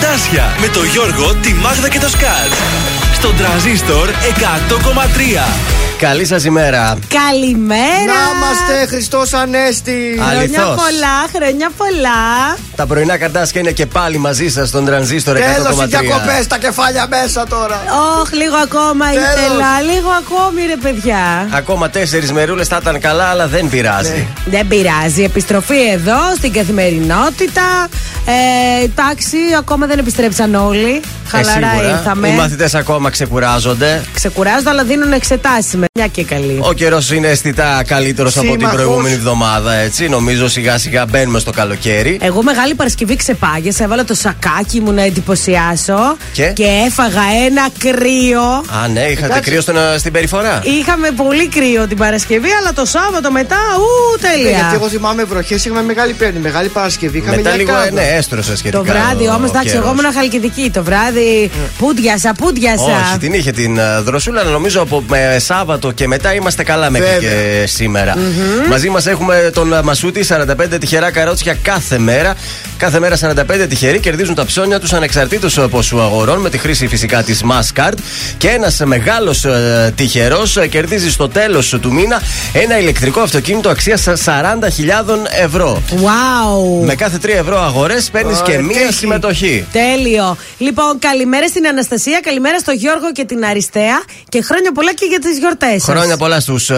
Καρτάσια με το Γιώργο, τη Μάγδα και το Σκάτ. Στον Τρανζίστορ 100,3. Καλή σας ημέρα. Καλημέρα. Να είμαστε, Χριστός Ανέστη. Χρονιά πολλά, χρονιά πολλά. Τα πρωινά Καρτάσια είναι και πάλι μαζί σας στον Τρανζίστορ 100,3. Τέλος οι διακοπές, τα κεφάλια μέσα τώρα. Όχ, λίγο ακόμα ήθελα, λίγο ακόμη ρε παιδιά. Ακόμα 4 μερούλες θα ήταν καλά, αλλά δεν πειράζει. Ναι. Δεν πειράζει, επιστροφή εδώ στην καθημερινότητα. Εντάξει, ακόμα δεν επιστρέψαν όλοι. Χαλαρά ήρθαμε. Οι μαθητές ακόμα ξεκουράζονται. Ξεκουράζονται, αλλά δίνουν εξετάσεις με μια και καλή. Ο καιρός είναι αισθητά καλύτερος από την προηγούμενη εβδομάδα, έτσι. Νομίζω σιγά σιγά μπαίνουμε στο καλοκαίρι. Εγώ Μεγάλη Παρασκευή ξεπάγιασα, έβαλα το σακάκι μου να εντυπωσιάσω. Και έφαγα ένα κρύο. Α, ναι, είχατε κρύο στην περιφορά. Είχαμε πολύ κρύο την Παρασκευή, αλλά το Σάββατο μετά, τέλεια. Γιατί εγώ θυμάμαι βροχές, είχαμε Μεγάλη Παρασκευή. Μετά λίγο, ναι, έστρωσε σχετικά. Το βράδυ όμως, εντάξει, εγώ ήμουν Χαλκιδική το βράδυ. Πούντιασα. Όχι, την είχε την δροσούλα, αλλά νομίζω από Σάββατο και μετά είμαστε καλά μέχρι και σήμερα. Mm-hmm. Μαζί μας έχουμε τον Μασούτη, 45 τυχερά καρότσια κάθε μέρα. Κάθε μέρα 45 τυχεροί κερδίζουν τα ψώνια τους ανεξαρτήτως ποσού αγορών με τη χρήση φυσικά της Mascard. Και ένας μεγάλος τυχερός κερδίζει στο τέλος του μήνα ένα ηλεκτρικό αυτοκίνητο αξίας 40.000 ευρώ. Wow. Με κάθε 3 ευρώ αγορές παίρνεις και μία συμμετοχή. Τέλειο. Λοιπόν, καλημέρα στην Αναστασία, καλημέρα στο Γιώργο και την Αριστεία και χρόνια πολλά και για τις γιορτές σας. Χρόνια πολλά στους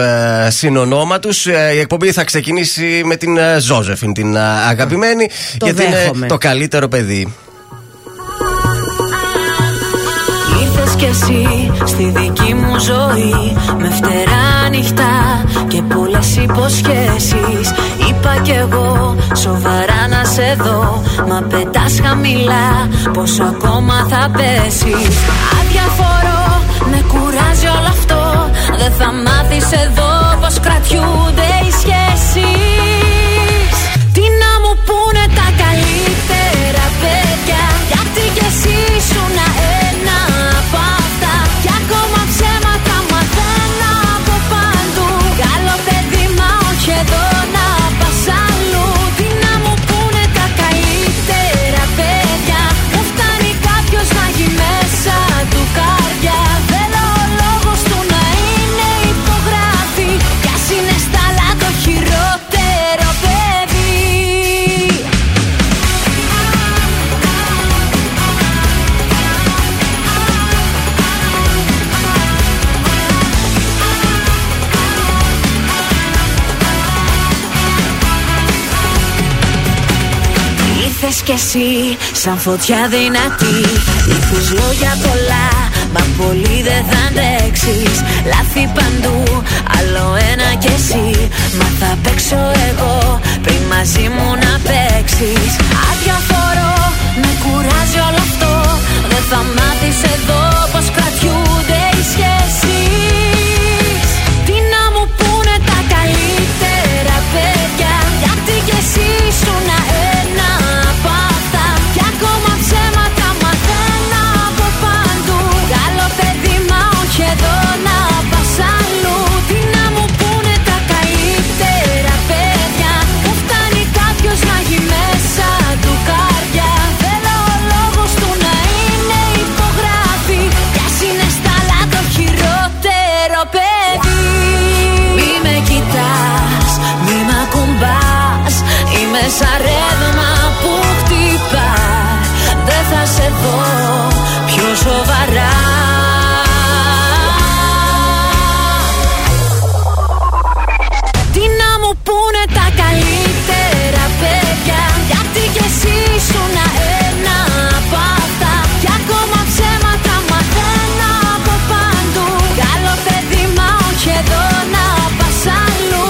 συνονόματους. Η εκπομπή θα ξεκινήσει με την Ζώζεφιν, την αγαπημένη, γιατί είναι το καλύτερο παιδί. Ήρθες κι εσύ στη δική μου ζωή με φτερά νυχτά και πολλές υποσχέσεις. Είπα κι εγώ σοβαρά να σε δω, μα πετάς χαμηλά, πόσο ακόμα θα πέσεις. Αδιαφορώ, με κουράζει όλο αυτό, δεν θα μάθεις εδώ πως κρατιούνται οι σχέσεις. Τι να μου πούνε τα καλύτερα παιδιά, γιατί κι εσύ ήσουν ένα από αυτά. Κι ακόμα ψέματα μαθαίνω από παντού, καλό παιδί μα όχι εδώ. Κι εσύ, σαν φωτιά δυνατή, ήχους λόγια πολλά, μα πολύ δεν θα αντέξεις. Λάθη παντού, άλλο ένα κι εσύ, μα θα παίξω εγώ πριν μαζί μου να παίξεις. Αδιαφορώ, με κουράζει όλο αυτό, δεν θα μάθεις εδώ πως κρατιούνται οι σχέσεις. Τι να μου πούνε τα καλύτερα παιδιά, γιατί κι εσύ ήσουν ένα. Σαν ρεύμα που χτυπά, δεν θα σε δω πιο σοβαρά. Τι να μου πούνε τα καλύτερα παιδιά, γιατί κι εσύ ήσουν ένα από αυτά. Κι ακόμα ψέματα μαθαίνω από παντού, καλό παιδί μα όχι εδώ να πας αλλού.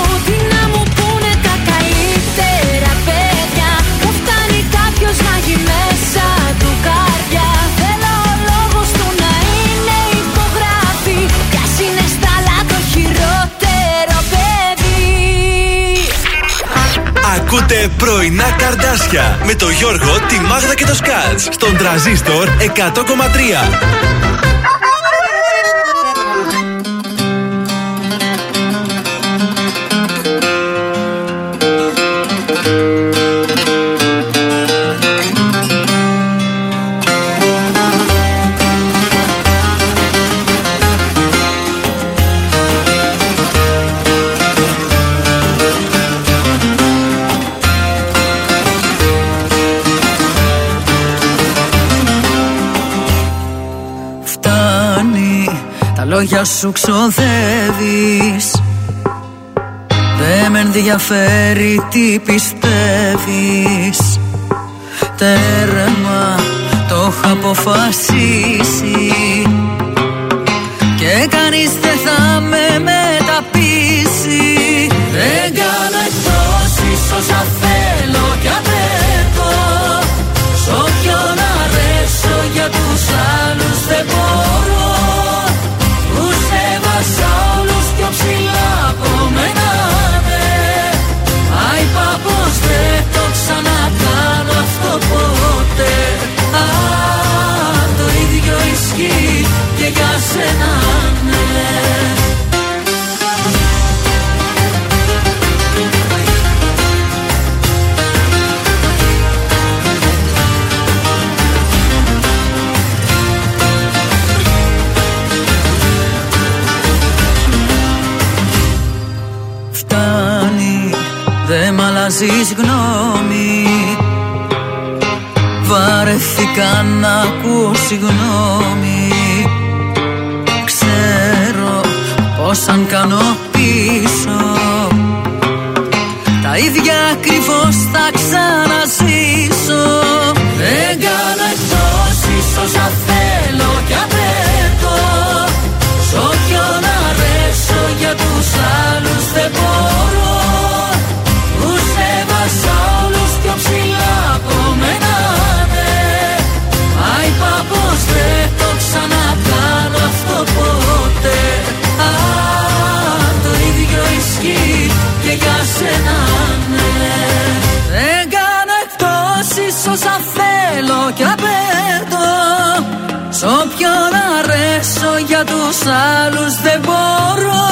Ακούτε πρωινά Καρντάσια με το Γιώργο, τη Μάγδα και το Σκάτς στον Τρανζίστορ 100,3. λόγια σου ξοδεύεις. Δεν με ενδιαφέρει τι πιστεύεις. Τέρμα, το έχω αποφασίσει. Και κανείς δεν θα με μεταπίσει. Δεν κάνω εκτόσεις όσα θέλω κι απέτω. Σ' όποιον αρέσω για τους άλλους δεν μπορώ. Τους έβασα όλους πιο ψηλά από μένα δε. Άιπα πως δεν το ξανακάνω αυτό ποτέ. Α, το ίδιο ισχύει και για σένα ναι. Δε μ' αλλάζεις γνώμη. Βαρεθήκα να ακούω συγγνώμη. Ξέρω πως αν κάνω πίσω τα ίδια ακριβώς θα ξαναζήσω. Δεν κάνω εκτόσεις όσα θέλω κι απέτω. Σ' όποιον αρέσω για τους άλλους δεν μπορώ. Ψηλά από μένα δε. Άιπα πως δεν το ξανακάνω αυτό ποτέ. Α, το ίδιο ισχύει και για σένα ναι. Δεν κάνω εκτόσεις όσα θέλω κι απέτω. Σ' όποιον αρέσω για τους άλλους δεν μπορώ.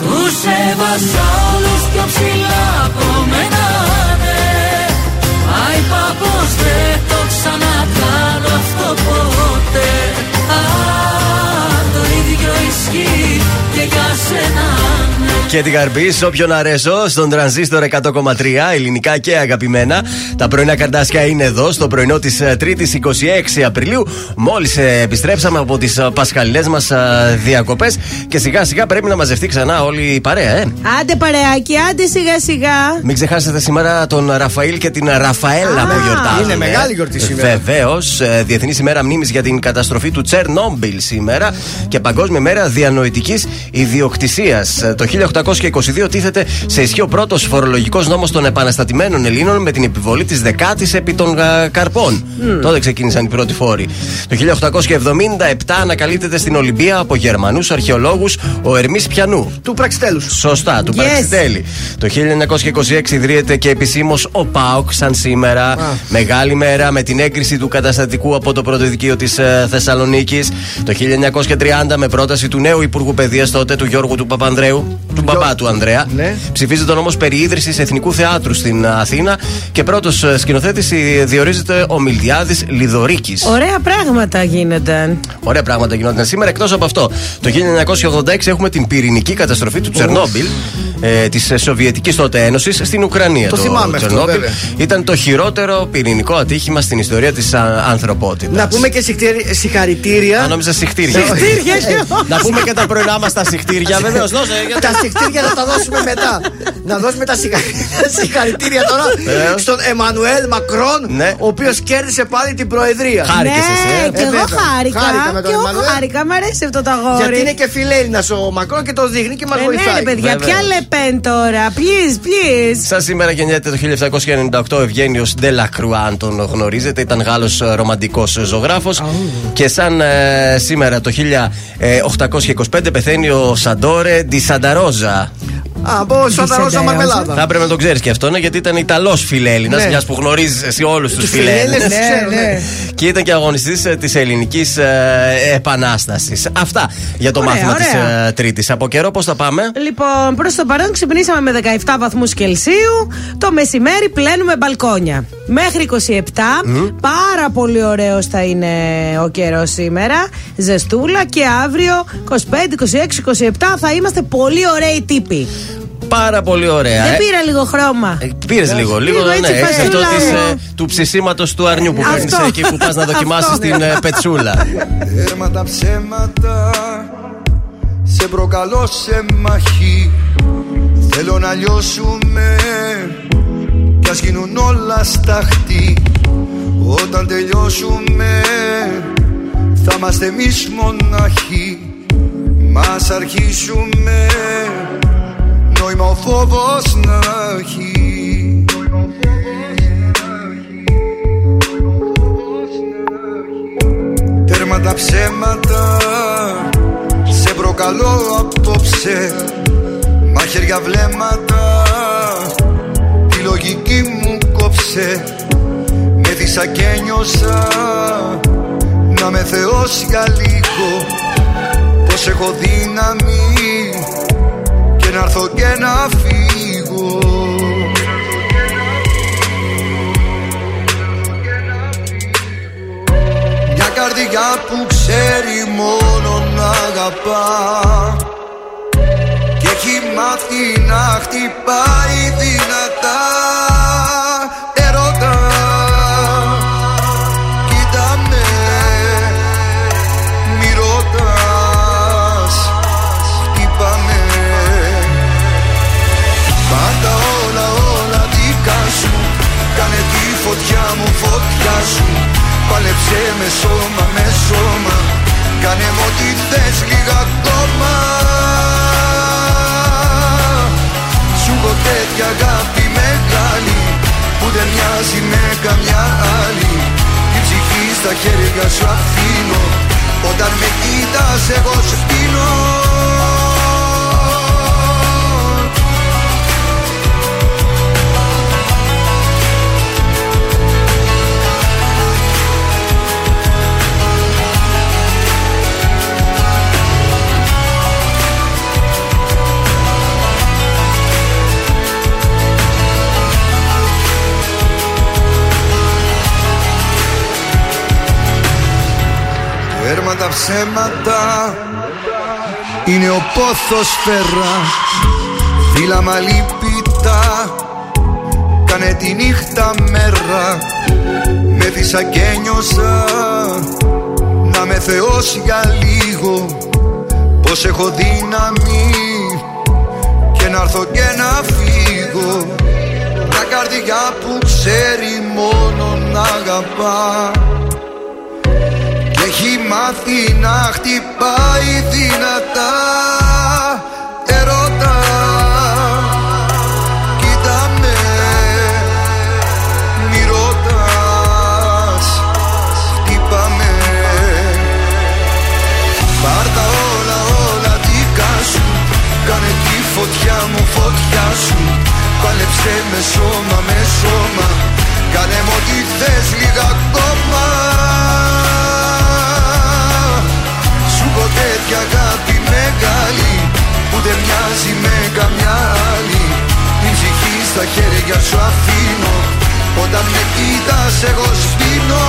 Τους έβασα όλους πιο ψηλά από μένα. Είπα πως δεν το ξανακάνω αυτό ποτέ. Α, το ίδιο ισχύει και για σένα ναι. Και την καρπής, όποιον αρέσω, στον Τρανζίστορ 100,3, ελληνικά και αγαπημένα. Τα πρωινά καρτάσια είναι εδώ, στο πρωινό της 3ης 26 Απριλίου. Μόλις επιστρέψαμε από τις πασχαλινές μας διακοπές και σιγά σιγά πρέπει να μαζευτεί ξανά όλη η παρέα, Άντε παρεάκι, άντε σιγά σιγά. Μην ξεχάσετε σήμερα τον Ραφαήλ και την Ραφαέλα που γιορτάζουν. Είναι μεγάλη γιορτή σήμερα. Βεβαίως, Διεθνής ημέρα μνήμης για την καταστροφή του Τσερνόμπιλ σήμερα και Παγκόσμια ημέρα διανοητικής ιδιοκτησίας. Το 1822 τίθεται σε ισχύ ο πρώτος φορολογικός νόμος των επαναστατημένων Ελλήνων με την επιβολή της δεκάτης επί των καρπών. Τότε ξεκίνησαν οι πρώτοι φόροι. Το 1877 ανακαλύπτεται στην Ολυμπία από Γερμανούς αρχαιολόγους ο Ερμής Πιανού. Του Πραξιτέλους. Σωστά, του Πραξιτέλη. Το 1926 ιδρύεται και επισήμως ο ΠΑΟΚ σαν σήμερα. Μεγάλη μέρα με την έγκριση του καταστατικού από το Πρωτοδικείο της Θεσσαλονίκης. Το 1930 με πρόταση του νέου Υπουργού Παιδείας τότε, του Γιώργου του Παπανδρέου, του μπαμπά του Ανδρέα, ψηφίζει το νόμος περί ίδρυσης Εθνικού Θεάτρου στην Αθήνα και πρώτος σκηνοθέτης διορίζεται ο Μιλτιάδης Λιδωρίκης. Ωραία πράγματα γίνονταν. Ωραία πράγματα γίνονταν σήμερα. Εκτός από αυτό, το 1986 έχουμε την πυρηνική καταστροφή του Τσερνόμπιλ, της Σοβιετικής τότε Ένωσης, στην Ουκρανία. Το θυμάμαι αυτό. Ήταν το χειρότερο πυρηνικό ατύχημα στην ιστορία της ανθρωπότητας. Να πούμε και συγχαρητήρια. Νόμιζα συχτήρια. Να πούμε και τα πρωινά μας τα συχτήρια, βεβαίως. Τα συχτήρια να τα δώσουμε μετά. Να δώσουμε τα συγχαρητήρια τώρα στον Εμμανουέλ Μακρόν, ο οποίος κέρδισε πάλι την Προεδρία. Χάρηκες εσύ. Και εγώ χάρηκα. Μ' αρέσει αυτό το αγόρι. Γιατί είναι και φιλέλληνας ο Μακρόν και το δείχνει και μας βοηθάει. Παιδιά, ποια Λεπέν τώρα. Σαν σήμερα γεννιέται το 1798 ο Ευγένιος Ντελακρουά, αν τον γνωρίζετε. Ήταν Γάλλος ρομαντικός ζωγράφος. Και σαν σήμερα το 1825 πεθαίνει ο Σαντόρε ντι Σανταρόζα. Από Σανταρόζα Μαρμελάδα. Θα πρέπει να το ξέρεις και αυτόν, γιατί ήταν Ιταλός φιλέλληνας, μιας που γνωρίζεις εσύ όλους τους φιλέλληνες. Και ήταν και αγωνιστής της Ελληνικής Επανάστασης. Αυτά για το μάθημα της Τρίτης. Από καιρό πώς θα πάμε? Λοιπόν, προς το παρόν ξυπνήσαμε με 17 βαθμούς Κελσίου. Το μεσημέρι πλένουμε μπαλκόνια. Μέχρι 27, πάρα πολύ ωραίος θα είναι ο καιρός σήμερα. Ζεστούλα και αύριο 25, 26, 27 θα είμαστε πολύ ωραίοι τύποι. Πάρα πολύ ωραία. Δεν πήρα λίγο χρώμα. Πήρες λίγο. Έχεις αυτό του ψησίματος του αρνιού που παίρνεις εκεί που πας να δοκιμάσεις την πετσούλα. Ψέματα, ψέματα. προκαλώ σε μαχή. Θέλω να λιώσουμε κι ας γίνουν όλα σταχτή. Όταν τελειώσουμε θα είμαστε εμείς μοναχοί. Μας αρχίσουμε νόημα ο φόβος να έχει. Τέρμα τα ψέματα, σε προκαλώ απόψε. Μαχαίρια βλέμματα, τη λογική μου κόψε. Με δίσα και νιώσα να με θεώσει για λίγο. Πως έχω δύναμη και να έρθω και να φύγω. Μια καρδιά που ξέρει μόνο να αγαπά. Έχει μάθει να χτυπάει δυνατά έρωτα. Κοίτα με, μη ρωτάς, χτύπα με. Πάντα όλα, όλα δικά σου. Κάνε τη φωτιά μου, φωτιά σου. Πάλεψε με σώμα, με σώμα. Κάνε μου ό,τι θες λίγα ακόμα. Τέτοια αγάπη μεγάλη που δεν μοιάζει με καμιά άλλη. Την ψυχή στα χέρια σου αφήνω. Όταν με κοίτας εγώ σου πίνω. Τέρμα τα ψέματα, είναι ο πόθος φέρα. Φύλαμα λύπητα, κάνε τη νύχτα μέρα. Μέθησα και νιώσα να με θεώσει για λίγο. Πως έχω δύναμη και να έρθω και να φύγω. Τα καρδιά που ξέρει μόνο να αγαπά. Έχει μάθει να χτυπάει δυνατά έρωτα. Κοίτα με, μη ρωτάς, χτύπα με. Πάρ' τα όλα, όλα δικά σου. Κάνε τη φωτιά μου, φωτιά σου. Πάλεψε με σώμα, με σώμα. Κάνε μου ό,τι θες λίγα ακόμα. Τέτοια αγάπη μεγάλη που δεν μοιάζει με καμιά άλλη. Την ψυχή στα χέρια σου αφήνω. Όταν με κοίτας εγώ σφήνω.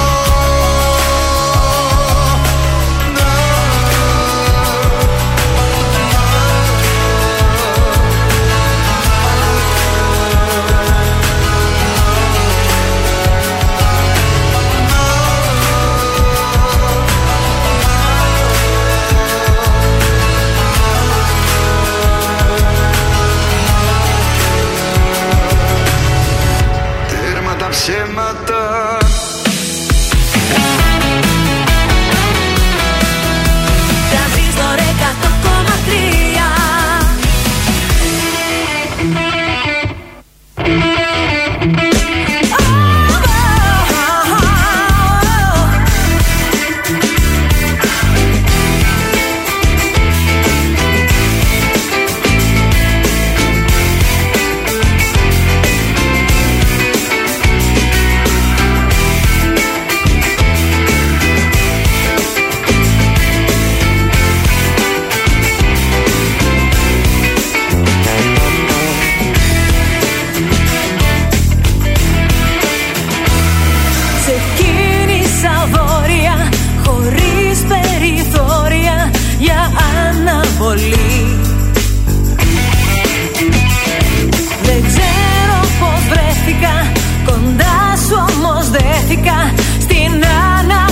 Ψέματα. Τρανζίστορ 100,3.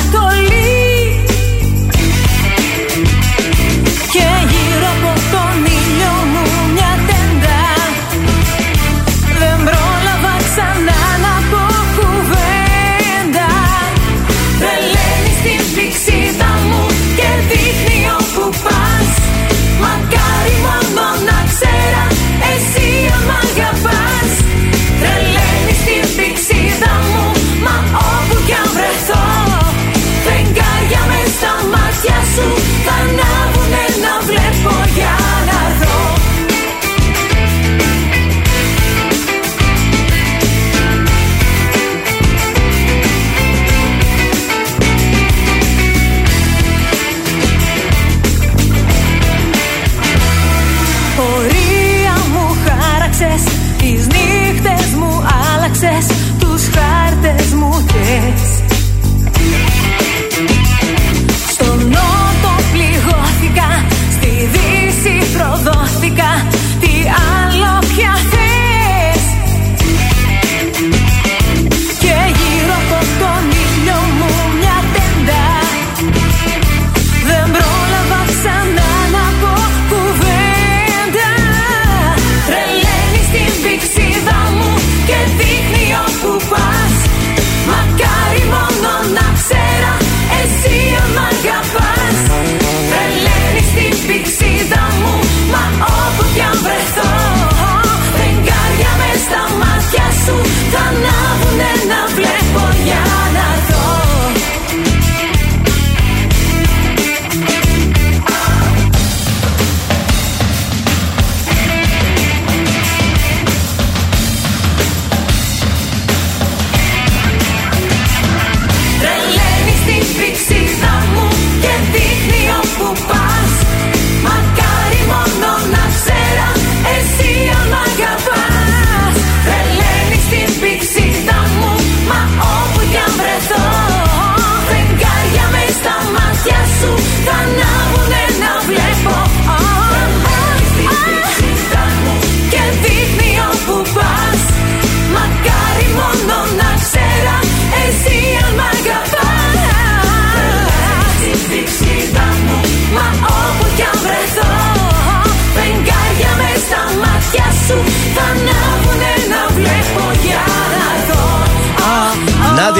Ανατολή και γύρω από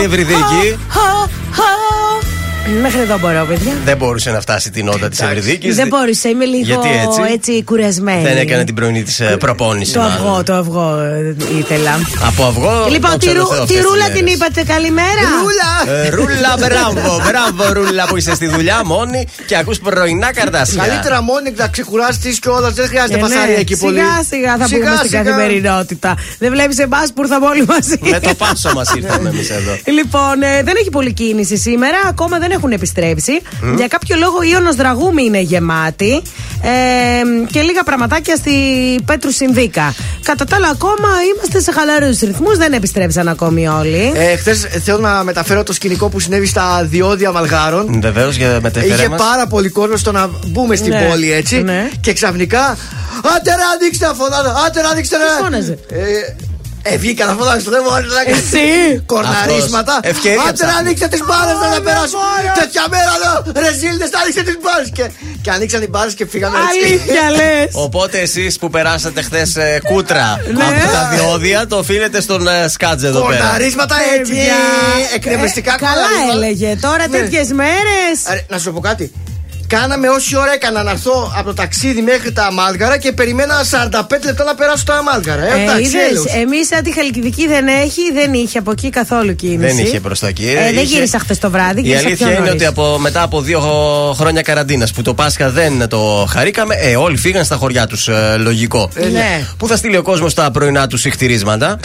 Ευρυδίκη. Μέχρι εδώ μπορώ, παιδιά. Δεν μπορούσε να φτάσει την νότα τη Ευρυδίκη. Δεν μπόρεσε, είμαι λίγο έτσι κουρασμένη. Δεν έκανε την πρωινή τη προπόνηση. Το αυγό ήθελα. Από αυγό. Λοιπόν, τη Ρούλα την είπατε, καλημέρα. Ρούλα! Ρούλα, μπράβο, Ρούλα που είσαι στη δουλειά μόνη και ακούς πρωινά Καρδάσια. Καλύτερα μόνη να ξεκουράσει κιόλα, δεν χρειάζεται πασάρια εκεί πολύ. Σιγά-σιγά θα πούμε στην καθημερινότητα. Δεν βλέπει εμά που ήρθαμε όλοι μαζί. Με το πάσο μα ήρθαμε εμεί εδώ. Λοιπόν, δεν έχει πολλή κίνηση σήμερα, ακόμα δεν έχουν επιστρέψει. Για κάποιο λόγο η Ίωνος Δραγούμη είναι γεμάτη και λίγα πραγματάκια στη Πέτρου Συνδίκα. Κατά τα άλλα ακόμα είμαστε σε χαλαρούς ρυθμούς, δεν επιστρέψαν ακόμη όλοι. Χθες θέλω να μεταφέρω το σκηνικό που συνέβη στα διόδια Μαλγάρων. Βεβαίως, για μετέφερε μας. Είχε πάρα πολύ κόσμο στο να μπούμε στην πόλη έτσι και ξαφνικά «Άντε να δείξτε να φωνάζω, άντε να δείξτε να...» Φώναζε. Βγήκα να φωνάξω, δεν μπορεί να κάνει. Εσύ! Κορναρίσματα! Άντε να ανοίξτε τι μπάρες να περάσουν! Τέτοια μέρα λέω! Ρεζίλτες, να ανοίξτε τι μπάρες! Και ανοίξαν οι μπάρες και φύγαμε έτσι. Αλήθεια λες! Οπότε εσείς που περάσατε χθες κούτρα από τα διόδια, το οφείλετε στον Σκάτζ εδώ πέρα. Κορναρίσματα έτσι! Εκνευριστικά κορναρίσματα. Καλά έλεγε τώρα τέτοιες μέρες. Να σου πω κάτι. Κάναμε όση ώρα έκανα να έρθω από το ταξίδι μέχρι τα Μάλγαρα και περιμένα 45 λεπτά να περάσω τα Μάλγαρα. Εμείς σαν τη Χαλκιδική δεν είχε από εκεί καθόλου κίνηση. Δεν είχε προς τα εκεί. Δεν γύρισα χθες το βράδυ. Η αλήθεια είναι ότι μετά από 2 χρόνια καραντίνας που το Πάσχα δεν το χαρήκαμε, όλοι φύγαν στα χωριά τους. Λογικό. Πού θα στείλει ο κόσμος τα πρωινά τους συχτηρίσματα.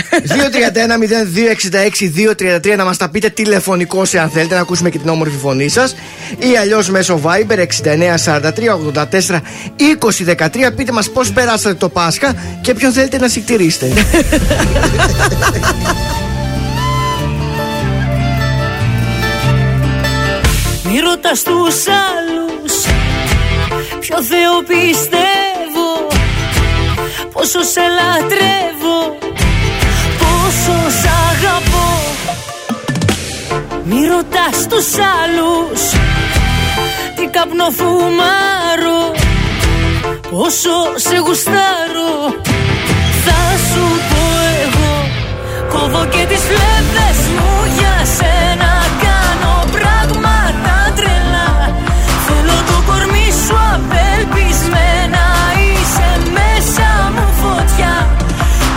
231-0266-233 να μας τα πείτε τηλεφωνικώς αν θέλετε να ακούσουμε και την όμορφη φωνή σας ή αλλιώς μέσω Viber 69-43-84-20-13. Πείτε μας πώς περάσατε το Πάσχα και ποιον θέλετε να συχτηρίσετε. Μη ρωτάς τους άλλους ποιο Θεό πιστεύω, πόσο σε λατρεύω, πόσο σ' αγαπώ. Μη ρωτάς τους άλλους τι καπνό φουμάρω, πόσο σε γουστάρω. Θα σου πω εγώ, κόβω και τις φλέβες μου για σένα. Κάνω πράγματα τρελά, θέλω το κορμί σου απελπισμένα. Είσαι μέσα μου φωτιά,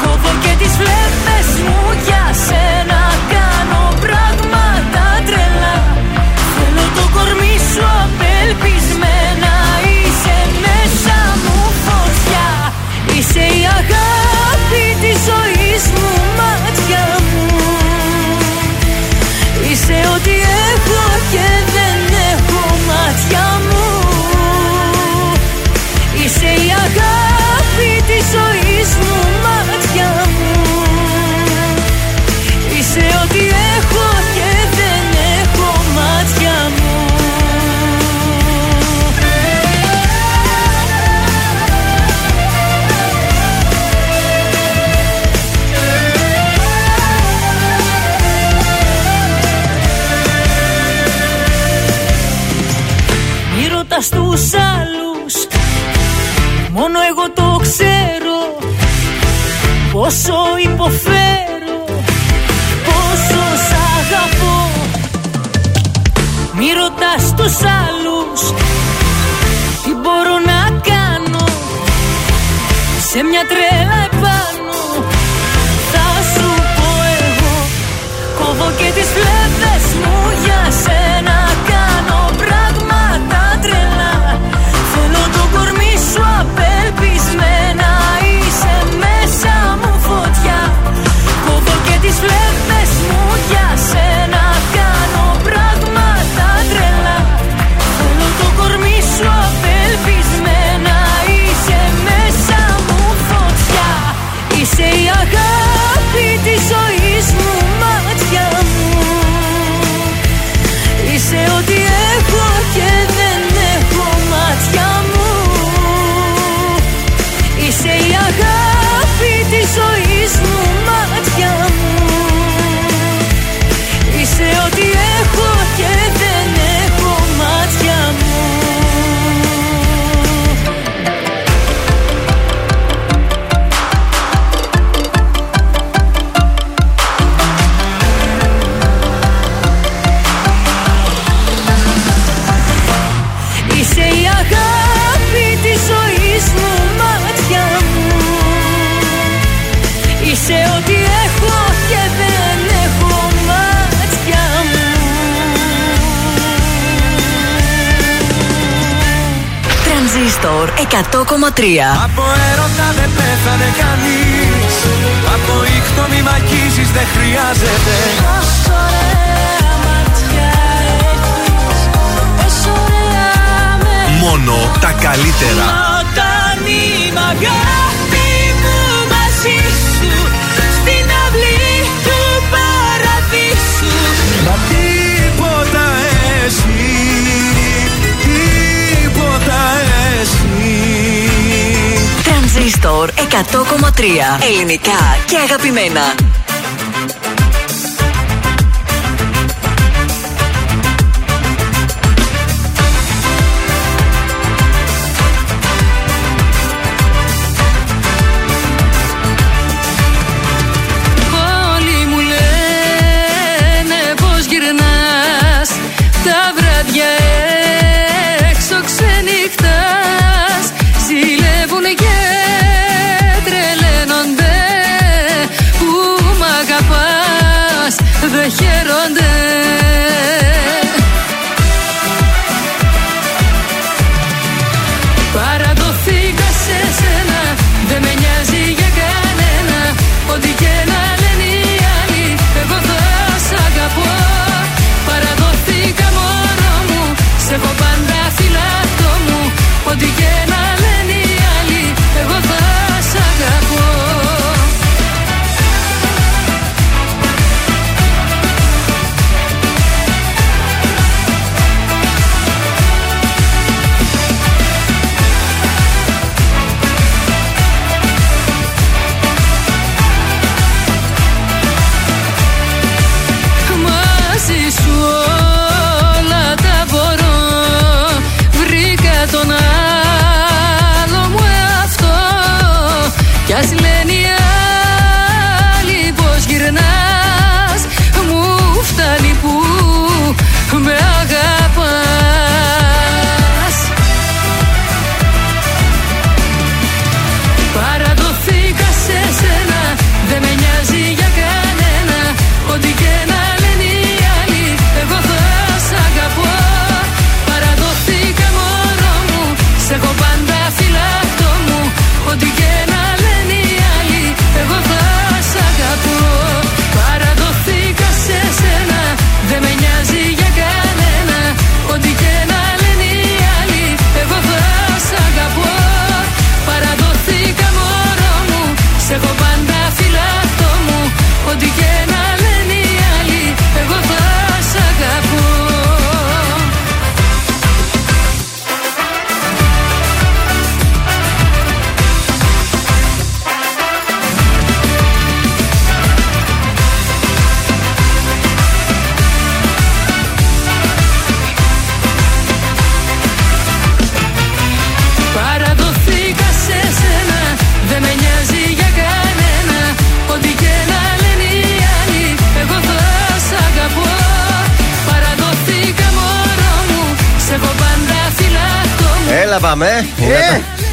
κόβω και τις φλέβες μου για σένα. Κάνω πράγματα τρελά, θέλω το κορμί σου απελπισμένα. Είσαι μέσα μου φωτιά, είσαι η αγάπη της ζωής μου, μάτια μου. Είσαι ό,τι έχω και δεν έχω, μάτια μου. Είσαι η αγάπη της ζωής μου, μάτια μου. Είσαι ό,τι έχω και δεν έχω, μάτια μου. Στους άλλους μόνο εγώ το ξέρω, πόσο υποφέρω, πόσο σ' αγαπώ. Μη ρωτάς τους άλλους τι μπορώ να κάνω, σε μια τρέλα επάνω. Θα σου πω εγώ, κόβω και τις φλέβες μου για σένα. Κάνω πράγματα τρελά, θέλω το κορμί σου απελπισμένα. Είσαι μέσα μου φωτιά, κόβω και τις φλέβες μου για σένα. Κάνω πράγματα τρελά, θέλω το κορμί σου απελπισμένα. Είσαι μέσα μου φωτιά, Τρανζίστορ 100,3. Από έρωτα δεν πέθανε κανείς. Από ήχτο μη μακίζεις, δεν χρειάζεται. Πόσο ωραία ματιά έχεις, πόσο ωραία με έχεις. Μόνο τα καλύτερα. Μα όταν είμαι αγάπη μου μαζί σου, στην αυλή του παραδείσου. Μα τίποτα εσύ, τίποτα εσύ. Τρανζίστορ 100,3. Ελληνικά και αγαπημένα.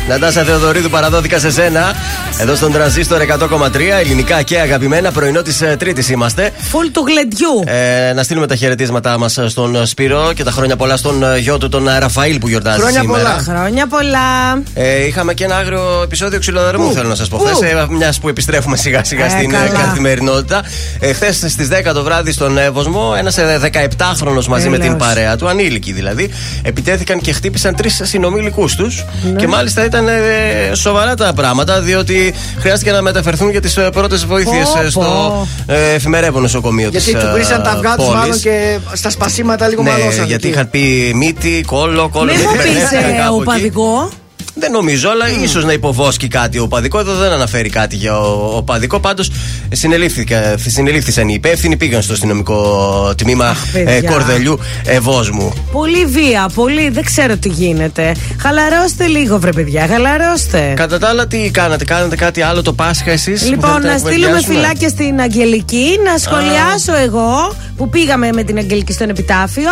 Νατάσα Θεοδωρίδου, παραδόθηκα σε σένα. Εδώ στον Τρανζίστορ 100,3. Ελληνικά και αγαπημένα. Πρωινό της Τρίτης είμαστε. Φουλ του γλεντιού. Να στείλουμε τα χαιρετίσματά μας στον Σπύρο και τα χρόνια πολλά στον γιο του, τον Ραφαήλ, που γιορτάζει σήμερα. Χρόνια πολλά. Είχαμε και ένα άγριο επεισόδιο ξυλοδαρμού, θέλω να σας πω χθες. Μιας που επιστρέφουμε σιγά σιγά στην καθημερινότητα. Χθες στις 10 το βράδυ στον Εύοσμο, ένας 17χρονος μαζί με την παρέα του, ανήλικοι δηλαδή, επιτέθηκαν και χτύπησαν τρεις συνομήλικούς τους. Και μάλιστα ήταν σοβαρά τα πράγματα, διότι χρειάστηκε να μεταφερθούν για τις πρώτες βοήθειες στο εφημερεύον νοσοκομείο της πόλης. Γιατί του βρήσαν τα αυγά τους μάλλον και στα σπασίματα λίγο μαλώσαν. Ναι, γιατί είχαν πει μύτη, κόλλο. Μην μου πεις οπαδικό. Δεν νομίζω, αλλά ίσως να υποβόσκει κάτι οπαδικό. Εδώ δεν αναφέρει κάτι για οπαδικό. Πάντως συνελήφθησαν οι υπεύθυνοι, πήγαν στο αστυνομικό τμήμα Κορδελιού Ευόσμου. Πολύ βία, πολύ. Δεν ξέρω τι γίνεται. Χαλαρώστε λίγο, βρε παιδιά, χαλαρώστε. Κατά τα άλλα, τι κάνατε, κάνατε κάτι άλλο το Πάσχα εσείς? Λοιπόν, να στείλουμε φυλάκια στην Αγγελική. Να σχολιάσω εγώ που πήγαμε με την Αγγελική στον επιτάφιο.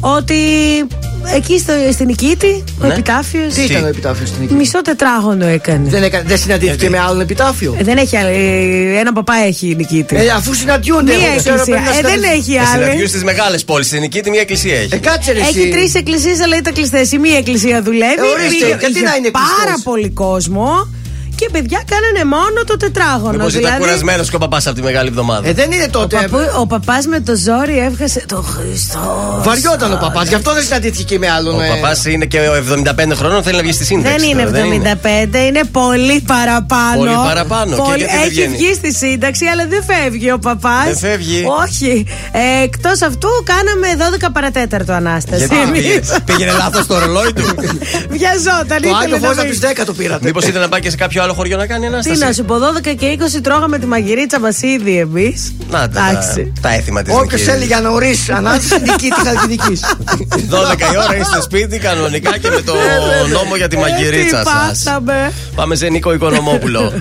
Ότι εκεί στην Νικήτη, ο επιτάφιος. Τι ήταν ο επιτάφιος? επιτάφιο στην Κύπρο. Μισό τετράγωνο έκανε. Δεν συναντήθηκε με άλλον επιτάφιο. Δεν έχει άλλο. Ένα παπά έχει η Νικήτη. Αφού συναντιούνται. Μία εκκλησία. Δεν έχει άλλο. Συναντιούνται στις μεγάλες πόλεις. Στην Νικήτη μία εκκλησία έχει. Κάτσε ρε. Έχει τρεις εκκλησίες, αλλά ήταν κλειστές. Η μία εκκλησία δουλεύει. Είχε πάρα πολύ κόσμο. Και παιδιά κάνανε μόνο το τετράγωνο. Μήπως ήταν κουρασμένος και ο παπάς από τη Μεγάλη Εβδομάδα. Δεν είναι τότε. Ο παπάς με το ζόρι έχασε τον Χριστό. Βαριόταν ο παπάς, γι' αυτό δεν συναντήθηκε με άλλον. Ο παπάς είναι και 75 χρόνων, θέλει να βγει στη σύνδεξη. Δεν είναι 75, είναι πολύ παραπάνω. Πολύ παραπάνω. Έχει βγει στη σύνταξη, αλλά δεν φεύγει ο παπάς. Δεν φεύγει. Όχι. Εκτός αυτού, κάναμε 12 παρατέταρτο ανάσταση. Πήγαινε λάθος το ρολόι του. Βιαζόταν. Μήπως ήταν να πάει και σε κάποιο άλλο χωριό να κάνει ανάσταση. Τι να σου πω, 12 και 20 τρώγαμε τη μαγειρίτσα μας ήδη εμείς. Να τα έθιμα της Νικήτης. Όποιος έλεγε νωρίς ανάσταση, Νικήτη Χαλκιδικής. 12 η ώρα είστε σπίτι κανονικά και με το νόμο για τη μαγειρίτσα σας. Πάμε σε Νίκο Οικονομόπουλο.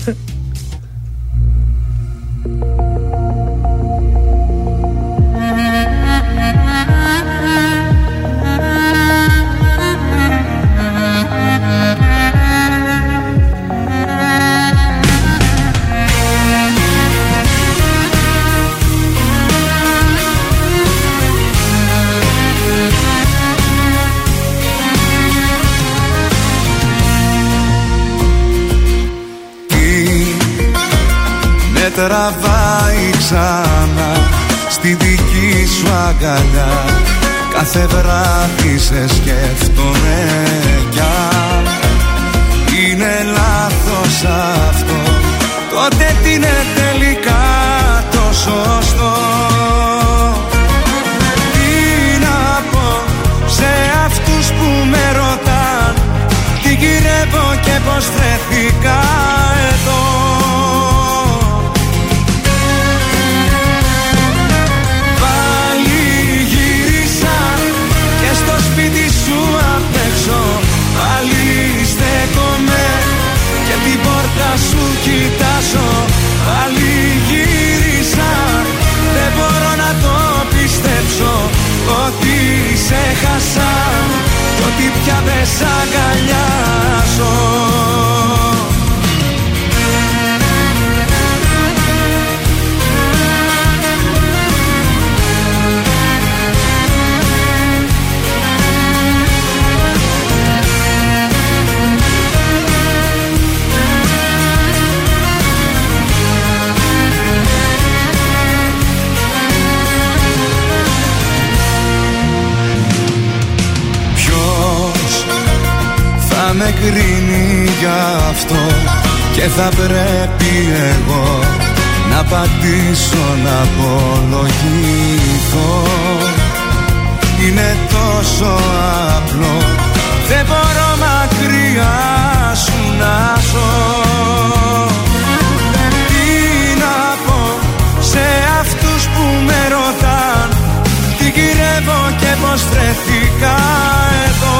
Τραβάει ξανά στη δική σου αγκαλιά. Κάθε βράδυ σε σκέφτομαι κι αν είναι λάθος αυτό, τότε τι είναι τελικά το σωστό. Τι να πω σε αυτούς που με ρωτάν τι γυρεύω και πως βρέθηκα εδώ. Πάλι στέκομαι και την πόρτα σου κοιτάζω. Πάλι γύρισα, δεν μπορώ να το πιστέψω ότι σε χάσα και ότι πια δεν σ' αγκαλιάζω. Με κρίνει γι' αυτό και θα πρέπει εγώ να απαντήσω, να απολογηθώ. Είναι τόσο απλό, δεν μπορώ μακριά σου να ζω. Τι να πω σε αυτούς που με ρωτάν τι γυρεύω και πως βρέθηκα εδώ.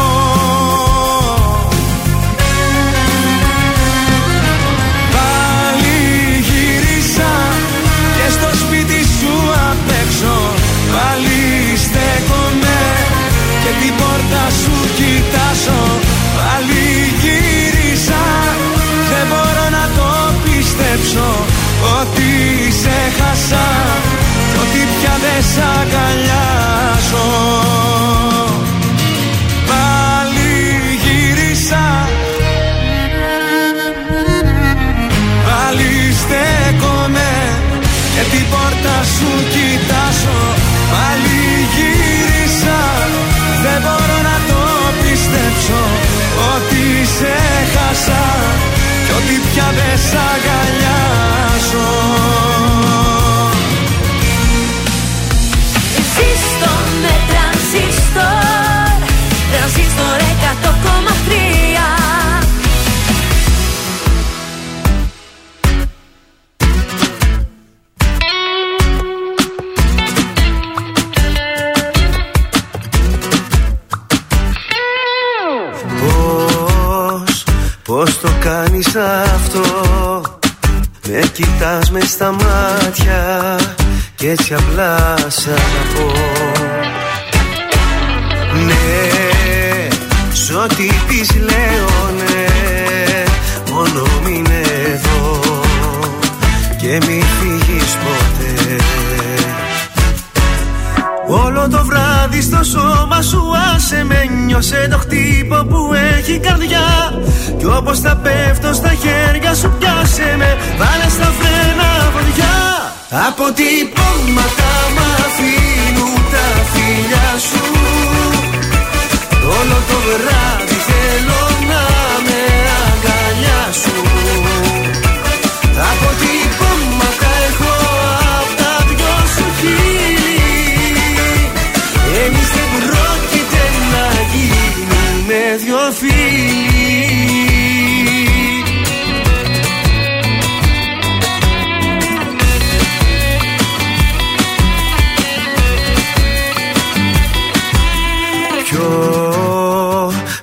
Πάλι στέκομαι και την πόρτα σου κοιτάζω. Πάλι γύρισα, δεν μπορώ να το πιστέψω ότι σε χάσα, ότι πια δεν σ' αγκαλιάζω. Πάλι γύρισα, πάλι στέκομαι και την πόρτα σου κοιτάζω. Πάλι γύρισα, δεν μπορώ να το πιστέψω ότι σε χάσα κι ότι πια δεν σ' αγκαλιάζω. Ζήστο με τρανζίστορ, τρανζίστορ 100,3. Πώς το κάνεις αυτό, με κοιτάς μες στα μάτια κι έτσι απλά σ' αγαπώ. Ναι, σ' ό,τι πεις λέω ναι, και μη φύγεις ποτέ. Όλο το βράδυ στο σώμα σου άσε με, νιώσε το χτύπο που έχει καρδιά. Κι όπως θα πέφτω στα χέρια σου πιάσε με, βάλε στα φρένα βοδιά. Από τυπώματα μ' αφήνουν τα φιλιά σου, όλο το βράδυ θέλω να με αγκαλιά σου. Από τυπώματα έχω απ' τα δυο σου χείλη, εμείς δεν πρόκειται να γίνουμε δυο φίλοι.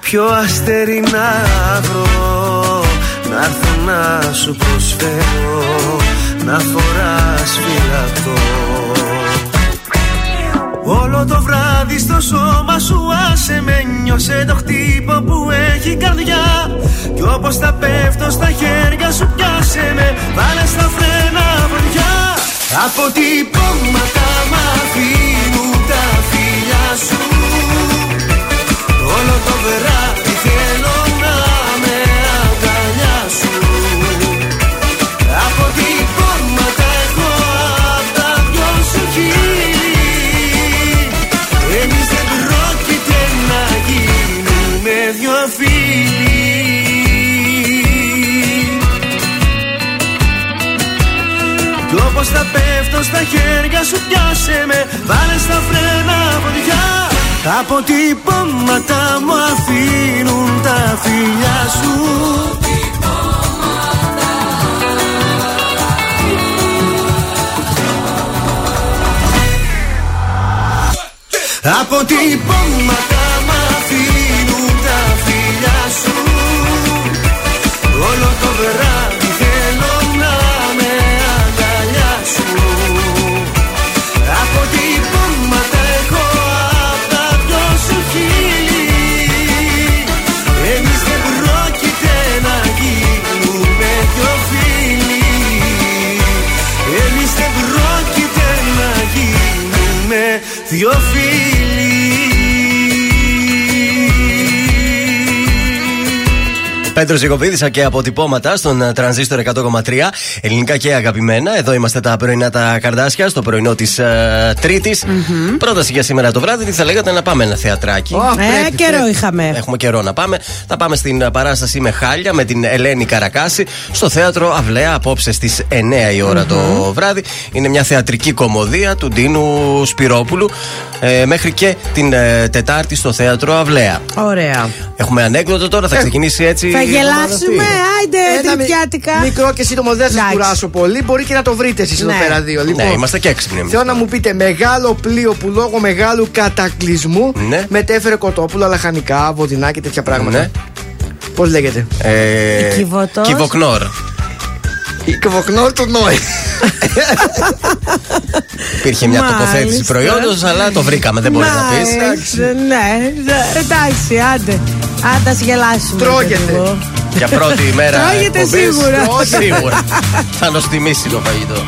Ποιο αστέρι να βρω, να έρθω να σου προσφέρω, να φοράς φυλακτό. Όλο το βράδυ στο σώμα σου άσε με, νιώσε το χτύπο που έχει καρδιά. Κι όπως θα πέφτω στα χέρια σου πιάσε με, βάλε στα φρένα βοριά. Από τυπώματα μ' αφήνουν τα φιλιά σου, όλο το βράδυ θέλω να με αγκαλιά σου. Από τυπώματα έχω απ' τα δυο σου χείλη, εμείς δεν πρόκειται να γίνουμε δυο φίλοι. Κι όπως θα πέφτω στα χέρια σου πιάσε με, βάλε στα φρένα βοδιά. Από τυπώματα μου αφήνουν τα φιλιά σου, από τυπώματα μου αφήνουν τα φιλιά σου, όλο το βράδυ θέλω να με αγκαλιά σου. Δυο φίλοι. Πέτρος Ζικοπίδης και αποτυπώματα στον Τρανζίστορ 100,3. Ελληνικά και αγαπημένα. Εδώ είμαστε τα πρωινά τα Καρδάσια, στο πρωινό της Τρίτης. Mm-hmm. Πρόταση για σήμερα το βράδυ, τι θα λέγατε να πάμε ένα θεατράκι? Καιρό είχαμε. Έχουμε καιρό να πάμε. Θα πάμε στην παράσταση με Χάλια με την Ελένη Καρακάση στο Θέατρο Αυλαία απόψε στις 9 η ώρα το βράδυ. Είναι μια θεατρική κομμωδία του Ντίνου Σπυρόπουλου. Μέχρι και την Τετάρτη στο Θέατρο Αυλαία. Ωραία. Έχουμε ανέκδοτο τώρα, θα ξεκινήσει έτσι. Θα γελάσουμε, άιντε τριπιάτικα. Μικρό και σύντομο, δεν σας κουράσω πολύ. Μπορεί και να το βρείτε εσείς εδώ πέρα δύο. Λοιπόν, ναι, είμαστε και έξυπνοι. Θέλω να μου πείτε, μεγάλο πλοίο που λόγω μεγάλου κατακλυσμού μετέφερε κοτόπουλα, λαχανικά, βοδινά και τέτοια πράγματα. Ναι. Πώς λέγεται? Κυβοκνόρ. Κυβοκνόρ του Νόη. Υπήρχε μια τοποθέτηση προϊόντος, αλλά το βρήκαμε, δεν μπορείς να πεις. Ναι, εντάξει, άντε. Αν τα γελάσουμε. Τρώγεται. Για πρώτη ημέρα. Τρώγεται σίγουρα. Σίγουρα. Θα νοστιμήσει το φαγητό.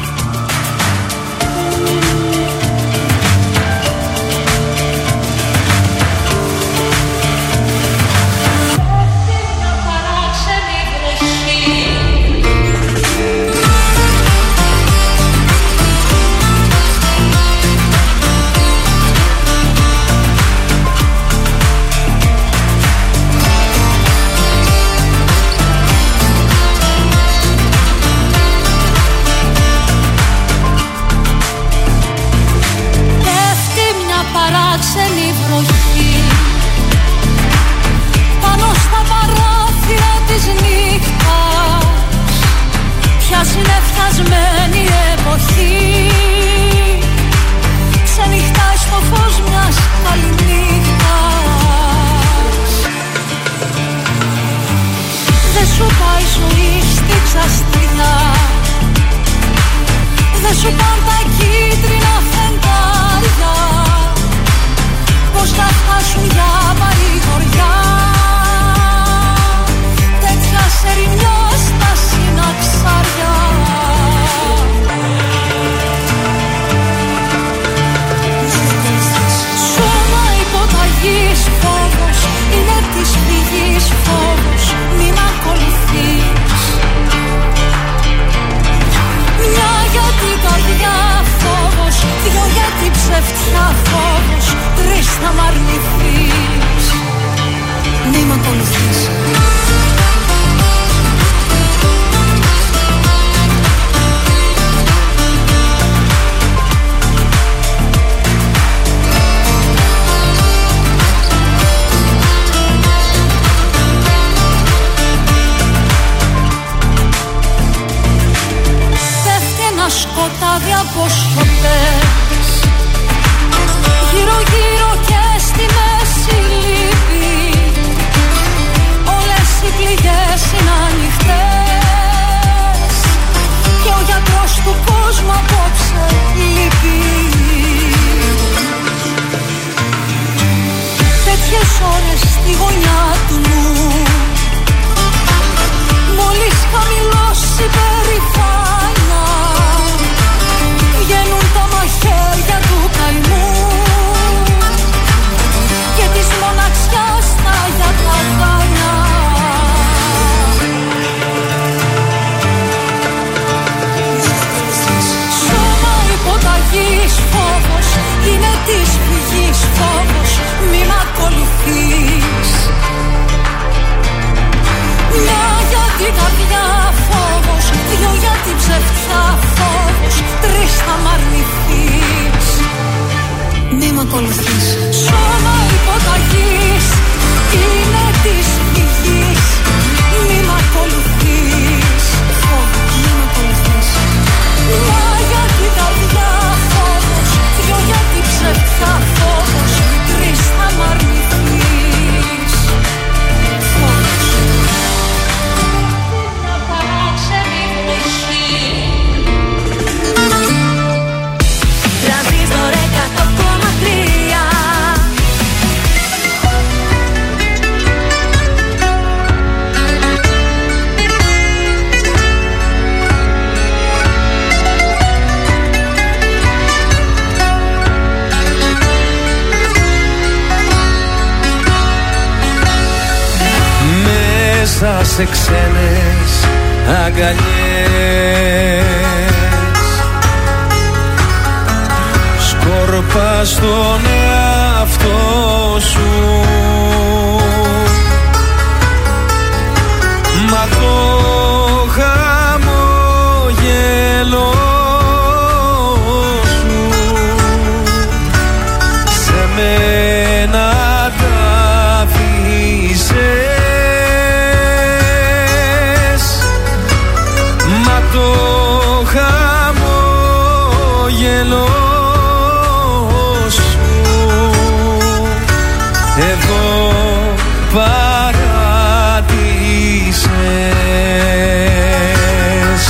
σκοτάδι από σωτές. Γύρω γύρω και στη μέση λύπη, όλες οι πληγές είναι ανοιχτές. Και ο γιατρός του κόσμου απόψε λείπει. Τέτοιες ώρες στη γωνιά του νου, μόλις χαμηλώσει περηφάνα, βγαίνουν τα μαχαίρια του καημού και της μοναξιάς τα γιατράκια. Σώμα υποταγής φόβος, είναι της φυγής φόβος, μη μ' ακολουθείς. Μια για την καρδιά φόβος, δυο για την ψευτιά φόβος, τρεις θα μ' αρνηθείς. Μη μ' ακολουθείς. Σώμα υποταγής, είναι της φυγής, μη μ' ακολουθείς. Μη μ' ακολουθείς. Μια για την καρδιά φόβος, δυο για την ψευτιά φόβος, τρεις θα μ' αρνηθείς. Σε ξένες αγκαλιές σκορπάς τον εαυτό σου, μα το χαμόγελο σου σε μένα τα αφήσες. Το χαμόγελό σου εδώ παράτησες.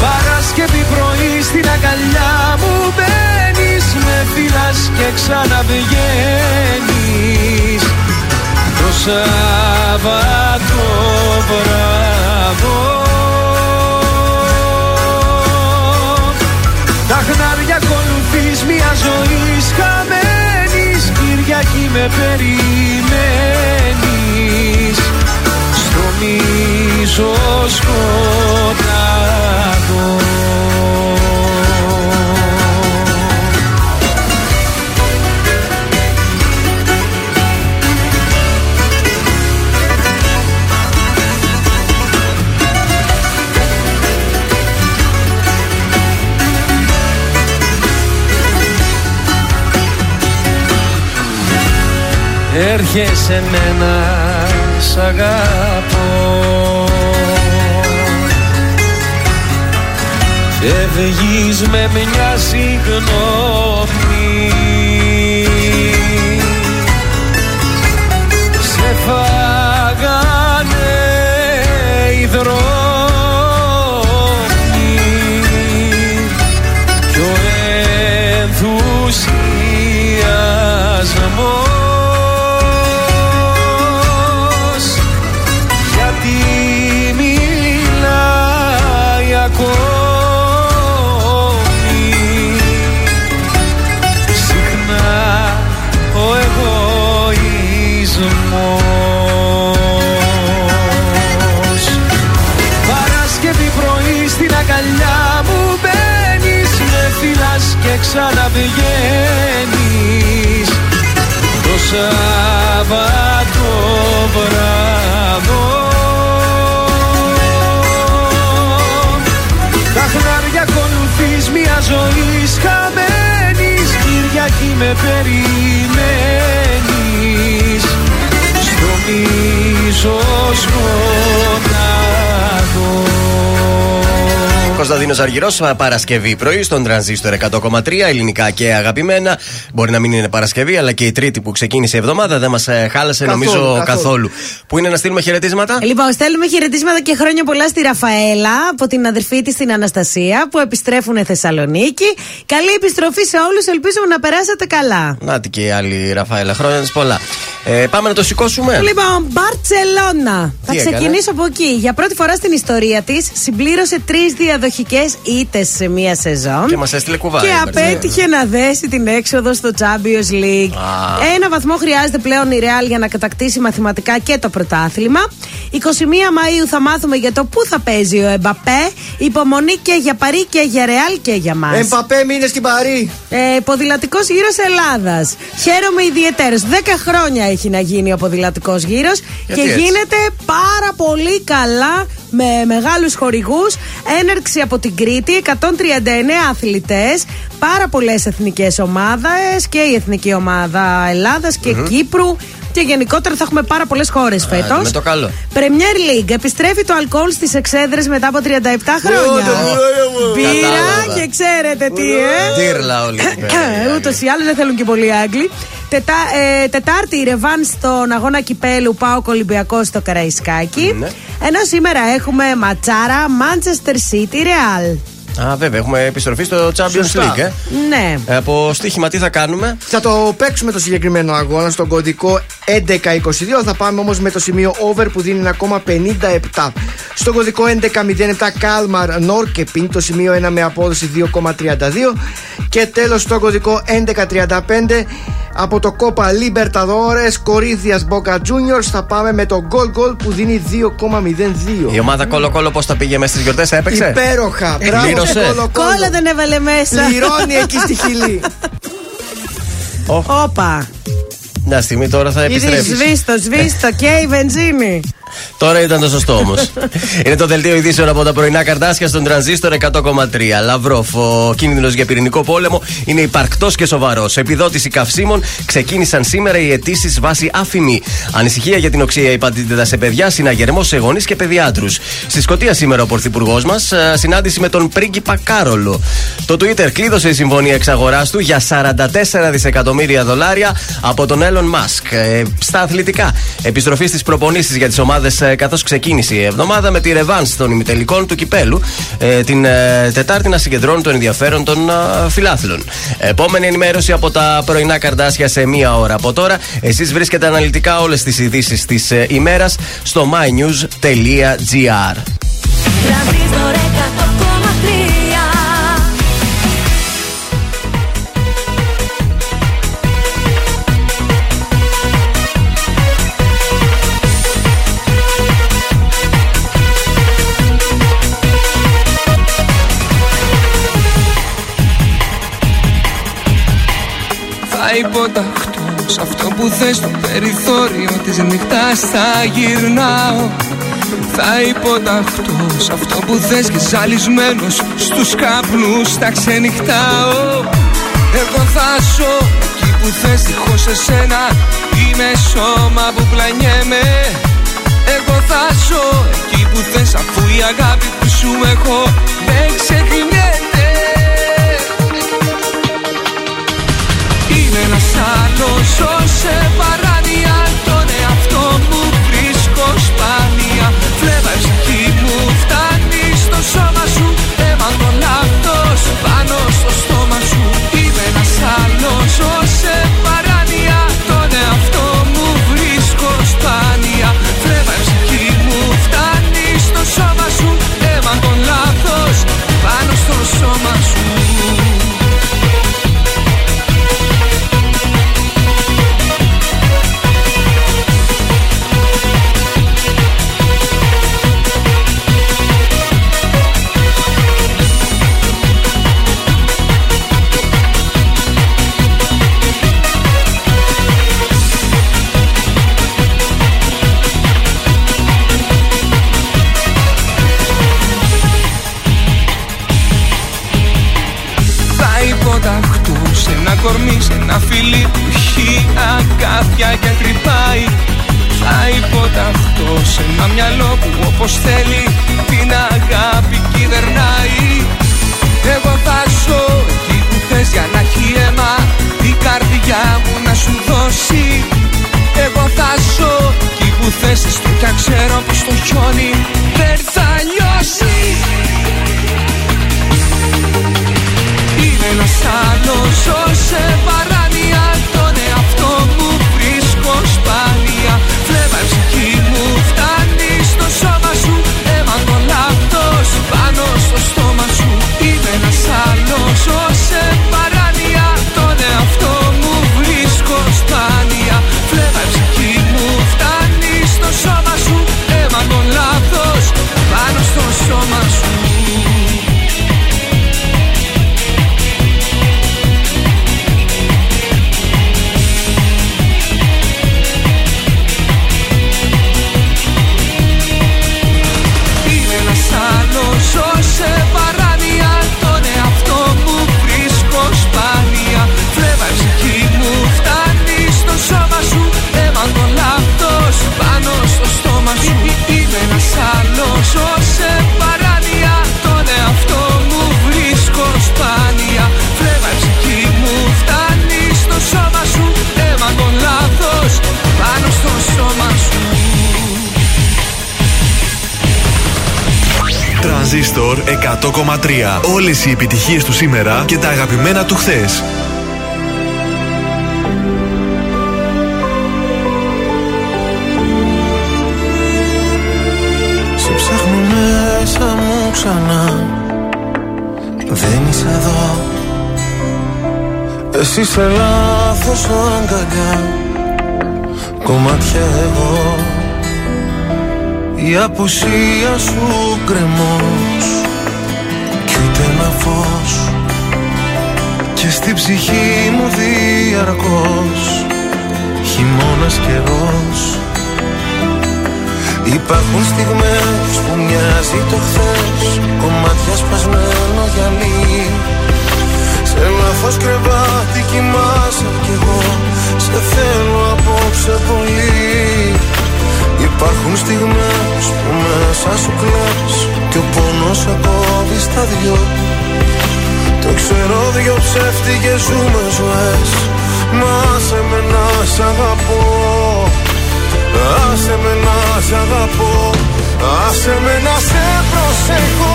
Παρασκευή πρωί στην αγκαλιά μου μπαίνεις, με φιλάς και ξαναβγαίνεις. Το Σάββατο βράδο τα χνάρια ακολουθείς, μια ζωής χαμένης. Κυριακή με περιμένεις στο μίσο σκοτάδο. Έρχεσαι μένα σ' αγαπώ και βγεις με μια συγγνώμη. Σε φάγανε οι δρόμοι κι ο ενθουσιασμός. Παρασκευή πρωί στην αγκαλιά μου μπαίνεις, με φιλάς και ξαναβγαίνεις. Το Σάββατο βράδο τα χνάρια ακολουθείς, μια ζωής χαμένης. Κυριακή με περιμένεις στο μίσο σκοτάδο. Κωνσταντίνος Αργυρός, Παρασκευή πρωί στον Τρανζίστορ 100,3, ελληνικά και αγαπημένα. Μπορεί να μην είναι Παρασκευή, αλλά και η Τρίτη που ξεκίνησε η εβδομάδα δεν μας χάλασε καθόλου. Πού είναι να στείλουμε χαιρετίσματα? Λοιπόν, στέλνουμε χαιρετίσματα και χρόνια πολλά στη Ραφαέλα από την αδερφή της την Αναστασία που επιστρέφουν Θεσσαλονίκη. Καλή επιστροφή σε όλους, ελπίζουμε να περάσετε καλά. Να τι και η άλλη Ραφαέλα, χρόνια της πολλά. Πάμε να το σηκώσουμε. Λοιπόν, Μπαρτσελώνα. Θα ξεκινήσω από εκεί. Για πρώτη φορά στην ιστορία της συμπλήρωσε 3 διαδοχικές ήττες σε μία σεζόν. Και μας έστειλε κουβάρι. Και απέτυχε να δέσει την έξοδο στο Champions League. Ένα βαθμό χρειάζεται πλέον η Ρεάλ για να κατακτήσει μαθηματικά και το πρωτάθλημα. 21 Μαΐου θα μάθουμε για το πού θα παίζει ο Εμπαπέ. Υπομονή και για Παρί και για Ρεάλ και για μας. Εμπαπέ, μείνε στην Παρί. Ποδηλατικός γύρος Ελλάδας. Χαίρομαι ιδιαιτέρως. 10 χρόνια έχει να γίνει ο ποδηλατικός γύρος. Γιατί και έτσι γίνεται πάρα πολύ καλά με μεγάλους χορηγούς. Έναρξη από την Κρήτη, 139 αθλητές, πάρα πολλές εθνικές ομάδες και η Εθνική Ομάδα Ελλάδας και Κύπρου. Και γενικότερα θα έχουμε πάρα πολλές χώρες φέτος. Πρεμιέρ League. Επιστρέφει το αλκοόλ στις εξέδρες μετά από 37 χρόνια. Πήρα και ξέρετε τι. Τύρλα όλοι. Ούτως ή άλλως δεν θέλουν και πολλοί Άγγλοι. Τετάρτη η ρεβάν στον αγώνα κυπέλου ΠΑΟΚ Ολυμπιακός στο Καραϊσκάκι. Ενώ σήμερα έχουμε ματσάρα Manchester City Real. Α, βέβαια, έχουμε επιστροφή στο Champions League. Ναι. Από στοίχημα τι θα κάνουμε? Θα το παίξουμε το συγκεκριμένο αγώνα στον κωδικό 1122. Θα πάμε όμως με το σημείο over που δίνει 1,57. Στον κωδικό 1107 Kalmar Norrköping, το σημείο 1 με απόδοση 2,32. Και τέλος στον κωδικό 1135 από το Copa Libertadores Κορίνθιας Boca Juniors θα πάμε με το goal goal που δίνει 2,02. Η ομάδα Κόλο Κόλο πώς τα πήγε μέσα στις γιορτές, έπαιξε? Υπέροχα, μπράβο. Κόλλα δεν έβαλε μέσα. Λιρώνει εκεί στη Χιλή. Όπα. Μια στιγμή τώρα θα επιστρέψει. Σβήστο και η βενζίνη. Τώρα ήταν το σωστό όμως. Είναι το δελτίο ειδήσεων από τα πρωινά Καρδάσια στον Τρανζίστορ 100,3. Λαβρόφ, ο κίνδυνος για πυρηνικό πόλεμο είναι υπαρκτός και σοβαρός. Επιδότηση καυσίμων ξεκίνησαν σήμερα οι αιτήσεις βάσει άφημη. Ανησυχία για την οξία υπατήτηδα σε παιδιά, συναγερμό σε γονείς και παιδιάτρους. Στη Σκωτία σήμερα ο πρωθυπουργός μας, συνάντηση με τον πρίγκιπα Κάρολο. Το Twitter κλείδωσε η συμφωνία εξαγοράς του για $44 δισεκατομμύρια από τον Elon Musk. Στα αθλητικά, επιστροφή στις προπονήσεις για τις ομάδες. Καθώς ξεκίνησε η εβδομάδα με τη ρεβάνς των ημιτελικών του κυπέλου, την Τετάρτη να συγκεντρώνει το ενδιαφέρον των φιλάθλων. Επόμενη ενημέρωση από τα πρωινά Καρδάσια σε μία ώρα από τώρα. Εσείς βρίσκετε αναλυτικά όλες τις ειδήσεις της ημέρας στο mynews.gr. Υποταχτώ σ' αυτό που θες στο περιθώριο της νύχτας θα γυρνάω. Θα υποταχτώ σ' αυτό που θες και ζαλισμένος στους καπνούς τα ξενυχτάω. Εγώ θα ζω εκεί που θες δίχως εσένα, είμαι σώμα που πλανιέμαι. Εγώ θα ζω εκεί που θες αφού η αγάπη που σου έχω δεν ξεχνιέται. Ένας άλλος σε παράνοια, τον εαυτό μου βρίσκω σπάνια. Φλέβα η ψυχή μου φτάνει στο σώμα σου, αίμα γονάτος πάνω στο στόμα σου. Είμαι ένας άλλος σε παράνοια, τον εαυτό μου βρίσκω σπάνια. Φλέβα η ψυχή μου φτάνει στο σώμα σου, αίμα γονάτος πάνω στο σώμα σου. Κορμί σε ένα φιλί που έχει αγκάθια και τρυπάει. Θα υποταχτώ σε ένα μυαλό που όπως θέλει την αγάπη κυβερνάει. Τρανζίστορ 100,3. Όλες οι επιτυχίες του σήμερα και τα αγαπημένα του χθες. Σε ψάχνω μέσα μου ξανά. Δεν είσαι εδώ. Εσύ σε λάθος αγκαλιά. Κομμάτια εγώ. Η απουσία σου κρεμός κι ούτε ένα φως. Και στη ψυχή μου διαρκώς χειμώνας καιρός. Υπάρχουν στιγμές που μοιάζει το χθες, κομμάτια σπασμένο γυαλί. Σε λάθος κρεβάτι κοιμάσαι κι εγώ, σε θέλω απόψε πολύ. Υπάρχουν στιγμές που μέσα σου κλαις και ο πόνος σε κόβει στα δυο. Το ξέρω δυο ψεύτικες ζούμε ζωές, μα άσε με να σ' αγαπώ. Άσε με να σ' αγαπώ. Άσε με να σε προσέχω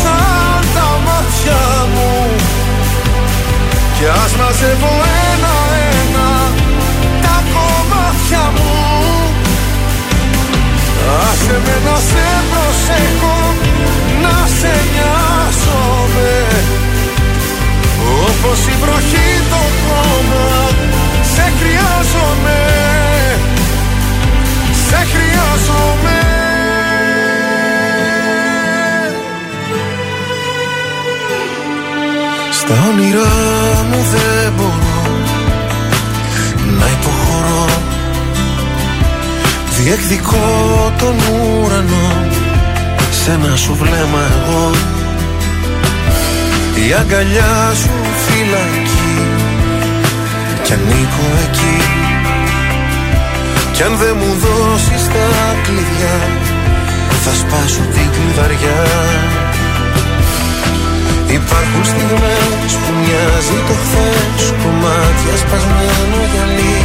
σαν τα μάτια μου. Κι ας μαζεύω ένα-ένα τα κομμάτια μου. Άσε με να σε προσέχω, να σε νοιάζομαι. Όπως η βροχή το χώμα, σε χρειάζομαι. Σε χρειάζομαι. Στα όνειρά μου δεν μπορώ να υποχωρώ. Διεκδικώ τον ουρανό, σ' ένα σου βλέμμα εγώ. Η αγκαλιά σου φυλακή κι ανήκω εκεί. Κι αν δεν μου δώσεις τα κλειδιά, θα σπάσω την κλειδαριά. Υπάρχουν στιγμές που μοιάζει το χθες, κομμάτια σπασμένο γυαλί.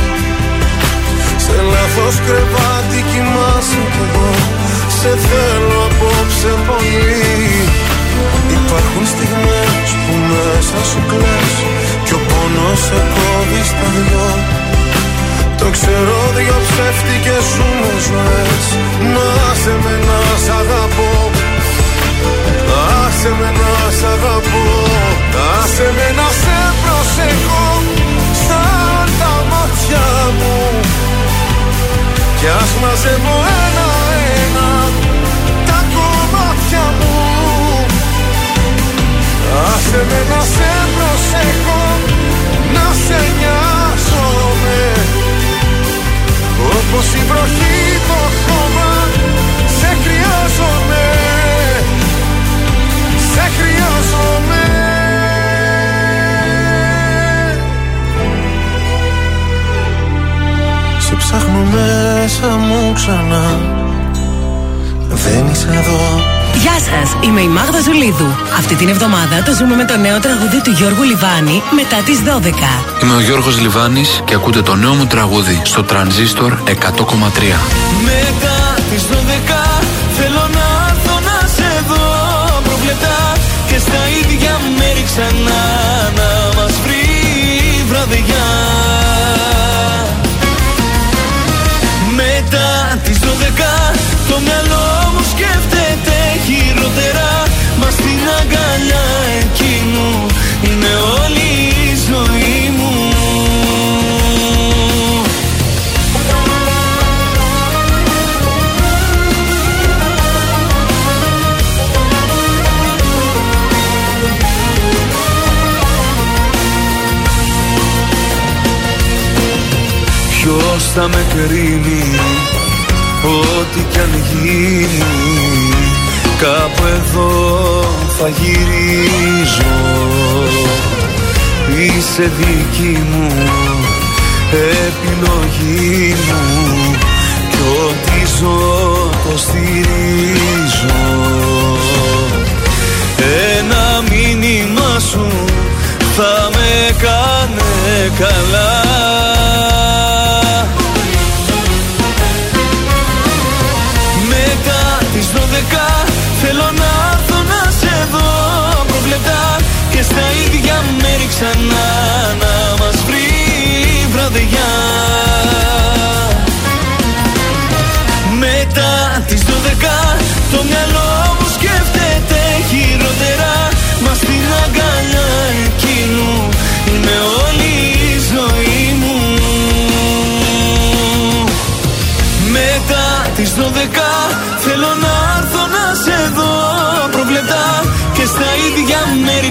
Σε λάθος κρεβάτι κοιμάσαι κι εγώ, σε θέλω απόψε πολύ. Υπάρχουν στιγμές που μέσα σου κλαις κι ο πόνος σε κόβει στα δυο. Το ξέρω δυο ψεύτικες ζούμε ζωές, μα άσε με να σ' αγαπώ. Άσε με να σ' αγαπώ. Άσε με να σε προσεχώ σαν τα μάτια μου. Κι ας μαζεύω ένα-ένα τα κομμάτια μου. Άσε με να σε προσέχω, να σε νοιάζομαι. Όπως η βροχή το χώμα, σε χρειάζομαι. Σε χρειάζομαι. Σε ψάχνω μέσα μου ξανά. Δεν είσαι εδώ. Γεια σας, είμαι η Μάγδα Ζουλίδου. Αυτή την εβδομάδα το ζούμε με το νέο τραγούδι του Γιώργου Λιβάνη μετά τις 12. Είμαι ο Γιώργος Λιβάνης και ακούτε το νέο μου τραγούδι στο Τρανζίστορ 100,3. Μετά τις 12 θέλω να έρθω να σε δω προβλεπτά και στα ίδια μέρη ξανά να μας βρει η βραδιά. Μετά τις 12 το μυαλό μου σκέφτεται χειρότερα. Μα στην αγκαλιά εκείνου είναι όλη η ζωή μου. Ποιος θα με κρίνει, ό,τι κι αν γίνει, κάπου εδώ θα γυρίζω. Είσαι δική μου, επιλογή μου κι ό,τι ζω το στηρίζω. Ένα μήνυμα σου θα με κάνε καλά. Θέλω να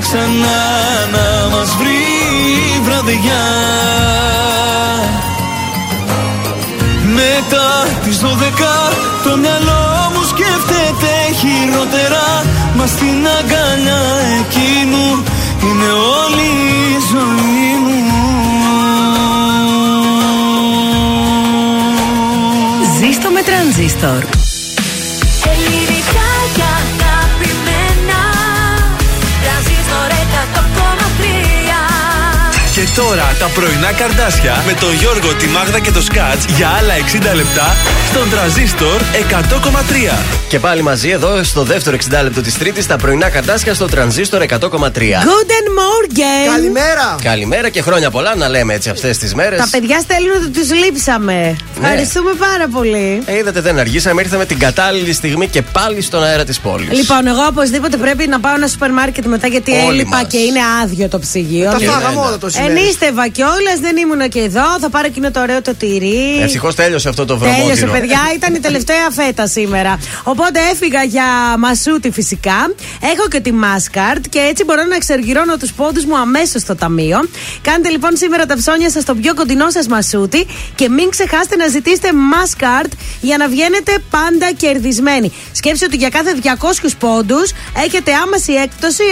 ξανά να μας βρει η βραδιά. Μετά τις 12 το μυαλό μου σκέφτεται χειρότερα, μα στην αγκαλιά εκείνου είναι όλη η ζωή μου. Ζήστο με Τρανζίστορ. Και τώρα τα πρωινά καρδάσια με τον Γιώργο, τη Μάγδα και το Σκάτς για άλλα 60 λεπτά στον Τρανζίστορ 100,3. Και πάλι μαζί εδώ στο δεύτερο 60 λεπτό της Τρίτης, τα πρωινά καρδάσια στο Τρανζίστορ 100,3. Good and morning. Καλημέρα. Καλημέρα και χρόνια πολλά να λέμε έτσι αυτές τις μέρες. Τα παιδιά στέλνουν ότι τους λείψαμε. Ναι. Ευχαριστούμε πάρα πολύ. Είδατε, δεν αργήσαμε, ήρθαμε την κατάλληλη στιγμή και πάλι στον αέρα της πόλης. Λοιπόν, εγώ οπωσδήποτε πρέπει να πάω ένα σούπερ μάρκετ μετά, γιατί έλειπα και είναι άδειο το ψυγείο. Τα φάγαμε όλα το σημείο. Νίστευα κιόλας, δεν ήμουν και εδώ. Θα πάρω εκείνο το ωραίο το τυρί. Ευτυχώς τέλειωσε αυτό το βρωμόδινο. Τέλειωσε, παιδιά, ήταν η τελευταία φέτα σήμερα. Οπότε έφυγα για Μασούτη φυσικά. Έχω και τη Mascard και έτσι μπορώ να εξεργυρώνω τους πόντους μου αμέσως στο ταμείο. Κάντε λοιπόν σήμερα τα ψώνια σας στον πιο κοντινό σας Μασούτη και μην ξεχάσετε να ζητήσετε Mascard για να βγαίνετε πάντα κερδισμένοι. Σκέψτε ότι για κάθε 200 πόντους έχετε άμεση έκπτωση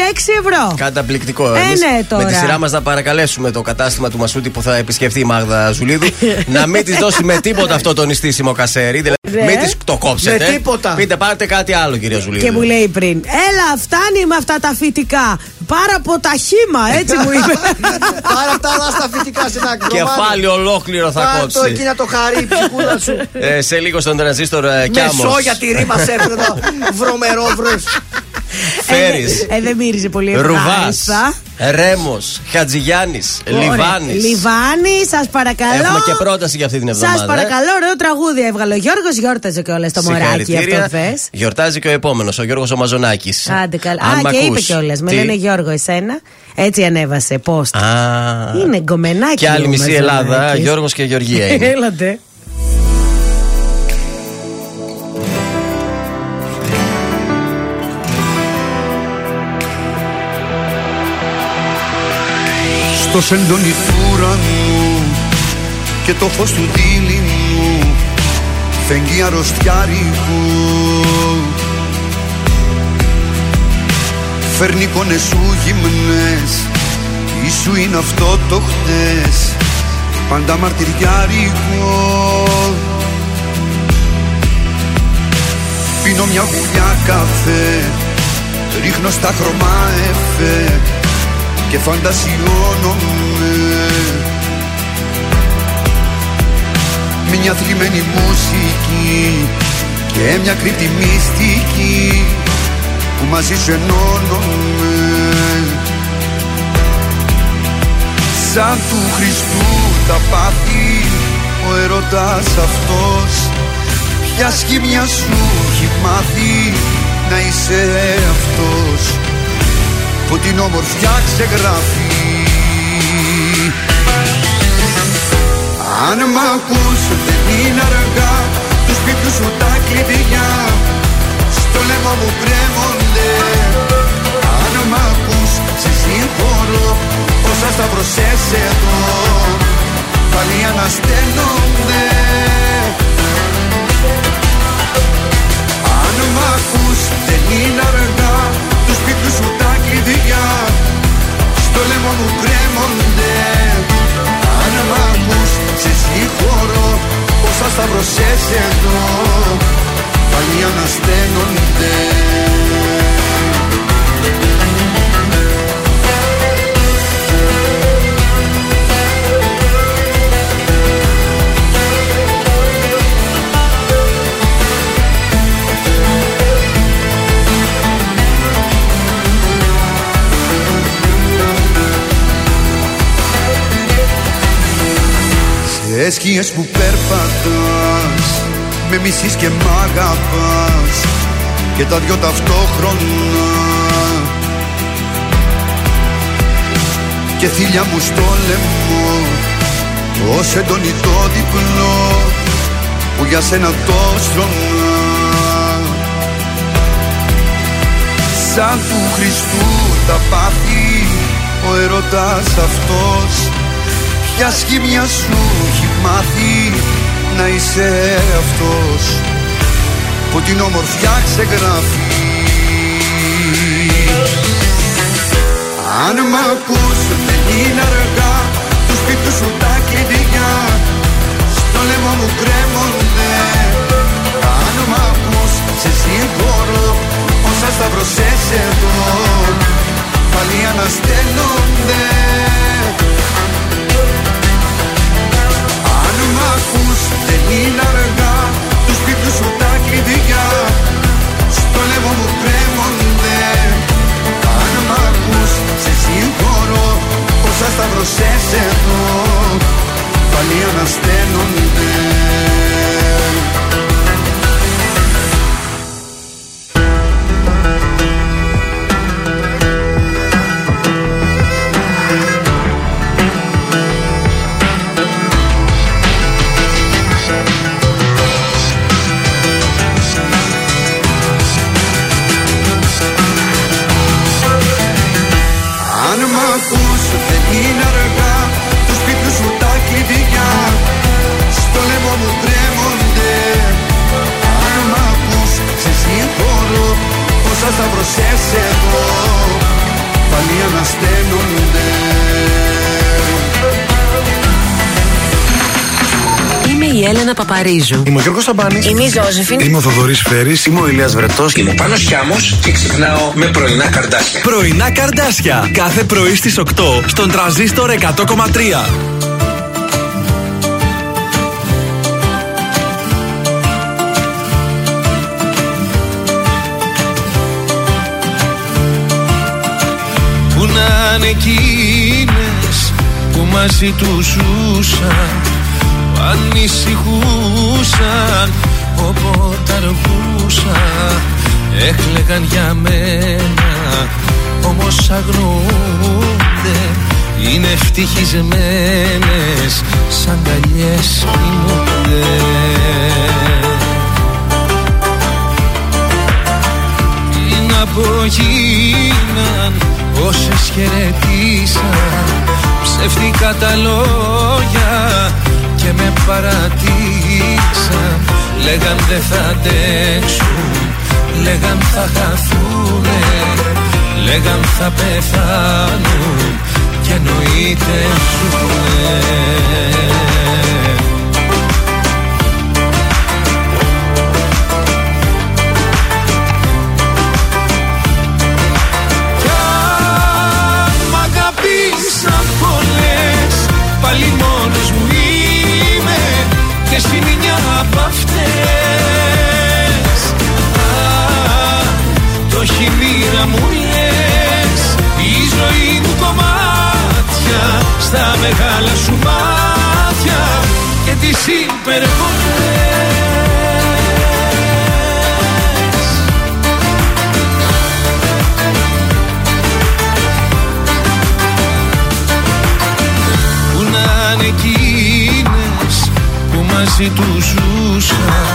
6€. Καταπληκτικό. Εμείς, ναι, τώρα. Με τη σειρά μας να παρακαλέσουμε το κατάστημα του Μασούτη που θα επισκεφτεί η Μάγδα Ζουλίδου να μην τη δώσει με τίποτα αυτό το νηστίσιμο κασέρι. Δηλαδή, μην τη το κόψετε. Με τίποτα. Πείτε, πάρτε κάτι άλλο, κυρία Ζουλίδου. Και μου λέει πριν, έλα, φτάνει με αυτά τα φυτικά. Πάρα από τα χύμα, έτσι μου είπε. Πάρα τα άλλα στα φυτικά στην άκρη. Κεφάλι ολόκληρο θα κόψει. Αυτό εκεί να το χαρεί, ψυχούλα σου. Σε λίγο στον Τρανζίστορ κι άμμο. Μεσόγια τυρί μα έφερε εδώ. Βρωμερόβρο. Φέρεις. Δεν μύριζε πολύ. Ρουβάς, Ρέμος, Χατζηγιάννης, Λιβάνης. Λιβάνη, σας παρακαλώ. Έχουμε και πρόταση για αυτή την εβδομάδα. Σας παρακαλώ, ωραίο τραγούδι έβγαλε ο Γιώργος. Γιόρταζε και όλα στο μωράκι αυτό θες. Γιορτάζει και ο επόμενος, ο Γιώργος ο Μαζονάκης. Άντε καλά. Α, και είπε κιόλας. Με λένε Γιώργο, εσένα. Έτσι ανέβασε. Πώ. Είναι γκομενάκι. Και άλλη μισή Ελλάδα, Γιώργος και Γεωργία. Έλατε. Το σεντόνι του ουρανού και το φως του δίλη μου φεγγεί αρρωστιάρικου. Φέρνει εικόνες σου γυμνές, ήσου είναι αυτό το χτες, πάντα μαρτυριάρικο. Πίνω μια γουλιά καφέ, ρίχνω στα χρώμα εφέ και φαντασιώνομαι μια θλιμμένη μουσική και μια κρύπτη μυστική που μαζί σου ενώνομαι. Σαν του Χριστού τα πάθη ο ερώτας αυτός, ποια σχήμια σου έχει μάθει να είσαι αυτός που την όμορφιά ξεγράφει. Αν μ' ακούς δεν είναι αργά, του σπίτιου σου τα κλειδιά στο λαιμό μου κρέμονται. Αν μ' ακούς σε συγχωρώ, όσα στα βρωσές εδώ πάλι ανασταίνονται. Αν μ' ακούς δεν είναι αργά, του σπίτιου σου τα κλειδιά στο λαιμό μου κρέμονται. Αν μ' ακούς σε συγχωρώ, όσα στα βρωσές εδώ πάλι ανασταίνονται. Σε σκιές που περπατάς, με μισείς και μ' αγαπάς και τα δυο ταυτόχρονα. Και θύλια μου στο λαιμό, ως έντονη το διπλό που για σένα το στρώμα. Σαν του Χριστού τα πάθη ο ερωτάς αυτός, ποια σχήμια σου έχει μάθει να είσαι αυτός που την όμορφιά ξεγράφει. Αν μ' ακούς δεν είναι αργά, του σπίτου σου τα κλειδιά στο λαιμό μου κρέμονται. Αν μ' ακούς σε συγχωρώ όσα σταυρωσές εδώ πάλι ανασταίνονται. Αν μ' ακούς δεν είναι αργά, του σπίτου σου τα κλειδιά στο λαιμό μου κρέμονται. Αν μ' ακούς σε συγχωρώ όσα σταυρωσές εδώ πάλι ανασταίνονται. Είμαι η Έλενα Παπαρίζου. Είμαι ο Γιώργος Σαμπάνης. Είμαι η Ζώζεφιν. Είμαι ο Θοδωρής Φέρης. Είμαι ο Ηλίας Βρετός. Είμαι ο Πάνος Χιάμος και ξυπνάω με πρωινά καρδάσια. Πρωινά καρδάσια κάθε πρωί στις 8 στον Τρανζίστορ 100,3. Ήταν εκείνες που μαζί του ζούσαν, που ανησυχούσαν όποτε αργούσαν. Έκλαιγαν για μένα, όμως αγνοούνται. Είναι ευτυχισμένες σαν αγκαλιές κοιμούνται. Την απογίναν όσες χαιρετήσαν ψεύτικα τα λόγια και με παρατήσαν. Λέγαν δε θα αντέξουν, λέγαν θα χαθούνε, λέγαν θα πεθάνουν και εννοείται ζουνε. Πάλι μόνος μου είμαι και εσύ μια απ' αυτές. Το χειμώνα μου λες, η ζωή μου κομμάτια στα μεγάλα σου μάτια και τις υπερβολές. Εκείνες που μαζί του ζούσαν,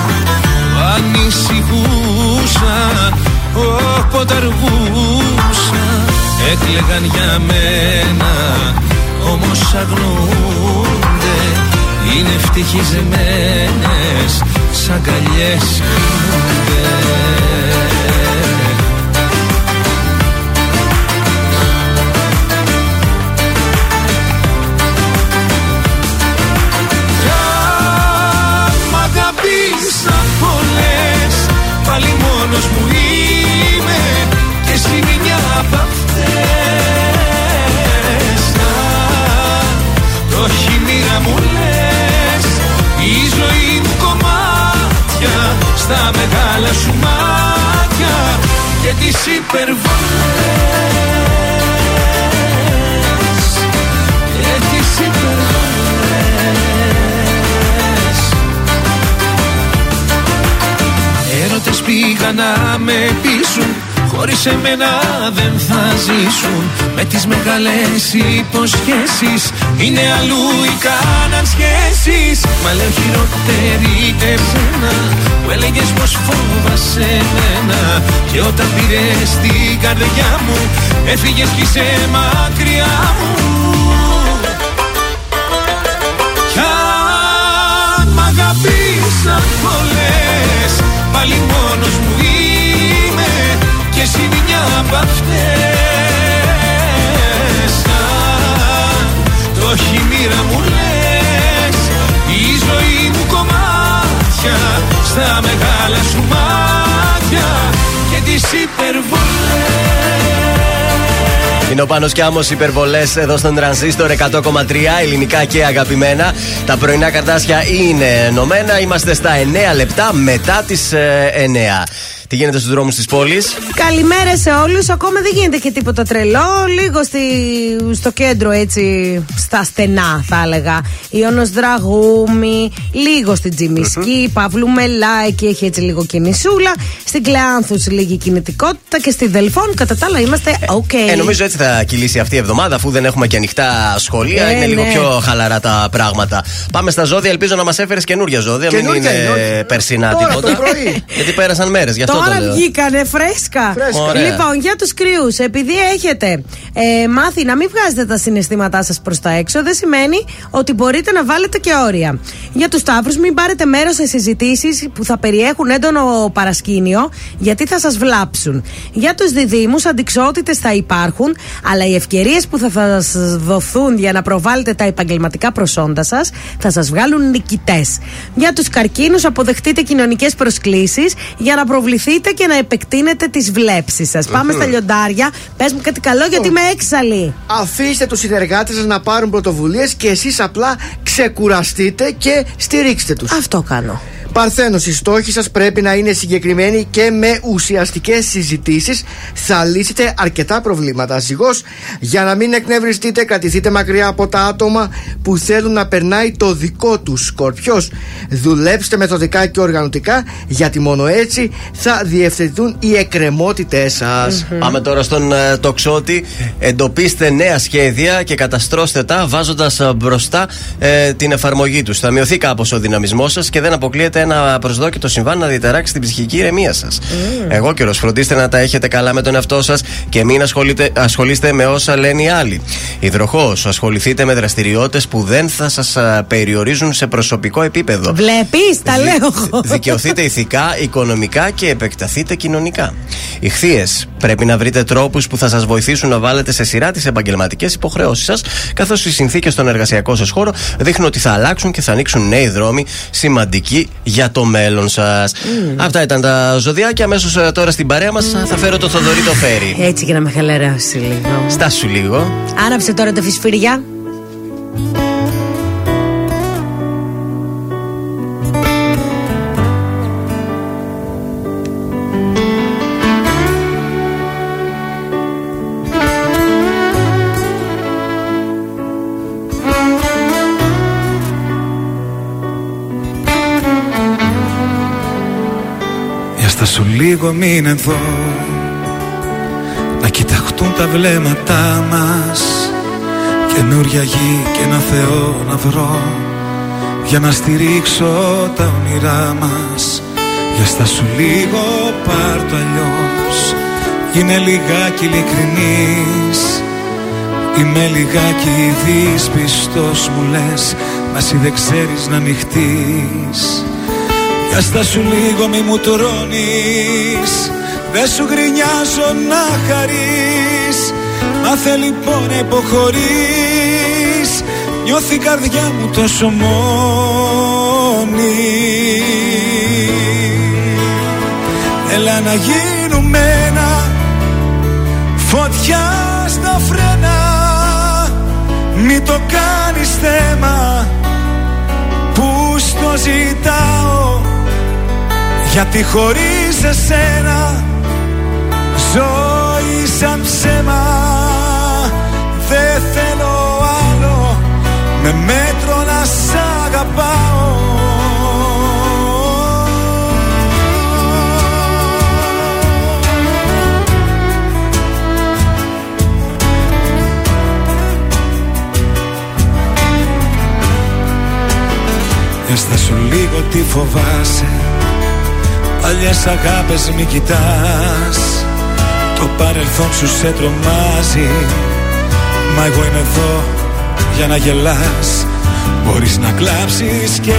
ανησυχούσαν όποτε αργούσαν. Έκλαιγαν για μένα, όμως αγνοούνται. Είναι ευτυχισμένες σαν αγκαλιές κοιμούνται. Πάλι μόνος μου είμαι και εσύ είμαι μια απ' αυτές. Το χειμώνα μου λες, η ζωή μου κομμάτια στα μεγάλα σου μάτια και τις υπερβολές, και τις υπερβολές. Έρωτες πήγαν να με πείσουν, χωρίς χωρίς εμένα δεν θα ζήσουν. Με τις μεγάλες υποσχέσεις είναι αλλού οι κάναν σχέσεις. Μα λέω χειρότερη και εσένα που έλεγες πως φόβασε εμένα. Και όταν πήρες την καρδιά μου έφυγες κι είσαι μακριά μου. Κι αν μ' αγαπήσαν πολλές πάλι μόνος μου είμαι και εσύ είναι μια απ' αυτές. Αν το έχει μοίρα μου λες η ζωή μου κομμάτια στα μεγάλα σου μάτια και τις υπερβολές. Είναι ο Πάνος Κιάμος, υπερβολές εδώ στον Τρανζίστορ 100,3, ελληνικά και αγαπημένα. Τα πρωινά καρτάσια είναι ενωμένα, είμαστε στα 9 λεπτά μετά τις 9. Τι γίνεται στους δρόμους της πόλης? Καλημέρα σε όλους. Ακόμα δεν γίνεται και τίποτα τρελό. Λίγο στο κέντρο, έτσι, στα στενά θα έλεγα. Ιόνος Δραγούμη, λίγο στην Τζιμισκή, Παύλου Μελάκη, έχει έτσι λίγο κινησούλα. Στην Κλεάνθους λίγη κινητικότητα και στη Δελφών. Κατά τα άλλα είμαστε ok. Νομίζω έτσι θα κυλήσει αυτή η εβδομάδα, αφού δεν έχουμε και ανοιχτά σχολεία. Είναι λίγο πιο χαλαρά τα πράγματα. Πάμε στα ζώδια. Ελπίζω να μας έφερες καινούργια ζώδια. Μην είναι περσινά τίποτα. Γιατί πέρασαν μέρες. Τώρα βγήκανε φρέσκα. Λοιπόν, για τους κρυούς, επειδή έχετε μάθει να μην βγάζετε τα συναισθήματά σας προς τα έξω, δεν σημαίνει ότι μπορείτε να βάλετε και όρια. Για τους Σταύρους, μην πάρετε μέρος σε συζητήσεις που θα περιέχουν έντονο παρασκήνιο, γιατί θα σας βλάψουν. Για τους Διδύμους, αντικσότητες θα υπάρχουν, αλλά οι ευκαιρίες που θα σας δοθούν για να προβάλλετε τα επαγγελματικά προσόντα σας θα σας βγάλουν νικητές. Για τους Καρκίνους, αποδεχτείτε κοινωνικές προσκλήσεις για να προβληθείτε και να επεκτείνετε τις βλέψεις σας. Πάμε στα Λιοντάρια. Πες μου κάτι καλό, γιατί είμαι έξαλλη. Αφήστε τους συνεργάτες σας να πάρουν πρωτοβουλίες και εσείς απλά ξεκουραστείτε και στηρίξτε τους. Αυτό κάνω. Παρθένος, οι στόχοι σας πρέπει να είναι συγκεκριμένοι και με ουσιαστικές συζητήσεις θα λύσετε αρκετά προβλήματα. Ζυγός, για να μην εκνευριστείτε, κρατηθείτε μακριά από τα άτομα που θέλουν να περνάει το δικό τους. Σκορπιός, δουλέψτε μεθοδικά και οργανωτικά, γιατί μόνο έτσι θα διευθετηθούν οι εκκρεμότητές σας. Πάμε τώρα στον Τοξότη. Εντοπίστε νέα σχέδια και καταστρώστε τα βάζοντας μπροστά την εφαρμογή τους. Θα μειωθεί κάπως ο δυναμισμός σας και δεν αποκλείεται ένα προσδόκιτο συμβάν να διαταράξει την ψυχική ηρεμία σας. Εγώ καιρός, φροντίστε να τα έχετε καλά με τον εαυτό σας και μην ασχολείστε με όσα λένε οι άλλοι. Υδροχόος, ασχοληθείτε με δραστηριότητες που δεν θα σας περιορίζουν σε προσωπικό επίπεδο. Βλέπεις, τα λέω εγώ. Δικαιωθείτε ηθικά, οικονομικά και επεκταθείτε κοινωνικά. Ιχθύες, πρέπει να βρείτε τρόπους που θα σας βοηθήσουν να βάλετε σε σειρά τις επαγγελματικές υποχρεώσεις σας, καθώς οι συνθήκες στον εργασιακό σας χώρο δείχνουν ότι θα αλλάξουν και θα ανοίξουν νέοι δρόμοι σημαντικοί για το μέλλον σας. Αυτά ήταν τα ζωδιά και αμέσως τώρα στην παρέα μας θα φέρω το Θοδωρή το Φέρι. Έτσι για να με χαλαρώσει λίγο. Στάσου λίγο. Άναψε τώρα τα φυσφυριά. Σου λίγο μην εδώ να κοιταχτούν τα βλέμματά μας. Καινούρια γη και ένα Θεό να βρω για να στηρίξω τα όνειρά μας. Για στάσου λίγο, πάρ' το αλλιώς, γίνε λιγάκι ειλικρινής. Είμαι λιγάκι δύσπιστος, μου λες, μα εσύ δεν ξέρεις να ανοιχτείς. Για στάσου λίγο, μη μου τρώνεις, δεν σου γρινιάζω να χαρείς. Μάθε λοιπόν να υποχωρείς, νιώθει η καρδιά μου τόσο μόνη. Έλα να γίνουμε ένα, φωτιά στα φρένα. Μη το κάνεις θέμα που στο ζητάω, γιατί χωρίς εσένα ζωή σαν ψέμα. Δεν θέλω άλλο με μέτρο να σ' αγαπάω. πες θα σου λίγο τι φοβάσαι. Παλιές αγάπες μη κοιτάς. Το παρελθόν σου σε τρομάζει. Μα εγώ είμαι εδώ για να γελάς. Μπορείς να κλάψεις και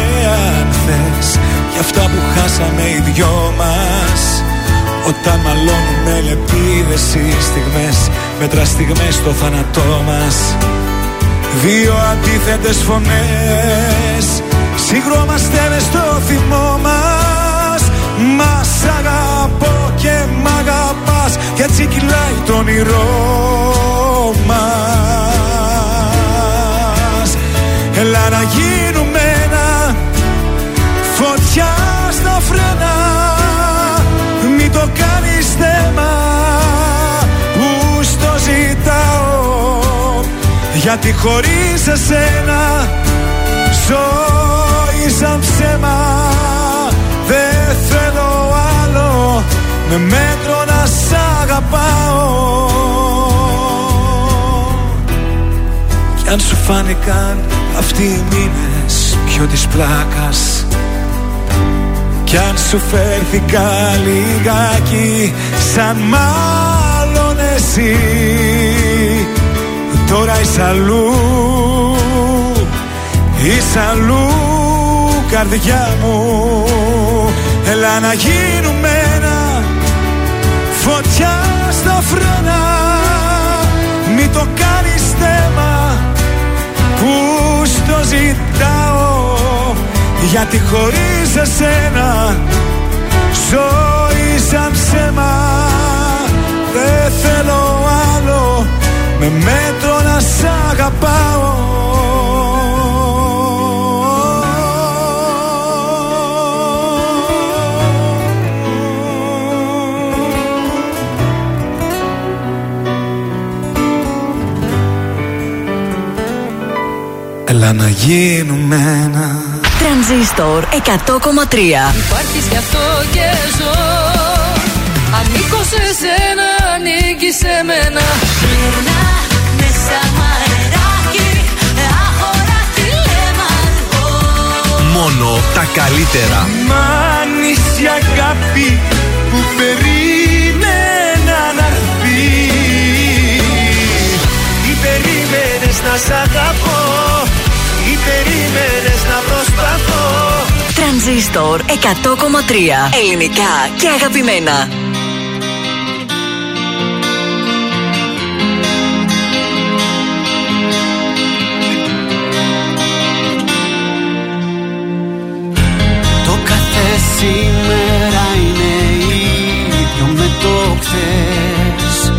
αν θες για αυτά που χάσαμε οι δυο μας. Όταν μαλώνουμε λεπίδες οι στιγμές, μέτρα στιγμές στο θάνατό μας. Δύο αντίθετες φωνές συγχρώμαστε μες στο θυμό μας. Μα σ' αγαπώ και μ' αγαπάς κι έτσι κυλάει το όνειρό μας. Έλα να γίνουμε ένα, φωτιά στα φρένα. Μη το κάνεις θέμα που στο ζητάω, γιατί χωρίς εσένα ζωή σαν ψέμα. Δεν θέλω άλλο με μέτρο να σ' αγαπάω. Κι αν σου φάνηκαν αυτοί οι μήνες πιο της πλάκας, κι αν σου φέρθηκα λιγάκι σαν μάλλον εσύ, τώρα είσαι αλλού, είσαι αλλού καρδιά μου. Έλα να γίνουμε ένα, φωτιά στα φρένα. Μη το κάνεις θέμα που στο ζητάω, γιατί χωρίς εσένα ζωή σαν ψέμα. Δεν θέλω άλλο με μέτρο να σ' αγαπάω. Έλα να γίνουμε ένα. Τρανζίστορ 100,3. Υπάρχεις γι' αυτό και ζω. Ανήκω σε σένα, ανήκεις σε μένα. Γυρνά μέσα μαρεράκι, άχωρα τηλεμαρκό. Μόνο τα καλύτερα. Μάνης η αγάπη που περίμενα να έρθει. Τι περίμενες να σ' αγαπώ, τι περίμενες να προσπαθώ. Τρανζίστορ 100,3. Ελληνικά και αγαπημένα. Το κάθε σήμερα είναι ίδιο με το χθες.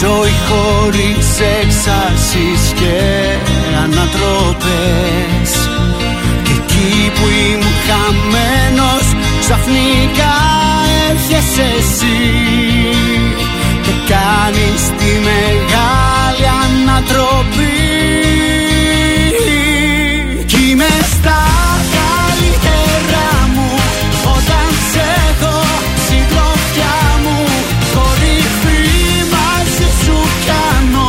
Ζωή χωρίς εξάρσεις και ανατροπές. Και εκεί που ήμουν χαμένος ξαφνικά έρχεσαι εσύ και κάνεις τη μεγάλη ανατροπή. Κι είμαι στα καλύτερα μου όταν σε δω, συντροφιά μου. Κορυφή μαζί σου πιάνω,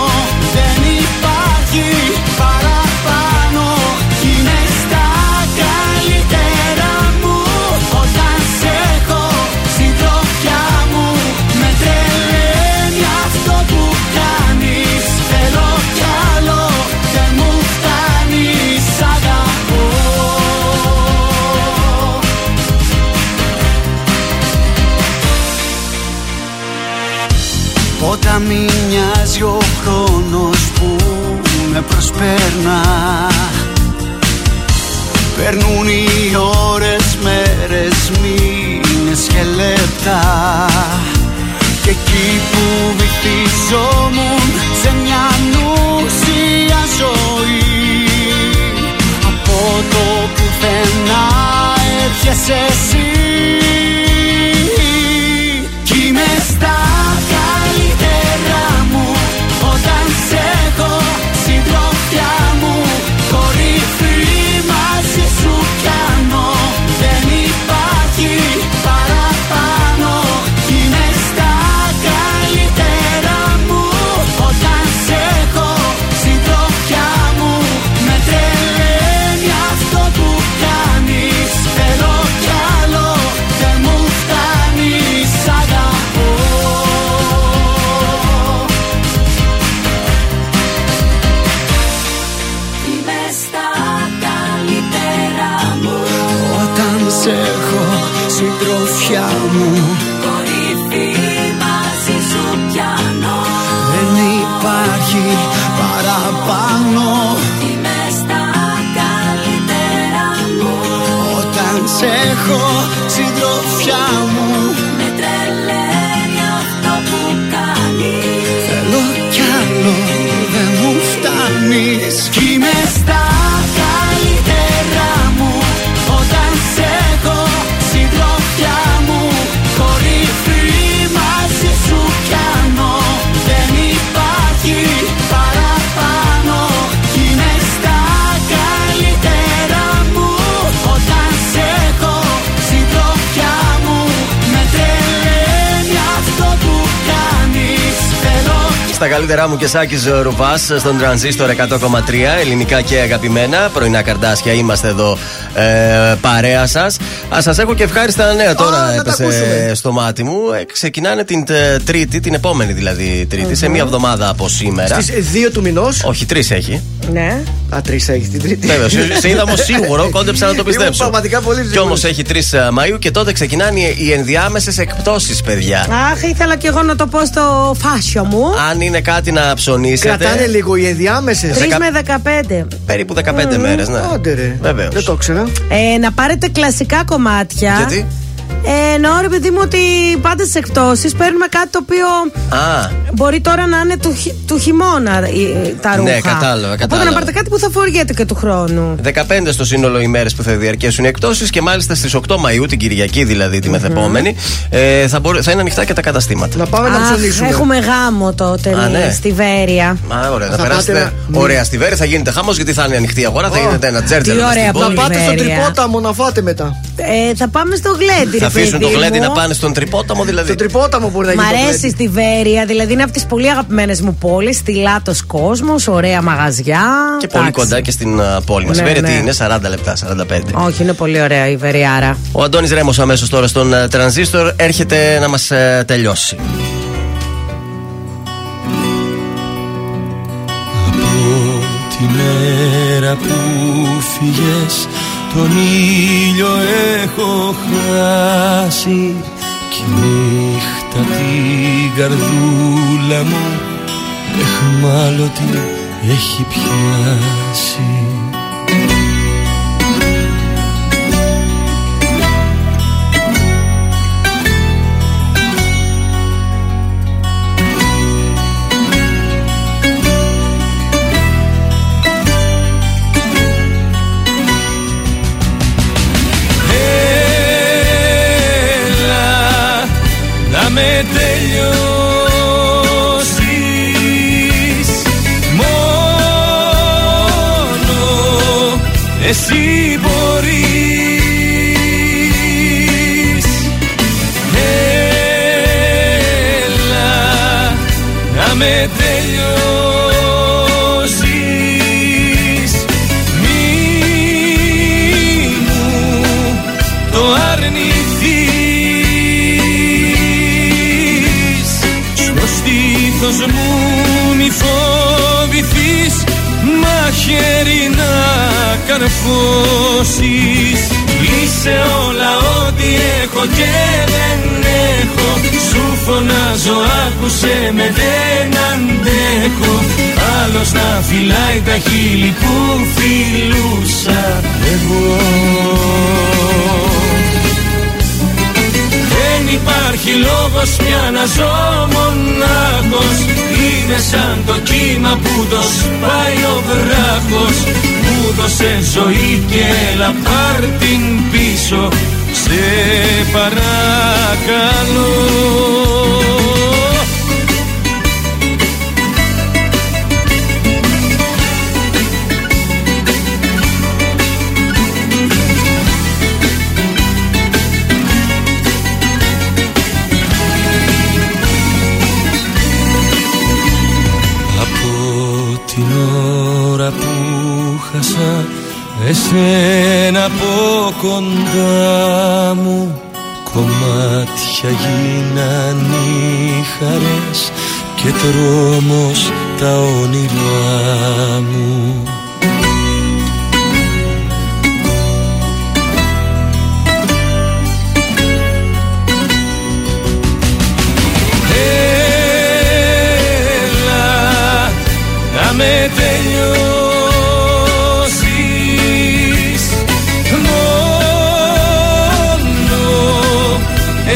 δεν υπάρχει παρά. Όταν μη νοιάζει ο χρόνος που με προσπέρνα. Περνούν οι ώρες, μέρες, μήνες και λεπτά. Και εκεί που βυθιζόμουν σε μια ανούσια ζωή, από το πουθενά έρχεσαι εσύ. Κι είμαι στα καλύτερα μου όταν σε έχω, συντροφιά μου. Κορυφή μαζί σου πιάνω, δεν υπάρχει παραπάνω. μου. Κορυφή μαζί σου πιάνω. Δεν υπάρχει παραπάνω. Είμαι στα καλύτερα μου. Όταν σ' έχω συντροφιά μου. Με τρελαίνει αυτό που κάνεις. Θέλω κι άλλο, δεν μου φτάνεις. Είμαι στα καλύτερα μου. Όταν σ' έχω συντροφιά μου. Κορυφή μαζί σου πιάνω. Δεν υπάρχει παραπάνω. Είμαι στα καλύτερα μου. Όταν σ' έχω συντροφιά μου. Με τρελαίνει αυτό που κάνεις. Θέλω. Στα καλύτερά μου και Σάκης Ρουβάς στον Τρανζίστορ 100,3 ελληνικά και αγαπημένα. Πρωινά καρδάσια, είμαστε εδώ παρέα σας. Α, σας έχω και ευχάριστα νέα τώρα. Έπεσε στο μάτι μου. Ξεκινάνε την Τρίτη, την επόμενη δηλαδή Τρίτη, σε μία εβδομάδα από σήμερα. Στις 2 του μηνός. Όχι, 3 έχει. Ναι. Α, 3 έχει την Τρίτη. Βέβαια, σε είδα όμως σίγουρο, κόντεψα να το πιστέψω. Πραγματικά πολύ ζήτημα. Κι όμως έχει 3 Μαΐου και τότε ξεκινάνε οι ενδιάμεσες εκπτώσεις, παιδιά. Αχ, ήθελα κι εγώ να το πω στο φάσιο μου. Αν είναι κάτι να ψωνίσετε. Κρατάνε λίγο οι ενδιάμεσες. 3 με 15. Περίπου 15 μέρες, ναι. Βεβαίως. Δεν το ξέρα. Να πάρετε κλασικά κομμάτια. Γιατί? Εννοώ ρε παιδί μου ότι πάντα στις εκπτώσεις παίρνουμε κάτι το οποίο μπορεί τώρα να είναι του χειμώνα τα ρούχα. Ναι, κατάλαβα. Οπότε να πάρετε κάτι που θα φοριέται και του χρόνου. 15 στο σύνολο ημέρες που θα διαρκέσουν οι εκπτώσεις και μάλιστα στις 8 Μαΐου, την Κυριακή δηλαδή, τη μεθεπόμενη, θα είναι ανοιχτά και τα καταστήματα. Να πάμε να ψωνίσουμε. Έχουμε γάμο τότε στη Βέρεια. Ωραία, θα περάσετε. Ωραία, στη Βέρεια θα γίνεται χάμος γιατί θα είναι ανοιχτή η αγορά, θα γίνεται ένα τζέρτζερ. Θα πάτε στον Τρυπόταμο να φάτε μετά. Θα πάμε στο Γλέντι. Θα αφήσουν το Γλέντι να πάνε στον Τρυπόταμο, δηλαδή. Στον Τρυπόταμο μπορεί να γίνει. Μ' αρέσει στη Βέρεια, δηλαδή είναι από τις πολύ αγαπημένες μου πόλεις. Στιλάτος κόσμος, ωραία μαγαζιά. Και πολύ κοντά και στην πόλη μας. Η Βέρεια τι είναι, 40 λεπτά, 45. Όχι, είναι πολύ ωραία η Βεριάρα. Ο Αντώνης Ρέμος αμέσως τώρα στον Τρανζίστορ έρχεται να μας τελειώσει. Από τη μέρα που φύγες, τον ήλιο έχω χάσει κι η νύχτα την καρδούλα μου αιχμάλωτη έχει πιάσει. Με τελειώσεις μόνο εσύ μπορείς. Έλα να με τελειώσεις, μη μου το αρνηθείς. Μου μη φοβηθείς, μαχαίρι να καρφώσεις. Είσαι όλα ό,τι έχω και δεν έχω. Σου φωνάζω άκουσε με, δεν αντέχω. Άλλος να φυλάει τα χείλη που φιλούσα εγώ. Δεν υπάρχει λόγος πια να ζω μονάχος. Είναι σαν το κύμα που το σπάει ο βράχος. Μου δώσε ζωή και έλα πάρ' την πίσω, σε παρακαλώ. Εσένα από κοντά μου κομμάτια γίναν οι χαρές και τρόμος τα όνειρά μου.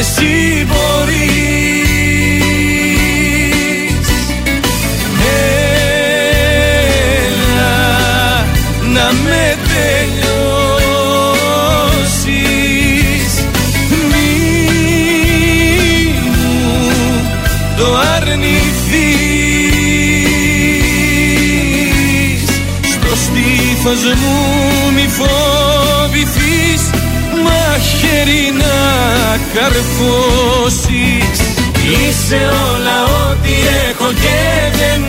εσύ μπορείς. Έλα να με τελειώσεις, μη μου το αρνηθείς, στο στήθος μου μη φοβηθείς, μαχαίρι να καρφώσεις. Είσαι όλα ό,τι έχω και δεν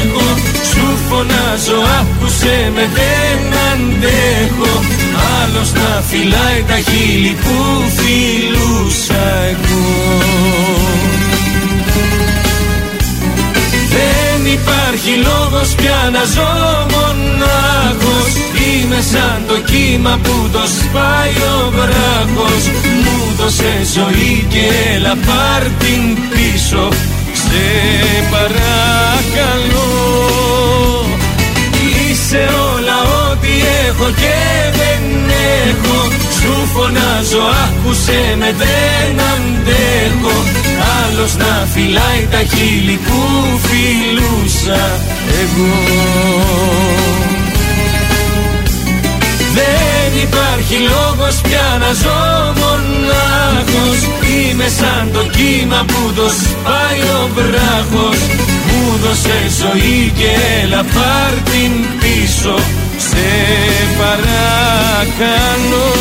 έχω, σου φωνάζω άκουσε με δεν αντέχω, άλλος να φυλάει τα χείλη που φιλούσα εγώ. Δεν υπάρχει λόγος πια να ζω μονάχος, είμαι σαν το κύμα που το σπάει ο βράχος. Μου δώσε ζωή και έλα πάρ' την πίσω, σε παρακαλώ. Είσαι όλα ό,τι έχω και δεν έχω, σου φωνάζω άκουσε με δεν αντέχω, άλλος να φυλάει τα χείλη που φιλούσα εγώ. Δεν υπάρχει λόγος πια να ζω μονάχος, είμαι σαν το κύμα που το σπάει ο βράχος. Μου δώσε ζωή και έλα πάρ' την πίσω, σε παρακαλώ.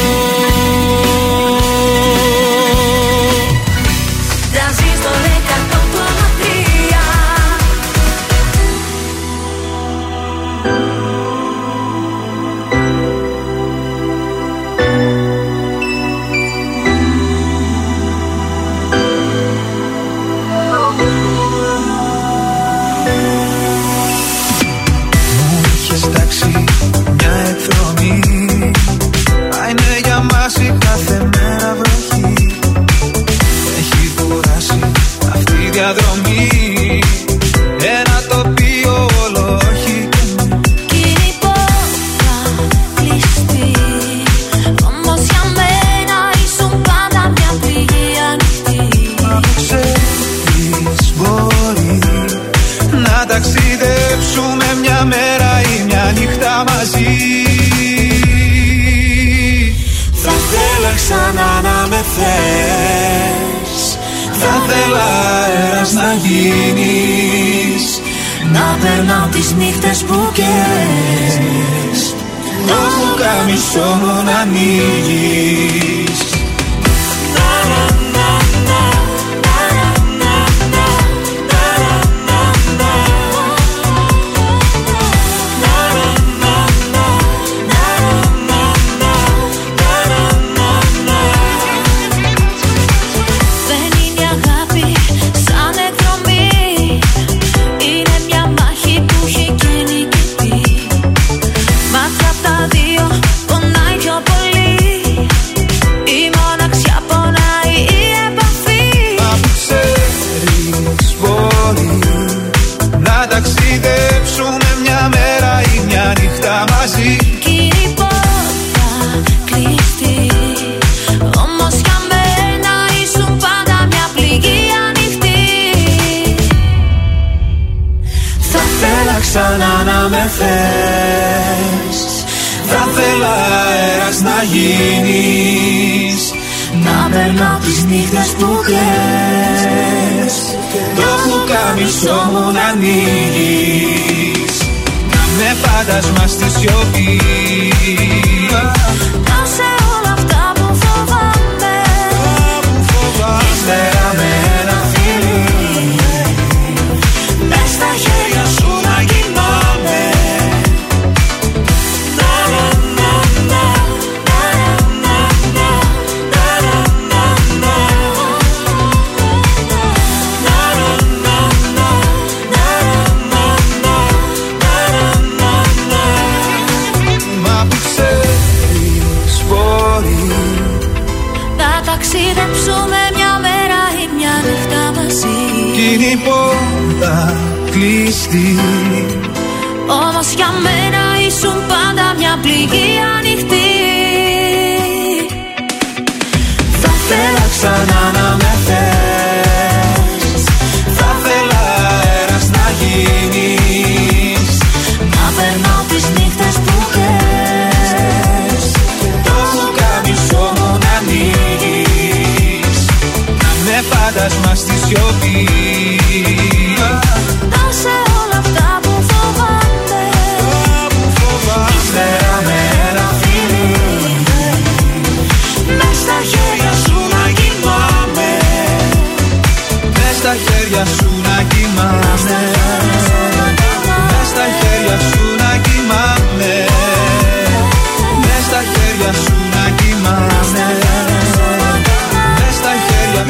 Na na na.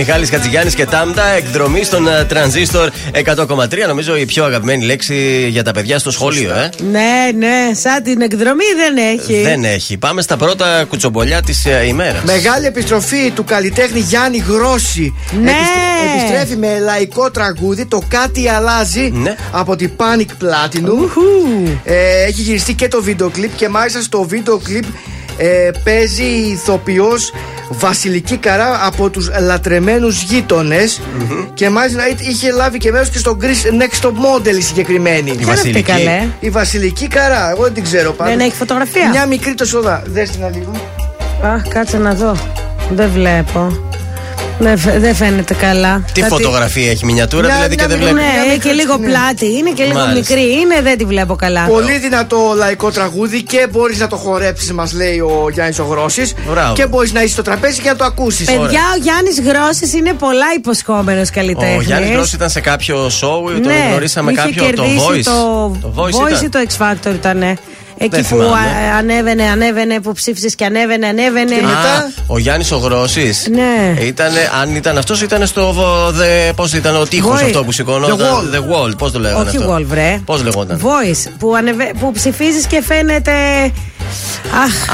Μιχάλης Κατζηγιάννης και Τάμτα, εκδρομή στον Τρανζίστορ 100,3. Νομίζω η πιο αγαπημένη λέξη για τα παιδιά στο σχολείο, Ναι, ναι, σαν την εκδρομή δεν έχει. Δεν έχει. Πάμε στα πρώτα κουτσομπολιά της ημέρας. Μεγάλη επιστροφή του καλλιτέχνη Γιάννη Γρόση. Ναι. Επιστρέφει με λαϊκό τραγούδι, το Κάτι Αλλάζει, ναι, από την Panic Platinum. Έχει γυριστεί και το βίντεο κλιπ και μάλιστα στο βίντεο κλιπ παίζει η ηθοποιός Βασιλική Καρά από τους λατρεμένους γείτονες, και μάλιστα είχε λάβει και μέρος και στο Greece Next Top Model η συγκεκριμένη. Η Βασιλική Καρά, εγώ δεν την ξέρω πάντα. Δεν έχει φωτογραφία. Μια μικρή τοσοδά, δες την λίγο. Αχ, κάτσε να δω, δεν βλέπω. Δεν φαίνεται καλά. Τι φωτογραφία έχει, μινιατούρα δηλαδή και δεν βλέπει. Ναι, έχει και λίγο πλάτη, είναι και λίγο μικρή, είναι, δεν τη βλέπω καλά. Πολύ δυνατό λαϊκό τραγούδι και μπορείς να το χορέψεις, μας λέει ο Γιάννης ο Γρόσης. Και μπορείς να είσαι στο τραπέζι και να το ακούσεις. Παιδιά, ο Γιάννης Γρόσης είναι πολλά υποσχόμενος καλλιτέχνης. Ο Γιάννης Γρόσης ήταν σε κάποιο show, τον γνωρίσαμε κάποιο, το Voice. Το Voice ή το X Factor ήταν. Εκεί που ανέβαινε, που ψήφισες και ανέβαινε. Ο Γιάννης ο Γρόσης. Ναι. Ήτανε, αν ήταν αυτός, ήταν στο. Πώς ήταν ο τείχος αυτό που σηκωνόταν. The Wall. Πώς το λέγανε αυτό. Όχι Wall, βρε. Πώς λεγόταν. Voice. Που ψηφίζεις και φαίνεται.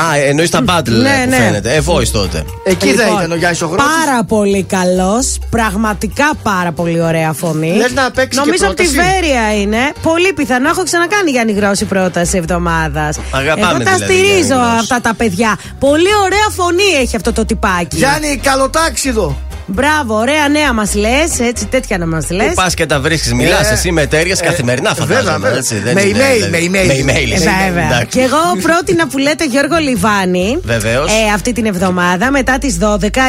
Α, εννοείς τα battle που φαίνεται. Voice τότε. Εκεί δεν ήταν ο Γιάννης ο Γρόσης. Πάρα πολύ καλός. Πραγματικά πάρα πολύ ωραία φωνή. Λες να παίξεις. Νομίζω από τη Βέρεια είναι. Πολύ πιθανό. Έχω ξανακάνει Γιάννη Γρόση πρόταση εβδομάδα. Αγαπάμε. Εγώ τα στηρίζω αυτά τα παιδιά. Πολύ ωραία φωνή έχει αυτό το τυπάκι. Γιάννη, καλοτάξιδο. Μπράβο, ωραία νέα μας λες. Έτσι, τέτοια να μας λες. Που πας και τα βρίσκεις, μιλάς εσύ με εταιρείε καθημερινά, φαντάζομαι. Με email. Βέβαια. Και εγώ πρότεινα που λέτε Γιώργο Λιβάνη. Βεβαίως. Αυτή την εβδομάδα, μετά τις 12,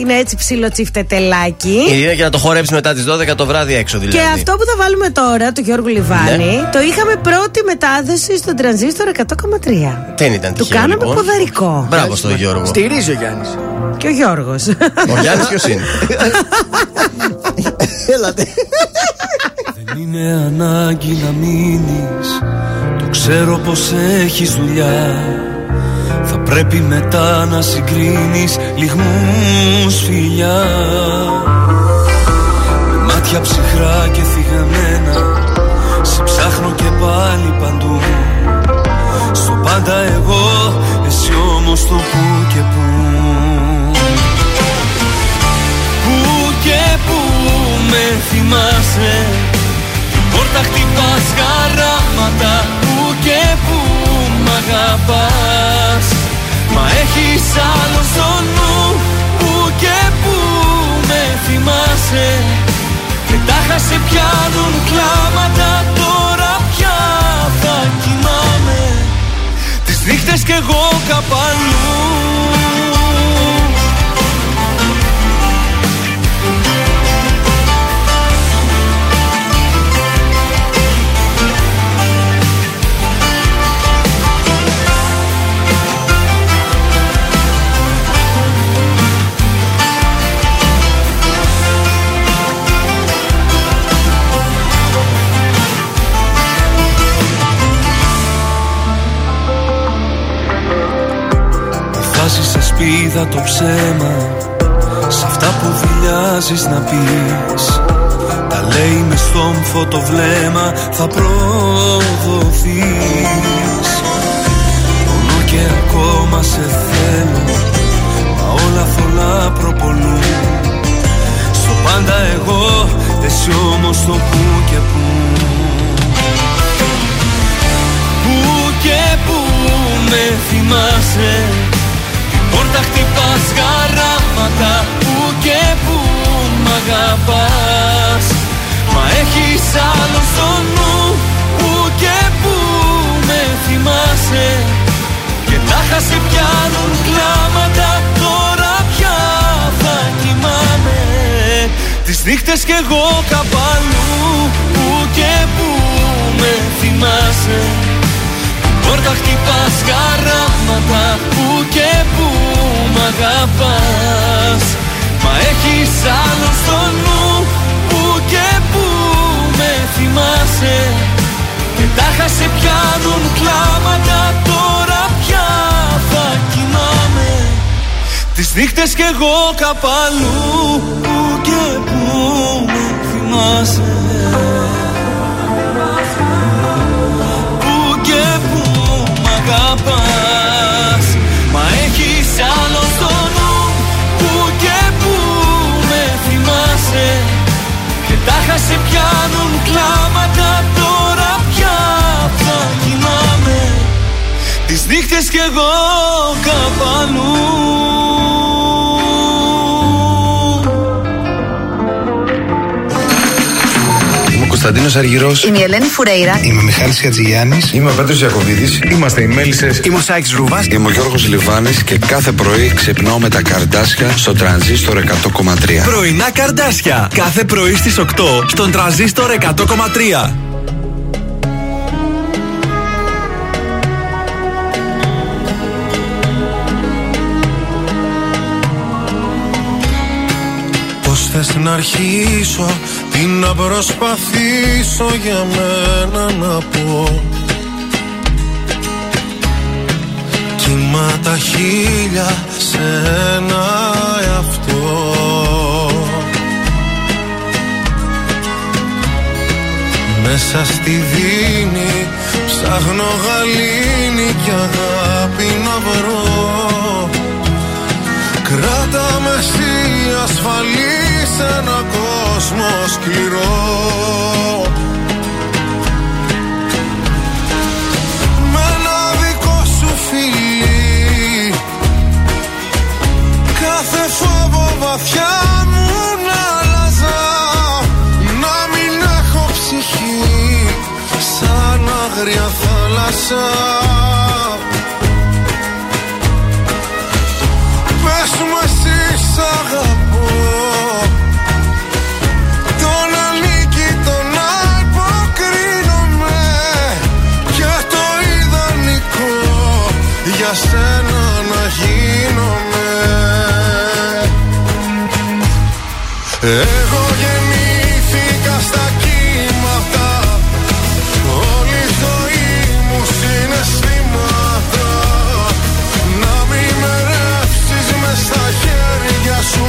είναι έτσι ψιλοτσιφτετελάκι. Είναι για να το χορέψει μετά τις 12 το βράδυ έξω δηλαδή. Και αυτό που θα βάλουμε τώρα, του Γιώργου Λιβάνη, ναι, το είχαμε πρώτη μετάδοση στον Τρανζίστορ 100,3. Δεν ήταν τυχαίο. Του κάναμε λοιπόν ποδαρικό. Μπράβο στον Γιώργο. Στηρίζει ο Γιάννης. Και ο Γιώργος. Ο Γιάννης ποιος είναι? Έλατε. Δεν είναι ανάγκη να μείνεις. Το ξέρω πως έχεις δουλειά. Θα πρέπει μετά να συγκρίνεις λιγμούς φιλιά. Με μάτια ψυχρά και θυγαμένα σε ψάχνω και πάλι παντού. Στο πάντα εγώ, εσύ όμως το που και που. Και που με θυμάσαι, την πόρτα χτυπάς χαράματα. Που και που μ' αγαπάς, μα έχεις άλλο στο νου. Που και που με θυμάσαι, μετάχα σε πιάνουν κλάματα. Τώρα πια θα κοιμάμαι τις νύχτες κι εγώ κάπου αλλού. Σε σπίδα το ψέμα, σε αυτά που δηλιάζεις να πεις. Τα λέει μες στον φωτοβλέμα, θα προδοθείς. Μόνο και ακόμα σε θέλω, μα όλα θολά προπολούν. Στο πάντα εγώ, εσύ όμως το που και που. Που και που με θυμάσαι, πόρτα χτυπάς χαράματα. Που και που μ' αγαπάς, μα έχεις άλλο στο νου. Που και που με θυμάσαι, και τάχα σε πιάνουν κλάματα. Τώρα πια θα κοιμάμαι τις νύχτες χτες κι εγώ καπαλού, που και που με θυμάσαι. Πόρτα χτυπάς χαράματα, που και που μ' αγαπάς. Μα έχεις άλλον στο νου, που και που με θυμάσαι. Και τάχα σε πιάνουν κλάματα, τώρα πια θα κοιμάμαι. Τις νύχτες κι εγώ καπαλού, που και που με θυμάσαι. Που και που μ' αγαπάς. Μα έχεις άλλο στο νου, που και που με θυμάσαι. Και τάχα σε πιάνουν κλάματα, τώρα πια θα κοιμάμαι. Τις νύχτες κι εγώ καπαλού. Κωνσταντίνος Αργυρός. Είμαι η Ελένη Φουρέιρα. Είμαι ο Μιχάλης Χατζηγιάννης. Είμαι ο Πέτρος Ιακοβίδης. Είμαστε οι Μέλισσες. Είμαι ο Σάιξ Ρούβας. Είμαι ο Γιώργος Λιβάνης και κάθε πρωί ξυπνάω με τα Καρντάσια στο Τρανζίστορ 100,3. Πρωινά Καρντάσια. Κάθε πρωί στις 8 στον Τρανζίστορ 100,3. Πώς θες να αρχίσω, τι να προσπαθήσω για μένα να πω. Κύμα τα χίλια σε ένα εαυτό. Μέσα στη δίνη ψάχνω γαλήνη κι αγάπη να βρω. Κράτα με εσύ ασφαλή σε έναν κόσμο σκληρό. Με ένα δικό σου φιλί κάθε φόβο βαθιά μου να αλλάζα. Να μην έχω ψυχή σαν άγρια θάλασσα. Πες μου εσύ σ' αγαπώ. Τον ανήκει τον αποκρίνομαι. Και το ιδανικό για σένα να γίνομαι. Εγώ γεννήθηκα στα κύματα. Όλη η ζωή μου συναισθήματα. Να μην με στα χέρια σου,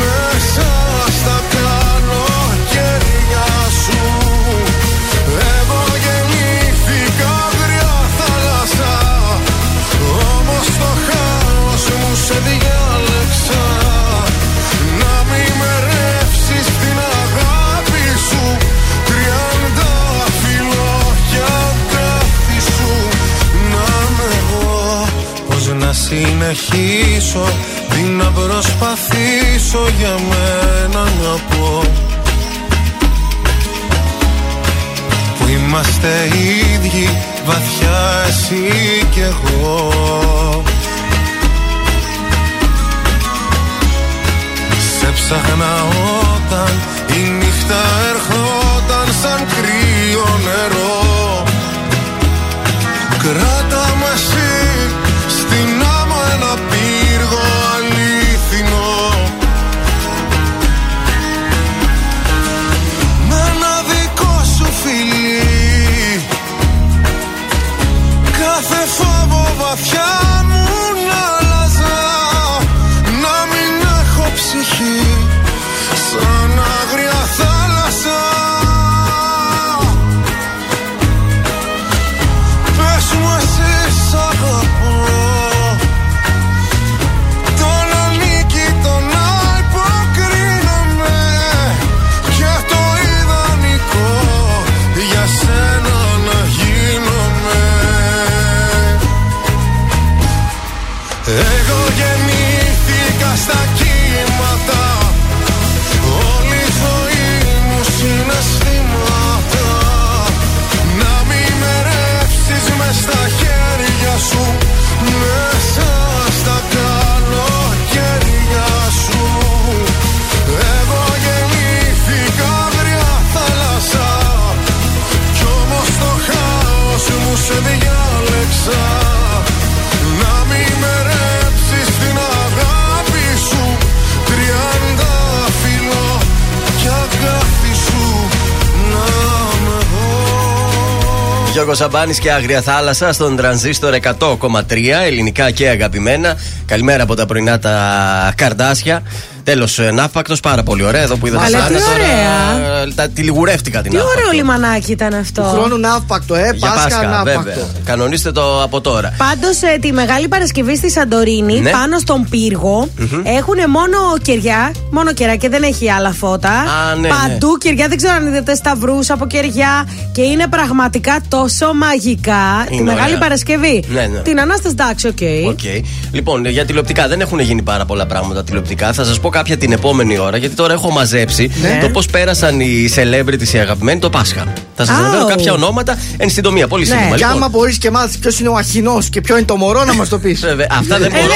μέσα στα καλοκαίρια σου. Εγώ γεννήθηκα άγρια θάλασσα, όμως το χάος μου σε διάλεξα. Να μην με ρεύσεις την αγάπη σου, 30 φιλόκια κάθε σου. Να είμαι εγώ, πώς να συνεχίσω, τι να προσπαθήσω για μένα να πω. Που είμαστε ίδιοι βαθιά εσύ κι εγώ. Σε ψάχνα όταν η νύχτα ερχόταν σαν κρύο νερό. Κράτα με εσύ στην άμα ένα πύργο αληθινό. Με ένα δικό σου φιλί κάθε φόβο βαθιά μου να αλλάζα. Να μην έχω ψυχή σαν αγρία. Γιώργο Σαμπάνη και Άγρια Θάλασσα στον Τρανζίστορ 100,3 ελληνικά και αγαπημένα. Καλημέρα από τα πρωινά τα Καρδάσια. Τέλος, ναύπακτος, πάρα πολύ ωραία. Εδώ που είδα τα σάντα τώρα. Τη λιγουρεύτηκα την ναύπακτο. Τι ωραίο λιμανάκι ήταν αυτό. Του χρόνου ναύπακτο, Πάσχα ναύπακτο. Κανονίστε το από τώρα. Πάντως, τη Μεγάλη Παρασκευή στη Σαντορίνη, ναι, πάνω στον πύργο, έχουν μόνο κεριά. Μόνο κερά και δεν έχει άλλα φώτα. Α, ναι, παντού ναι, κεριά. Δεν ξέρω αν είδατε σταυρούς από κεριά. Και είναι πραγματικά τόσο μαγικά. Είναι τη Μεγάλη ωραία Παρασκευή. Ναι, ναι. Την Ανάσταση, εντάξει, οκ. Λοιπόν, για τηλεοπτικά δεν έχουν γίνει πάρα πολλά πράγματα τηλεοπτικά. Θα σας πω κάποια την επόμενη ώρα, γιατί τώρα έχω μαζέψει το πώς πέρασαν οι celebrities οι αγαπημένοι το Πάσχα. Θα σας αναφέρω κάποια ονόματα εν συντομία. Πολύ σύντομα. Και άμα μπορείς και μάθεις ποιος είναι ο Αχινός και ποιο είναι το μωρό, να μας το πεις. Αυτά δεν μπορώ.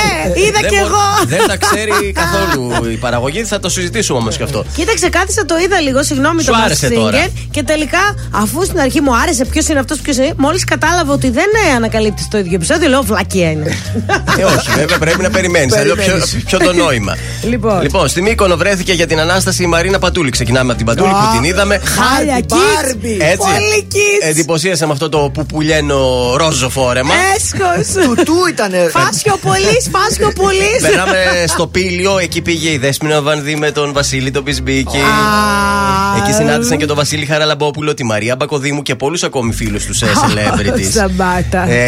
Είδα και εγώ. Δεν τα ξέρει καθόλου η παραγωγή, θα το συζητήσουμε όμως και αυτό. Κοίταξε, κάθισα, το είδα λίγο, συγγνώμη, το Mask Singer. Και τελικά, αφού στην αρχή μου άρεσε ποιος είναι αυτός, ποιος είναι, μόλις κατάλαβα ότι δεν ανακαλύπτει το ίδιο επεισόδιο, λέω βλακία είναι. Όχι, βέβαια πρέπει να περιμένεις. Ποιο το νόημα. Λοιπόν, στη Μύκονο βρέθηκε για την Ανάσταση η Μαρίνα Πατούλη. Ξεκινάμε από την Πατούλη που την είδαμε. Χάλια κίτς, πολύ κίτς. Εντυπωσίασε με αυτό το πουπουλένο ρόζο φόρεμα. Έσχος. Τουτού ήτανε. Φάσκιο πολύ. Περάμε στο Πήλιο, εκεί πήγε η Δέσποινα Βανδύ με τον Βασίλη τον Πισμπίκη. Εκεί συνάντησαν και τον Βασίλη Χαραλαμπόπουλο, τη Μαρία Μπακοδήμου και πολλούς ακόμη φίλους τους celebrities.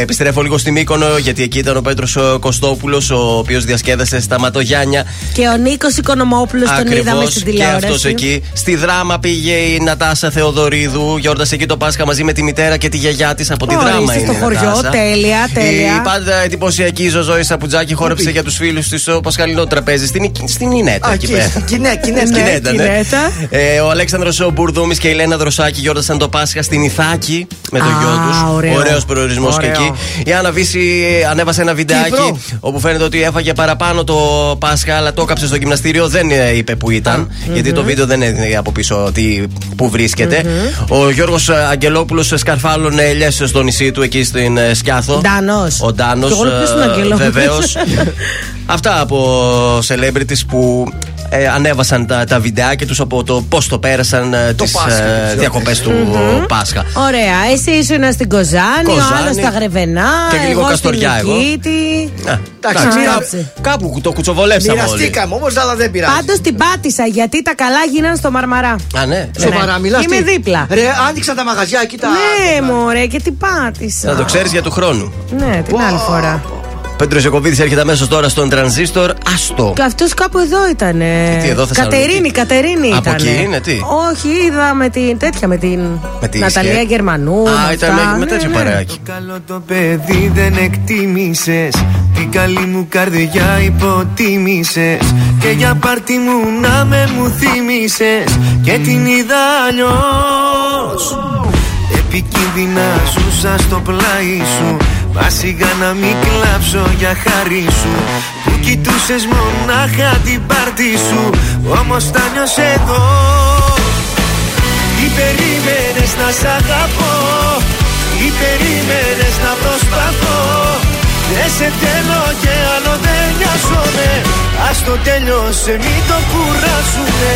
Επιστρέφω λίγο στη Μύκονο, γιατί εκεί ήταν ο Πέτρος Κωστόπουλος, ο οποίος διασκέδασε στα Ματογιάννια. Και ο Νίκος Οικονομόπουλος, τον είδαμε στην τηλεόραση. Και αυτός εκεί. Στη Δράμα πήγε η Νατάσα Θεοδωρίδου, γιόρτασε εκεί το Πάσχα μαζί με τη μητέρα και τη γιαγιά της από τη Δράμα. Είναι στο χωριό, τέλεια. Η πάντα εντυπωσιακή Ζωζόη Σαπουτζάκη χόρεψε για τους φίλους της στο πασχαλινό τραπέζι στην Ινέτα. Εκεί πέρα. Ο Αλέξανδρος Μπουρδούμης και η Ελένα Δροσάκη γιόρτασαν το Πάσχα στην Ιθάκη με το γιο τους. Ωραίος προορισμός και εκεί. Η Άννα Βύση ανέβασε ένα βιντεάκι όπου φαίνεται ότι έφαγε παραπάνω το Πάσχα, αλλά το στο γυμναστήριο δεν είπε που ήταν, γιατί το βίντεο δεν έδινε από πίσω που βρίσκεται. Ο Γιώργος Αγγελόπουλος σκαρφάλωνε ελιές στο νησί του, εκεί στην Σκιάθο. Ο Ντάνος. Βεβαίως. Αυτά από celebrities που ανέβασαν τα βιντεάκια τους από το πώς το πέρασαν τις διακοπές του Πάσχα. Ωραία. Εσύ ήσουν στην Κοζάνη, ο άλλος στα Γρεβενά, και λίγο Καστοριά εγώ. Κάπου το κουτσοβολέψαμε όλοι. Μοιραστήκαμε όμως, αλλά δεν πειράζει. Πάντως την πάτησα, γιατί τα καλά γίνανε στο Μαρμαρά. Α, ναι. Σοβαρά, μιλάς. Είμαι δίπλα. Ρε, άνοιξαν τα μαγαζιά εκεί τα. Ναι, μωρέ, και την πάτησα. Να το ξέρεις για του χρόνου. Ναι, την άλλη φορά. Πέτρο Ζεκοβίδης έρχεται αμέσως τώρα στον Τρανζίστορ. Άστο. Και αυτός κάπου εδώ ήτανε. Τι, εδώ Κατερίνη ήτανε. Από εκεί είναι, τι. Όχι, είδα με την τέτοια, με την Ναταλία Γερμανού. Α, ήταν με τέτοιο παρεάκι. Το καλό το παιδί δεν εκτίμησες. Την καλή μου καρδιά υποτίμησες. Και για πάρτι μου να μου θύμησες. Και την είδα αλλιώς. Επικίνδυνα ζούσα στο πλάι σου. Μα σιγά να μην κλάψω για χάρη σου. Που κοιτούσες μονάχα την πάρτι σου. Όμως τα νιώσαι εδώ. Τι περίμενες να σ' αγαπώ. Τι περίμενες να προσπαθώ. Δεν σε θέλω και άλλο δεν νοιάζομαι. Ας το τέλειωσε, μην το κουράζουμε.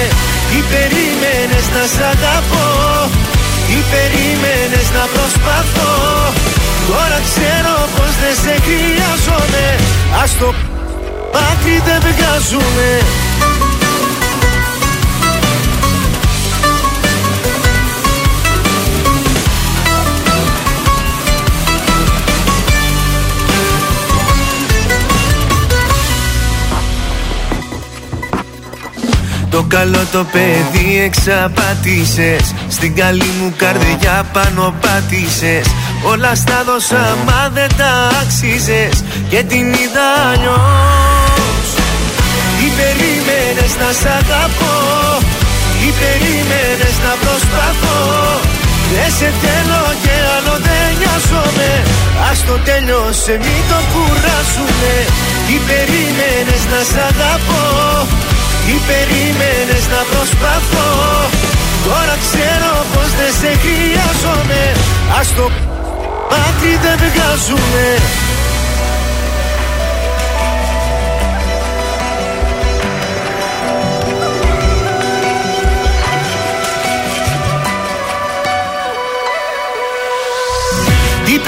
Τι περίμενες να σ' αγαπώ. Τι περίμενες να προσπαθώ. Τώρα ξέρω πως δεν σε χρειάζομαι. Ας το πάτρι δεν βγάζουμε. Το καλό το παιδί εξαπάτησες. Στην καλή μου καρδιά πάνω πάτησες. Όλα στα δώσα μα δεν τα άξιζες. Και την είδα αλλιώς. Τι περίμενες να σ' αγαπώ. Τι περίμενες να προσπαθώ. Δεν σε θέλω και άλλο δεν νοιάζομαι. Ας το τέλειωσε, μην το κουράσουμε. Τι περίμενες να σ' αγαπώ. Τι περίμενες να προσπαθώ. Τώρα ξέρω πως δεν σε χρειάζομαι. Ας το πάτρι δεν βγάζουμε.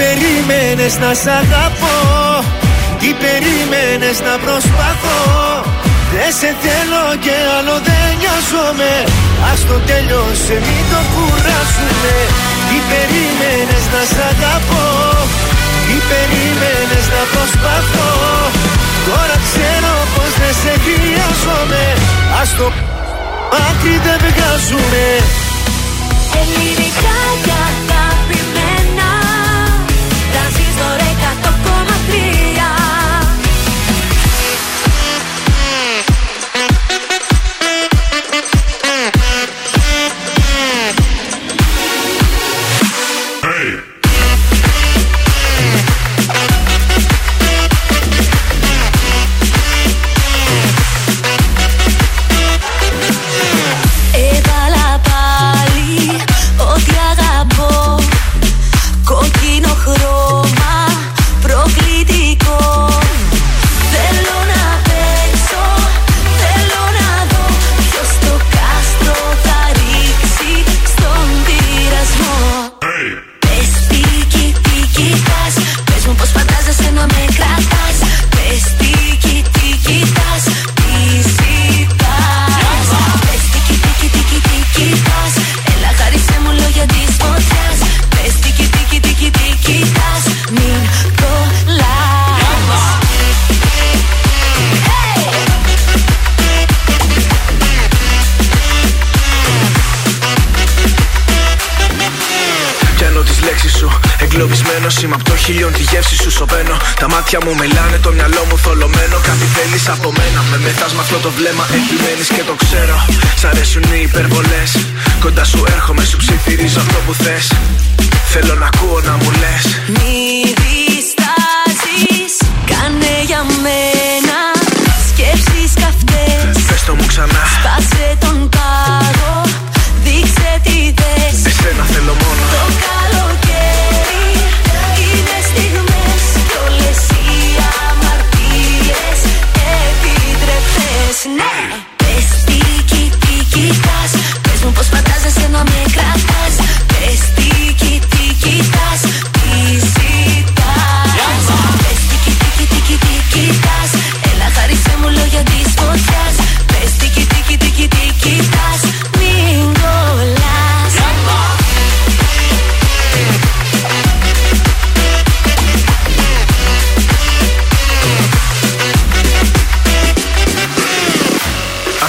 περίμενες να σ' αγαπώ, τι περίμενες να προσπαθώ. Δεν σε θέλω και άλλο δεν νοιάζομαι, ας το τελειώσε μην το κουράσουμε. Τι περίμενες να σ' αγαπώ, τι περίμενες να προσπαθώ. Τώρα ξέρω πως δεν σε χρειάζομαι, ας το άκρη δεν βγάζουμε. Ελληνικά και αγαπημένα, Τρανζίστορ 100,3. Είμαι απ' το χιλιόν τη γεύση σου σωπαίνω. Τα μάτια μου μιλάνε, το μυαλό μου θολωμένο. Κάτι θέλεις από μένα, με μετάς με αυτό το βλέμμα. Επιμένεις και το ξέρω, σ' αρέσουν οι υπερβολές. Κοντά σου έρχομαι, σου ψιθυρίζω αυτό που θες. Θέλω να ακούω να μου λες. Μη διστάζεις, κάνε για μένα σκέψεις καυτές. Πες το μου ξανά, σπάσε τον πάγο, δείξε τι θες. Εσένα θέλω μόνο. Το καλοκαίρι είναι στιγμές κι όλες οι αμαρτίες επιτρέπτες. Ναι! Πες τι κοιτάς, πες μου πως φαντάζεσαι να με κρατάς. Πες τι κοιτάς, τι ζητάς. Πες τι κοιτάς, έλα χάρισε μου λόγια της φωτιάς. Πες τι κοιτάς, μην κολλάς.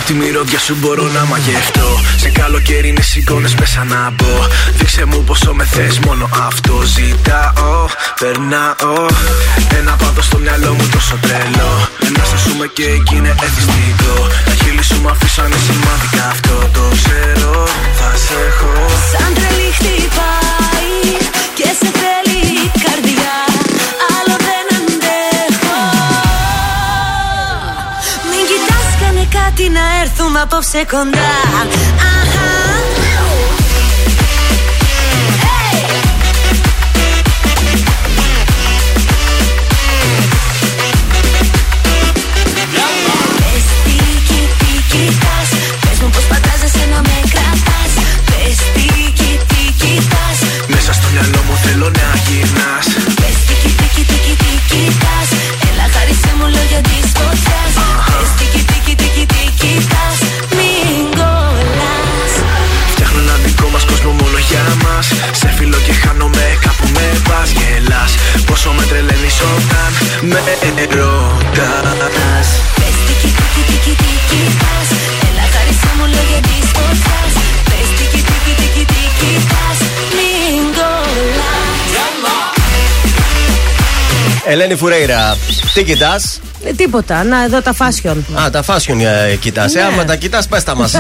Τη μυρωδιά σου μπορώ να μαγευτώ. Σε καλοκαιρινές εικόνες μέσα να μπω. Δείξε μου πόσο με θες, μόνο αυτό ζητάω. Περνάω ένα πάθος στο μυαλό μου τόσο τρελό. Ένα σούμε και εκείνη εθιστικό. Τα χείλη σου μ' αφήσανε σημάδι κι αυτό το ξέρω. Θα σε έχω. Σαν τρελή χτυπάει και σε θέλει η καρδιά. Άλλο δεν αντέχω. Μην κοιτάς κάνε κάτι να έρθουμε απόψε κοντά. Αχα. Hey. Πες τι κοιτάς, πες μου πως φαντάζεσαι να με κρατάς. Πες τι κοιτάς, μέσα στο μυαλό μου θέλω να γυρνάς. Πες τι κοιτάς, έλα χάρισε μου λόγια της φωτιάς. Πες τι κοιτάς, μην κολλάς. Φτιάχνω ένα δικό μας κόσμο μόνο για μας. Σε φιλώ και χάνομαι, κάπου με πας. Γελάς, πόσο με τρελαίνεις όταν με ρωτάς. Πες τι κοιτάς, έλα χάρισε μου λόγια της φωτιάς. Πες τι κοιτάς, μην κολλάς. Ελένη Φουρέιρα, τι κοιτάς? Τίποτα, να εδώ τα φάσιον. Α, τα φάσιον κοιτάς, ναι. Άμα τα κοιτάς πες τα μας.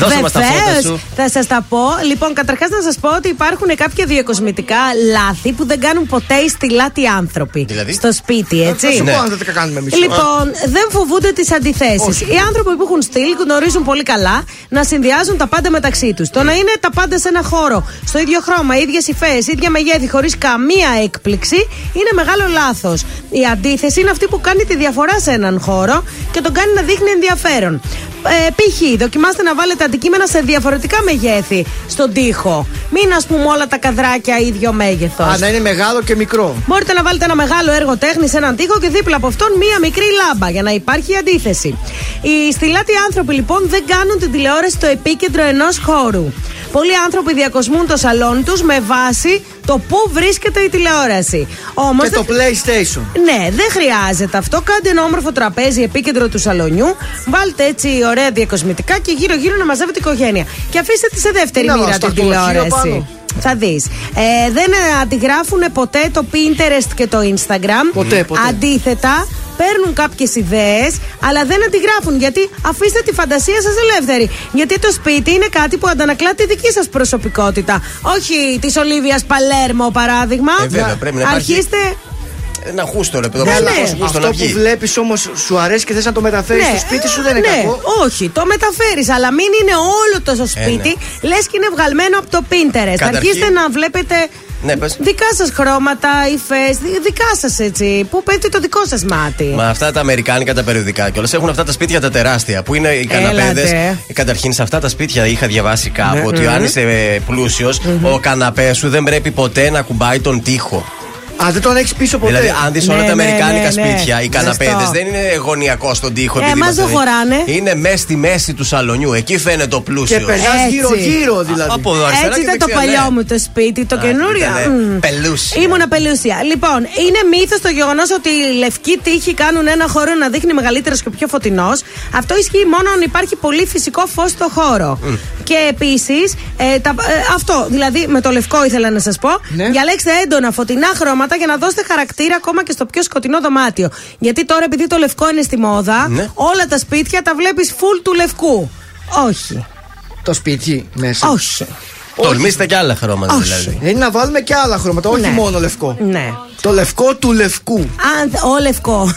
Δώσε μας τα φώτα σου. Θα σας τα πω. Λοιπόν, καταρχάς να σας πω ότι υπάρχουν κάποια διακοσμητικά λάθη που δεν κάνουν ποτέ οι στιλάτοι άνθρωποι. Δηλαδή? Στο σπίτι, έτσι. Θα σου πω αν δεν τα κάνουμε εμείς. Λοιπόν, δεν φοβούνται τις αντιθέσεις. Οι άνθρωποι που έχουν στυλ γνωρίζουν πολύ καλά να συνδυάζουν τα πάντα μεταξύ τους. Το να είναι τα πάντα σε ένα χώρο, στο ίδιο χρώμα, ίδιες υφές, ίδια μεγέθη, χωρίς καμία έκπληξη, είναι μεγάλο λάθος. Η αντίθεση είναι αυτή που κάνει τη διαφορά σε έναν χώρο και τον κάνει να δείχνει ενδιαφέρον. Π.χ. δοκιμάστε να βάλετε αντικείμενα σε διαφορετικά μεγέθη στον τοίχο. Μην, ας πούμε, όλα τα καδράκια ίδιο μέγεθος. Α, να είναι μεγάλο και μικρό. Μπορείτε να βάλετε ένα μεγάλο έργο τέχνης σε έναν τοίχο και δίπλα από αυτόν μία μικρή λάμπα για να υπάρχει αντίθεση. Οι στιλάτοι άνθρωποι λοιπόν δεν κάνουν την τηλεόραση στο επίκεντρο ενός χώρου. Πολλοί άνθρωποι διακοσμούν το σαλόνι τους με βάση το πού βρίσκεται η τηλεόραση. Όμως και το PlayStation. Ναι, δεν χρειάζεται αυτό. Κάντε ένα όμορφο τραπέζι επίκεντρο του σαλονιού. Βάλτε έτσι ωραία διακοσμητικά και γύρω-γύρω να μαζεύετε οικογένεια. Και αφήστε τη σε δεύτερη μοίρα την τηλεόραση. Θα δεις. Δεν αντιγράφουν ποτέ το Pinterest και το Instagram. Ποτέ. Αντίθετα, παίρνουν κάποιες ιδέες, αλλά δεν αντιγράφουν. Γιατί αφήστε τη φαντασία σας ελεύθερη. Γιατί το σπίτι είναι κάτι που αντανακλά τη δική σας προσωπικότητα. Όχι της Ολίβιας Παλέρμο, παράδειγμα. Βέβαια, πρέπει να αρχίστε. Ένα χούστο, ρε παιδί μου. Αυτό που βλέπεις όμως σου αρέσει και θες να το μεταφέρεις στο σπίτι σου, δεν είναι κακό. Όχι, το μεταφέρεις, αλλά μην είναι όλο το στο σπίτι. Λες και είναι βγαλμένο από το Pinterest. Αρχίστε να βλέπετε. Ναι, δικά σας χρώματα, υφές, δικά σας έτσι. Πού πέφτει το δικό σας μάτι. Μα αυτά τα αμερικάνικα τα περιοδικά κιόλας έχουν αυτά τα σπίτια τα τεράστια που είναι οι καναπέδες. Καταρχήν σε αυτά τα σπίτια είχα διαβάσει κάπου ότι αν είσαι πλούσιος, ο καναπέ σου δεν πρέπει ποτέ να κουμπάει τον τοίχο. Α, δεν τον έχει πίσω ποτέ. Δηλαδή, αν δει όλα τα αμερικάνικα σπίτια, οι καναπέδες δεν είναι γωνιακό στον τοίχο. Εμάς δεν χωράνε. Είναι μέσα στη μέση του σαλονιού. Εκεί φαίνεται το πλούσιο. Και περνά γύρω-γύρω δηλαδή. Από εδώ, έτσι ήταν το παλιό μου το σπίτι, το καινούριο. Πελούσια. Ήμουνα πελούσια. Λοιπόν, είναι μύθος το γεγονός ότι οι λευκοί τοίχοι κάνουν ένα χώρο να δείχνει μεγαλύτερο και πιο φωτεινός. Αυτό ισχύει μόνο αν υπάρχει πολύ φυσικό φως στο χώρο. Και επίσης, αυτό δηλαδή με το λευκό ήθελα να σας πω, διαλέξτε έντονα φωτεινά χρώματα για να δώσετε χαρακτήρα ακόμα και στο πιο σκοτεινό δωμάτιο. Γιατί τώρα, επειδή το λευκό είναι στη μόδα, όλα τα σπίτια τα βλέπεις full του λευκού. Όχι. Το σπίτι μέσα. Όχι. Τολμήστε και άλλα χρώματα, δηλαδή. Είναι να βάλουμε και άλλα χρώματα, όχι μόνο λευκό. Ναι. Το λευκό του λευκού. Ο λευκό.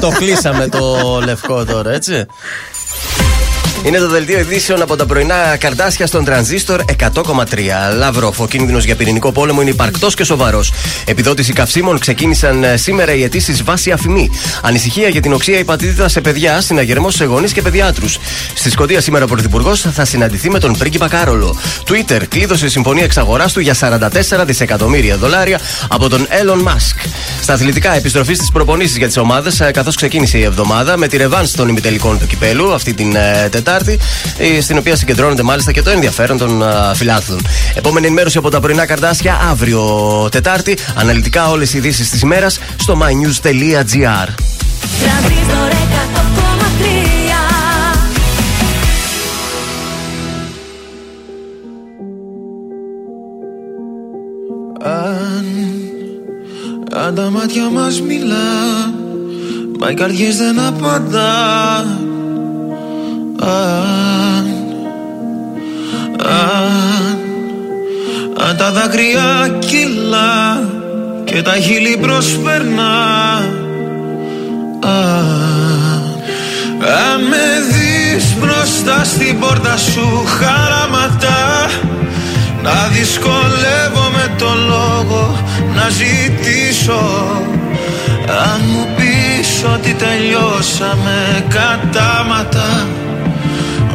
Το κλείσαμε το λευκό τώρα, έτσι. Είναι το δελτίο ειδήσεων από τα πρωινά Καρδάσια στον Τρανζίστορ 100,3. Λαβρόφ, ο κίνδυνος για πυρηνικό πόλεμο είναι υπαρκτός και σοβαρός. Επιδότηση καυσίμων ξεκίνησαν σήμερα οι αιτήσεις βάσει αφημί. Ανησυχία για την οξεία υπατήτηδα σε παιδιά, συναγερμός σε γονείς και παιδιάτρους. Στη Σκωτία σήμερα ο Πρωθυπουργός θα συναντηθεί με τον πρίγκιπα Κάρολο. Twitter κλείδωσε συμφωνία εξαγοράς του για $44 δισεκατομμύρια από τον Elon Musk. Στα αθλητικά, επιστροφή στις προπονήσεις για τις ομάδες, καθώς ξεκίνησε η εβδομάδα με τη ρεβάνς των ημιτελικών του κυπέλου, αυτή την Τετάρτη. Στην οποία συγκεντρώνεται μάλιστα και το ενδιαφέρον των φιλάθλων. Επόμενη ενημέρωση από τα πρωινά Καρδάσια αύριο Τετάρτη. Αναλυτικά όλες οι ειδήσεις της ημέρας στο mynews.gr. Αν τα μάτια μας μιλά, μα οι καρδιές δεν απαντά. Αν τα δάκρυα κυλά και τα χείλη προσπερνά. Αν με δεις μπροστά στην πόρτα σου χαραματά, να δυσκολεύω με το λόγο να ζητήσω. Αν μου πεις ότι τελειώσαμε κατάματα,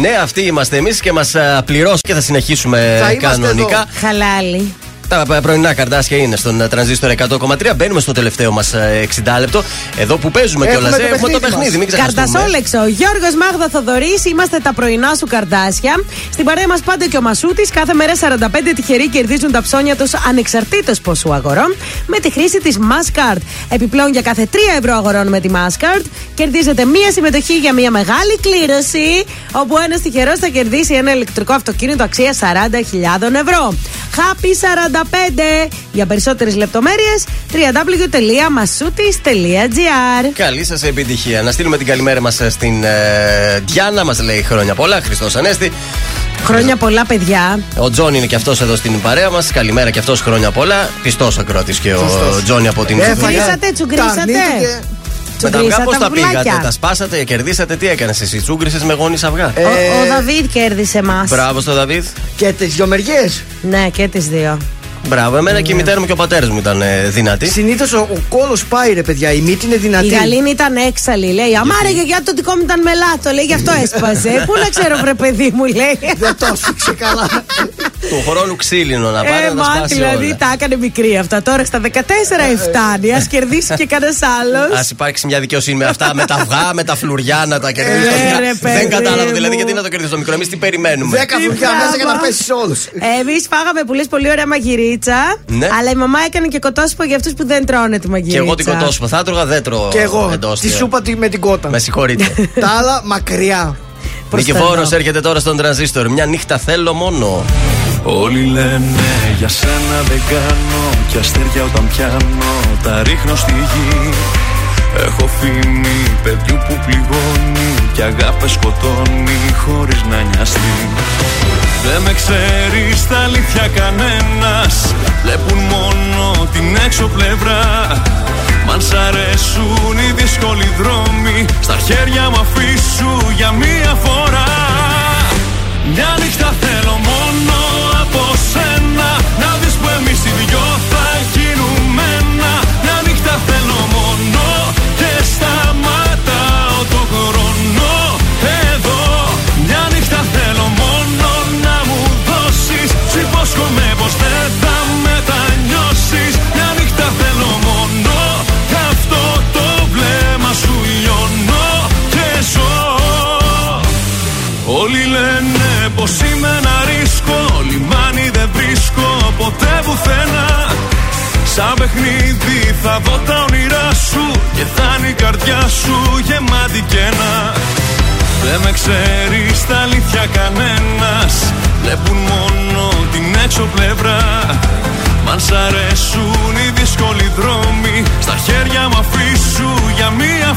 Ναι, αυτοί είμαστε εμείς και μας πληρώσουν και θα συνεχίσουμε κανονικά. Χαλάλι. Τα πρωινά καρδάσια είναι στον Τρανζίστορ 100,3. Μπαίνουμε στο τελευταίο μας 60 λεπτό. Εδώ που παίζουμε κιόλας. Έχουμε το παιχνίδι, μην ξεχαστούμε. Καρτασόλεξο. Γιώργος, Μάγδα, Θοδωρής, είμαστε τα πρωινά σου καρδάσια. Στην παρέα μας πάντα και ο Μασούτης. Κάθε μέρα 45 τυχεροί κερδίζουν τα ψώνια τους ανεξαρτήτως ποσού αγορών με τη χρήση της Mascard. Επιπλέον για κάθε 3 ευρώ αγορών με τη Mascard κερδίζετε μία συμμετοχή για μία μεγάλη κλήρωση, όπου ένας τυχερός θα κερδίσει ένα ηλεκτρικό αυτοκίνητο αξίας 40.000 ευρώ. Χάπι 45. Για περισσότερες λεπτομέρειες www.masutis.gr. Καλή σας επιτυχία. Να στείλουμε την καλημέρα μας στην Διάννα. Μας λέει χρόνια πολλά, Χριστός Ανέστη. Χρόνια πολλά, παιδιά. Ο Τζόνι είναι και αυτός εδώ στην παρέα μας. Καλημέρα και αυτός, χρόνια πολλά. Πιστός ακροατής και ο Τζόνι από την Εύα. Τσουγκρίσατε. Μετά πώς τα πήγατε, τα σπάσατε, κερδίσατε, τι έκανες εσύ, τσούγκρισες με γόνις αυγά? Ο Δαβίδ κέρδισε μας. Μπράβο στο Δαβίδ. Και τις δυο μεριές. Ναι, και τις δύο. Μπράβο, εμένα και η μητέρα μου και ο πατέρας μου ήταν δυνατοί. Συνήθως ο κόλος πάει, ρε παιδιά, η μύτη είναι δυνατή. Η Γαλήνη ήταν έξαλλη, λέει. Αμάρε, γιαγιά, το δικό μου ήταν μελάτο, λέει, γι' αυτό έσπασε. Πού να ξέρω, βρε παιδί μου, λέει. Δεν το έφυξε καλά. Του χρόνου ξύλινο να πάρει να σπάσει όλα. Δηλαδή τα έκανε μικρή αυτά. Τώρα στα 14 εφτάνει. Ας κερδίσει και κανένας άλλος. Ας υπάρξει μια δικαιοσύνη με αυτά, με τα αυγά, με τα φλουριά να τα κερδίσει. Δεν κατάλαβα δηλαδή γιατί να το κερδίσει το μικρό. Εμείς τι περιμένουμε? 10 φλουριά μέσα για να πέσει όλους. Εμείς φάγαμε που λες πολύ ωραία μαγειρίτσα. Αλλά η μαμά έκανε και κοτόσουπο για αυτούς που δεν τρώνε τη μαγειρίτσα. Και εγώ την κοτόσουπο θα έτρωγα, δεν τρώω. Και εγώ τη σούπα με την κότα. Με συγχωρείτε. Τα άλλα μακριά. Νικηφόρος έρχεται τώρα στον Τρανζίστορ. Μια νύχτα θέλω μόνο. Όλοι λένε για σένα δεν κάνω, κι αστέρια όταν πιάνω τα ρίχνω στη γη. Έχω φήμη παιδιού που πληγώνει κι αγάπη σκοτώνει χωρίς να νοιαστεί. Δεν με ξέρεις τα αλήθεια κανένας, βλέπουν μόνο την έξω πλευρά. Μ' αν σ' αρέσουν οι δύσκολοι δρόμοι, στα χέρια μου αφήσου για μία φορά. Μια νύχτα θέλω μόνο από σένα, να δεις που εμείς οι δυο θα γίνουμε ένα. Μια νύχτα θέλω μόνο και σταματάω το χρόνο εδώ. Μια νύχτα θέλω μόνο να μου δώσεις, σ' υπόσχομαι πως δεν θα μετανιώσεις. Μια νύχτα θέλω μόνο και αυτό το βλέμμα σου λιώνω και ζω. Όλοι λένε πως είμαι ένα ρίσκο, λιμάνι δεν βρίσκω ποτέ πουθενά. Σαν παιχνίδι θα δω τα όνειρά σου και θα είναι η καρδιά σου γεμάτη κενά. Δεν με ξέρεις τα αλήθεια κανένας, βλέπουν μόνο την έξω πλευρά. Μ' αν σ' αρέσουν οι δύσκολοι δρόμοι, στα χέρια μου αφήσου για μία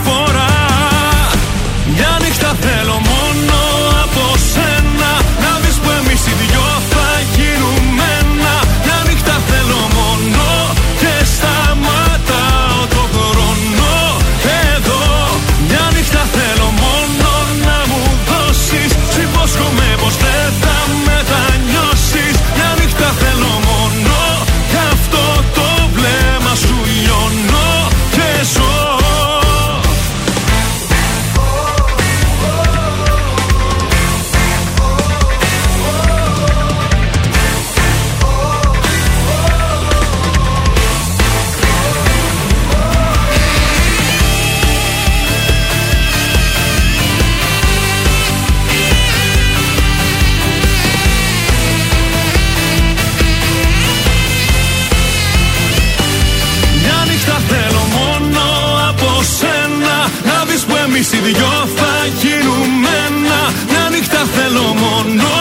Εμείς οι δυο θα γίνουμε ένα. Να νύχτα θέλω μόνο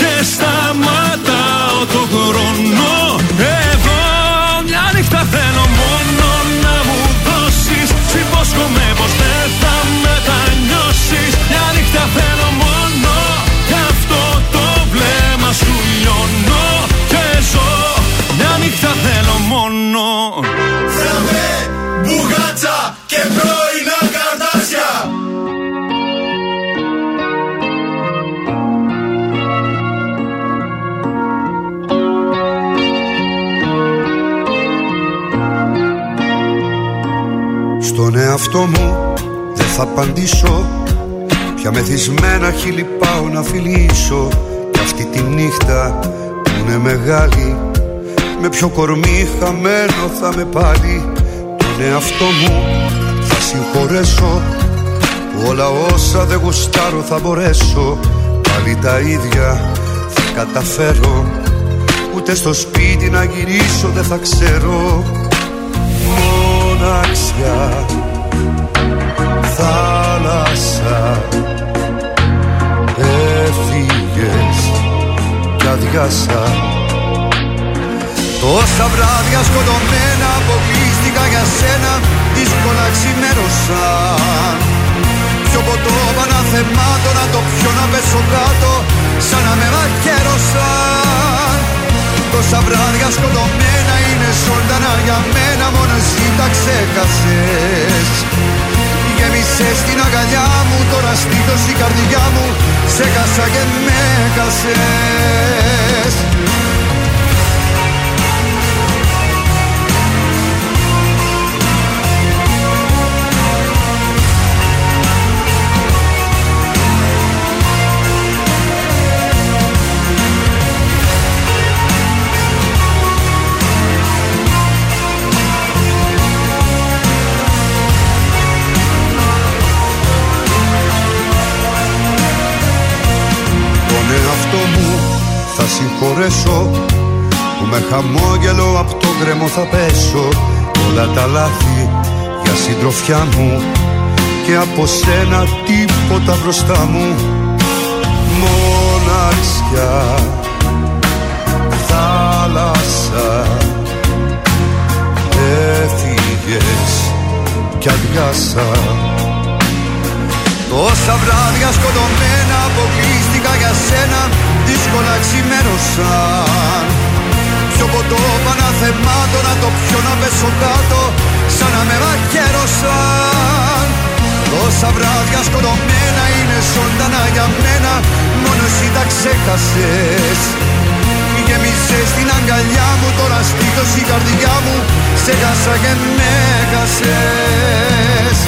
και σταματάω το χρόνο. Εδώ μια νύχτα θέλω μόνο να μου δώσεις. Σ' υπόσχομαι πως δεν θα μετανιώσεις. Μια νύχτα θέλω μόνο κι αυτό το βλέμμα σου λιώνω και ζω. Μια νύχτα θέλω μόνο. Θέλουμε μπουγάτσα και πρωινά καρτάσια. Στον εαυτό μου δεν θα απαντήσω. Πια μεθυσμένα χείλη πάω να φιλήσω. Κι αυτή τη νύχτα που είναι μεγάλη, με ποιο κορμί χαμένο θα με πάλι. Τον εαυτό μου θα συγχωρέσω. Όλα όσα δεν γουστάρω θα μπορέσω. Πάλι τα ίδια θα καταφέρω. Ούτε στο σπίτι να γυρίσω δεν θα ξέρω. Μοναξιά, θάλασσα, έφυγες κι αδειάσα. Όσα βράδια σκοτωμένα αποκλείστηκα για σένα, δύσκολα ξημέρωσαν. Πιο ποτό παναθεμάτω να το πιω να πέσω κάτω, σαν να με μαχαίρωσαν. Τόσα βράδια σκοτωμένα είναι ζωντανά για μένα, μόνο εσύ τα ξέχασες. Γέμισες την αγκαλιά μου, τώρα στήθωσε η καρδιά μου, σε χάσα και με χάσες. Θα συγχωρέσω που με χαμόγελο απ' το γκρεμό θα πέσω. Όλα τα λάθη για συντροφιά μου, και από σένα τίποτα μπροστά μου. Μοναξιά, θάλασσα, έφυγες κι αδειάσα. Τόσα βράδια σκοτωμένα αποκλείστηκα για σένα, δύσκολα ξημέρωσαν. Πιο ποτό παναθεμάτω να το πιω να πέσω κάτω, σαν να με μαχαίρωσαν. Τόσα βράδια σκοτωμένα είναι ζωντανά για μένα, μόνο εσύ τα ξέχασες. Γέμισες την αγκαλιά μου, τώρα στήθωσε η καρδιά μου, σε χάσα και με χάσες.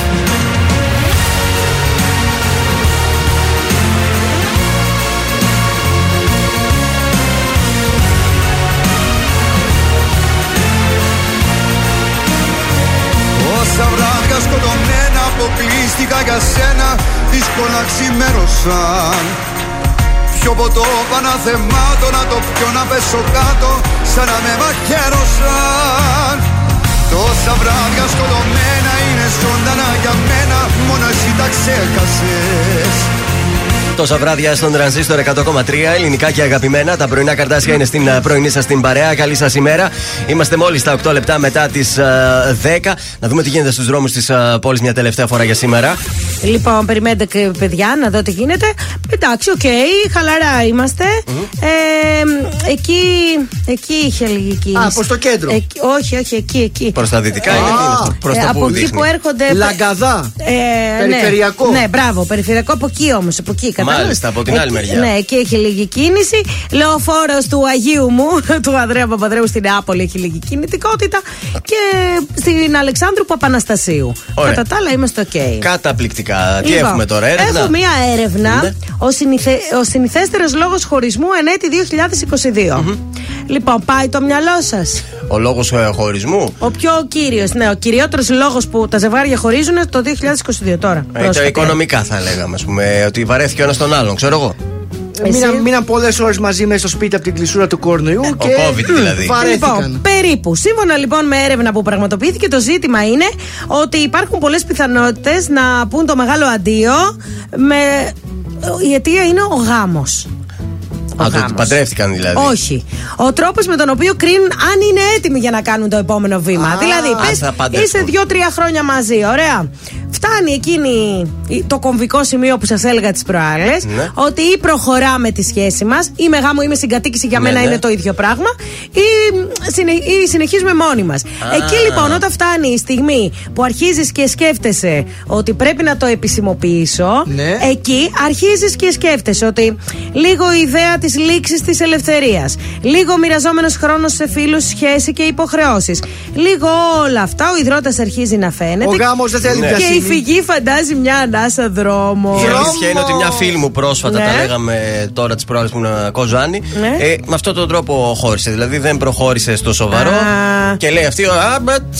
Όσα βράδια σκοτωμένα αποκλείστηκα για σένα, δύσκολα ξημέρωσαν. Πιο ποτό παναθεμάτω να το πιω να πέσω κάτω, σαν να με μαχαίρωσαν. Τόσα βράδια σκοτωμένα είναι ζωντανά για μένα, μόνο εσύ τα ξέχασες. Τόσα βράδια στον Τρανζίστορ 100,3 ελληνικά και αγαπημένα. Τα πρωινά καρτάσια είναι στην πρωινή σας την παρέα. Καλή σας ημέρα. Είμαστε μόλις τα 8 λεπτά μετά τις 10. Να δούμε τι γίνεται στους δρόμους της πόλης μια τελευταία φορά για σήμερα. Λοιπόν, περιμένετε παιδιά να δω τι γίνεται. Εντάξει, οκ, χαλαρά είμαστε. Εκεί είχε λίγη κίνηση. Α, προς το κέντρο. Όχι, εκεί. Προς τα δυτικά είναι. Από εκεί που έρχονται. Λαγκαδά. Περιφερειακό. Ναι, μπράβο, περιφερειακό από εκεί όμως. Μάλιστα, από την άλλη μεριά. Ναι, και έχει λίγη κίνηση. Λεωφόρος του Αγίου μου, του Ανδρέα Παπαδρέου στην Νεάπολη, έχει λίγη κινητικότητα. Και στην Αλεξάνδρου Παπαναστασίου. Ωραία. Κατά τα άλλα είμαστε οκ. Καταπληκτικά. Τι λοιπόν, έχουμε τώρα, έρευνα. Έχω μία έρευνα. Ναι. Ο συνηθέστερος λόγος χωρισμού εν έτη 2022. Mm-hmm. Λοιπόν, πάει το μυαλό σας. Ο λόγος χωρισμού. Ο πιο κύριος, ναι, ο κυριότερος λόγος που τα ζευγάρια χωρίζουν το 2022 τώρα. Οικονομικά θα λέγαμε, ας πούμε, ότι βαρέθηκε ο ένας τον άλλον, ξέρω εγώ. μείναν πολλές ώρες μαζί μέσα στο σπίτι από την κλεισούρα του κορονοϊού. Και COVID δηλαδή. Λοιπόν, περίπου. Σύμφωνα λοιπόν με έρευνα που πραγματοποιήθηκε, το ζήτημα είναι ότι υπάρχουν πολλές πιθανότητες να πούν το μεγάλο αντίο. Με... Η αιτία είναι ο γάμος. Α, το παντρεύτηκαν δηλαδή. Όχι. Ο τρόπος με τον οποίο κρίνουν αν είναι έτοιμοι για να κάνουν το επόμενο βήμα. Δηλαδή, πες, είστε 2-3 χρόνια μαζί, ωραία. Φτάνει εκείνη το κομβικό σημείο που σας έλεγα τις προάλλες, ναι. Ότι ή προχωράμε τη σχέση μας, ή με γάμο ή με συγκατοίκηση για μένα είναι το ίδιο πράγμα, ή συνεχίζουμε μόνοι μας. Εκεί λοιπόν, όταν φτάνει η στιγμή που αρχίζεις και σκέφτεσαι ότι πρέπει να το επισημοποιήσω, ναι. Εκεί αρχίζεις και σκέφτεσαι ότι λίγο η ιδέα της λήξης της ελευθερίας, λίγο μοιραζόμενος χρόνος σε φίλους, σχέση και υποχρεώσεις, λίγο όλα αυτά, ο υδρότας αρχίζει να φαίνεται. Ο γάμος δεν θέλει πια. Η φυγή φαντάζει μια ανάσα δρόμο. Η αλήθεια είναι ότι μια φίλη μου πρόσφατα, ναι. Τα λέγαμε τώρα τις προάλλες που ήμουν Κοζάνη, ναι. Με αυτόν τον τρόπο χώρισε. Δηλαδή δεν προχώρησε στο σοβαρό. Και λέει αυτή.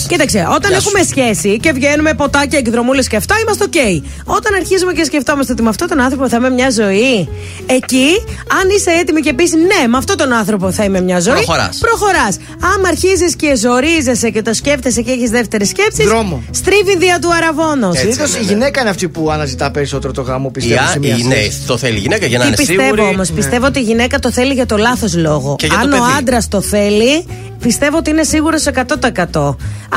Κοίταξε, όταν έχουμε σχέση και βγαίνουμε ποτάκια, εκδρομούλες και αυτά, είμαστε ok. Όταν αρχίζουμε και σκεφτόμαστε ότι με αυτόν τον άνθρωπο θα είμαι μια ζωή, εκεί αν είσαι έτοιμη και πεις ναι, με αυτόν τον άνθρωπο θα είμαι μια ζωή, προχωράς. Άμα αρχίζεις και ζορίζεσαι και το σκέφτεσαι και έχεις δεύτερες σκέψεις, στρίβει δια του αραβών. Συνήθως η γυναίκα είναι αυτή που αναζητά περισσότερο το γάμο, πιστεύω. Ναι, το θέλει η γυναίκα για να είναι σίγουρη. Πιστεύω όμως, πιστεύω ότι η γυναίκα το θέλει για το λάθος λόγο. Αν ο άντρας το θέλει, πιστεύω ότι είναι σίγουρος 100%.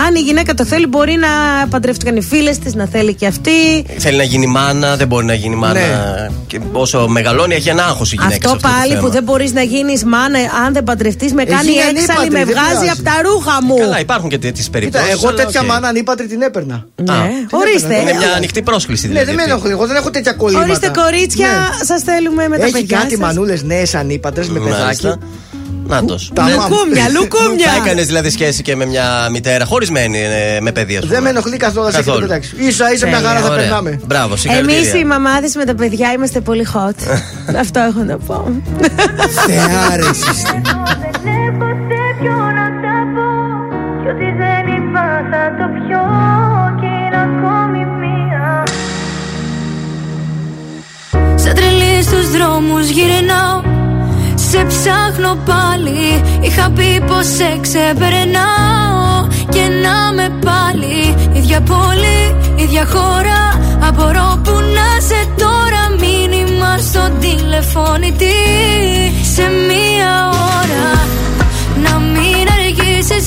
Αν η γυναίκα το θέλει, μπορεί να παντρεύτηκαν οι φίλες της, να θέλει και αυτή. Θέλει να γίνει μάνα, δεν μπορεί να γίνει μάνα. Ναι. Και όσο μεγαλώνει, έχει ένα άγχος η γυναίκα. Αυτό πάλι που δεν μπορείς να γίνεις μάνα, αν δεν παντρευτείς, με κάνει έξαλλη, με βγάζει από τα ρούχα μου. Καλά, υπάρχουν και τέτοιες περιπτώσεις. Εγώ τέτοια μάνα ανήπατρη την έπαιρνα. Ορίστε. Είναι μια ανοιχτή πρόσκληση δηλαδή. Ναι, δεν έχω τέτοια κολλήματα. Ορίστε, κορίτσια, σας θέλουμε με τα παιδιά. Έχει κάτι μανούλες νέες ανήπατρες με παιδάκι. Νάτος. Λουκούμια. Θα έκανες δηλαδή σχέση και με μια μητέρα χωρισμένη με παιδί, ας πούμε. Δεν με ενοχλεί καθόλου. Ίσα-ίσα μια χαρά θα περνάμε. Μπράβο, συγχαρητήρια. Εμείς οι μαμάδες με τα παιδιά είμαστε πολύ hot. Αυτό έχω να πω. Θεάρεσες. Σαν τρελή στους δρόμους γυρνάω, σε ψάχνω πάλι. Είχα πει πως σε ξεπερνάω και να με πάλι. Ίδια πόλη, ίδια χώρα, απορώ που να σε τώρα. Μήνυμα στον τηλεφώνητη σε μία ώρα. Να μην αργήσεις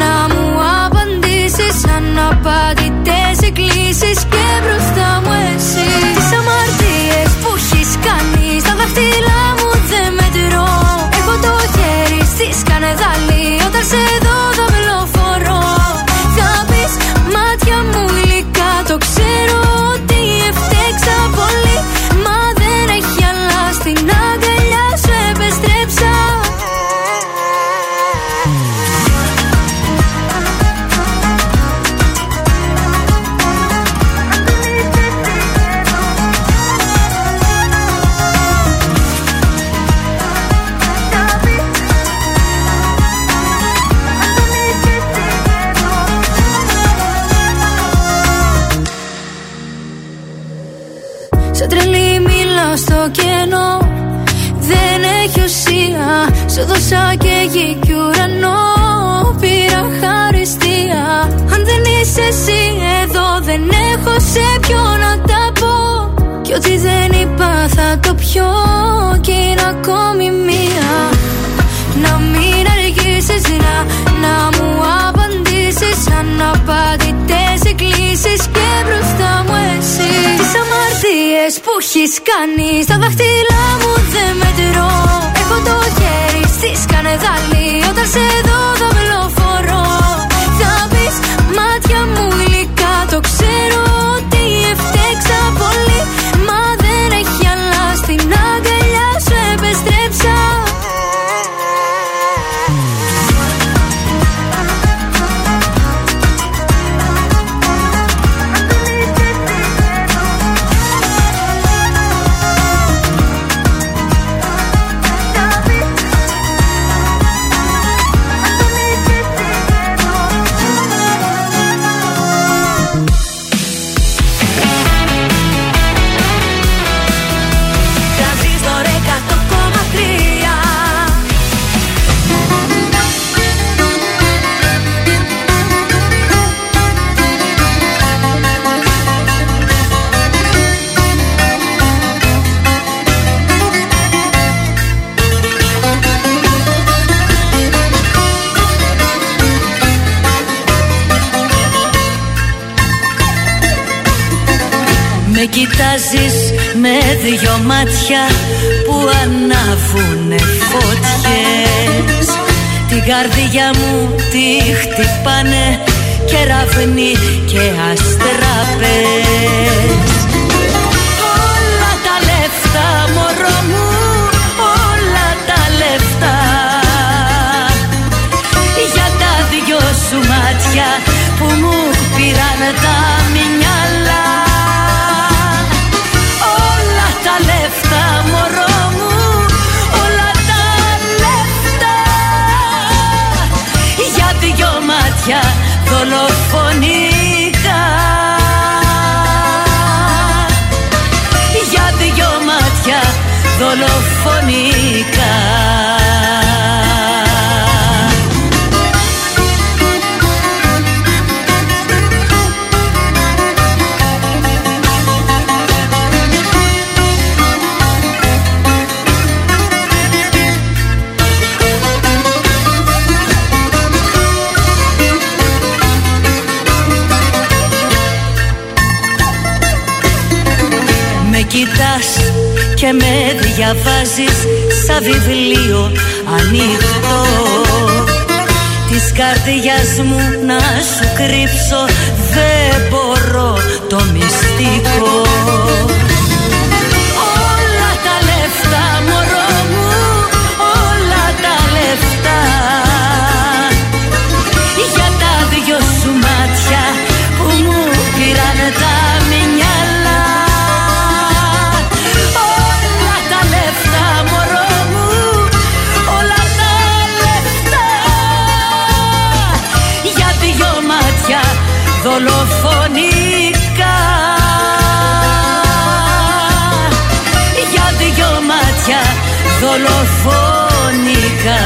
να μου απαντήσεις. Αναπάντητες εκκλήσεις και μπροστά μου εσύ. Τις αμαρτίες που έχεις κάνει στα δάχτυλα μου δεν μετρώ. Έχω το χέρι στις κανεδάλι, όταν σε δω δαυλοφορώ. Θα πεις μάτια μου γλυκά, το ξέρω ότι έφτεξα πολύ. Μα δεν έχει άλλα, στην αγκαλιά σου επέστρεψα. Σε τρελή μιλάω στο κενό, δεν έχει ουσία. Σου δώσα και γη κι ουρανό, πήρα χαριστία. Αν δεν είσαι εσύ εδώ, δεν έχω σε ποιο να τα πω. Κι ό,τι δεν είπα θα το πιω κι είναι ακόμη μία. Να μην αργήσεις να μου απαντήσεις. Αναπάντητες εκκλήσεις και μπροστά μου εσύ. Τις αμαρτίες που έχεις κάνει στα δάχτυλά μου δεν μετρώ. Έχω το χέρι στις κανεδάλι, όταν σε δω δαυλοφορώ. Θα πεις μάτια μου γλυκά, το ξέρω ότι έφτεξα πολύ. Μα δεν έχει άλλα, στην αγκαλιά σου επέστρεψα. κοιτάζεις με δυο μάτια που ανάβουνε φωτιές. Την καρδιά μου τη χτυπάνε κεραυνοί και αστραπές. Όλα τα λεφτά, μωρό μου, όλα τα λεφτά, για τα δυο σου μάτια που μου πήραν τα μυαλά. Όλα τα λεφτά, μωρό μου, όλα τα λεφτά, για δυο μάτια δολοφονικά, για δυο μάτια δολοφονικά. Κοιτάς και με διαβάζεις σαν βιβλίο ανοιχτό. Της καρδιάς μου να σου κρύψω δεν μπορώ το μυστικό. Όλα τα λεφτά, μωρό μου, όλα τα λεφτά, για τα δυο σου μάτια που μου πήραν τα μυαλά. Δολοφονικά, για δυο μάτια δολοφονικά.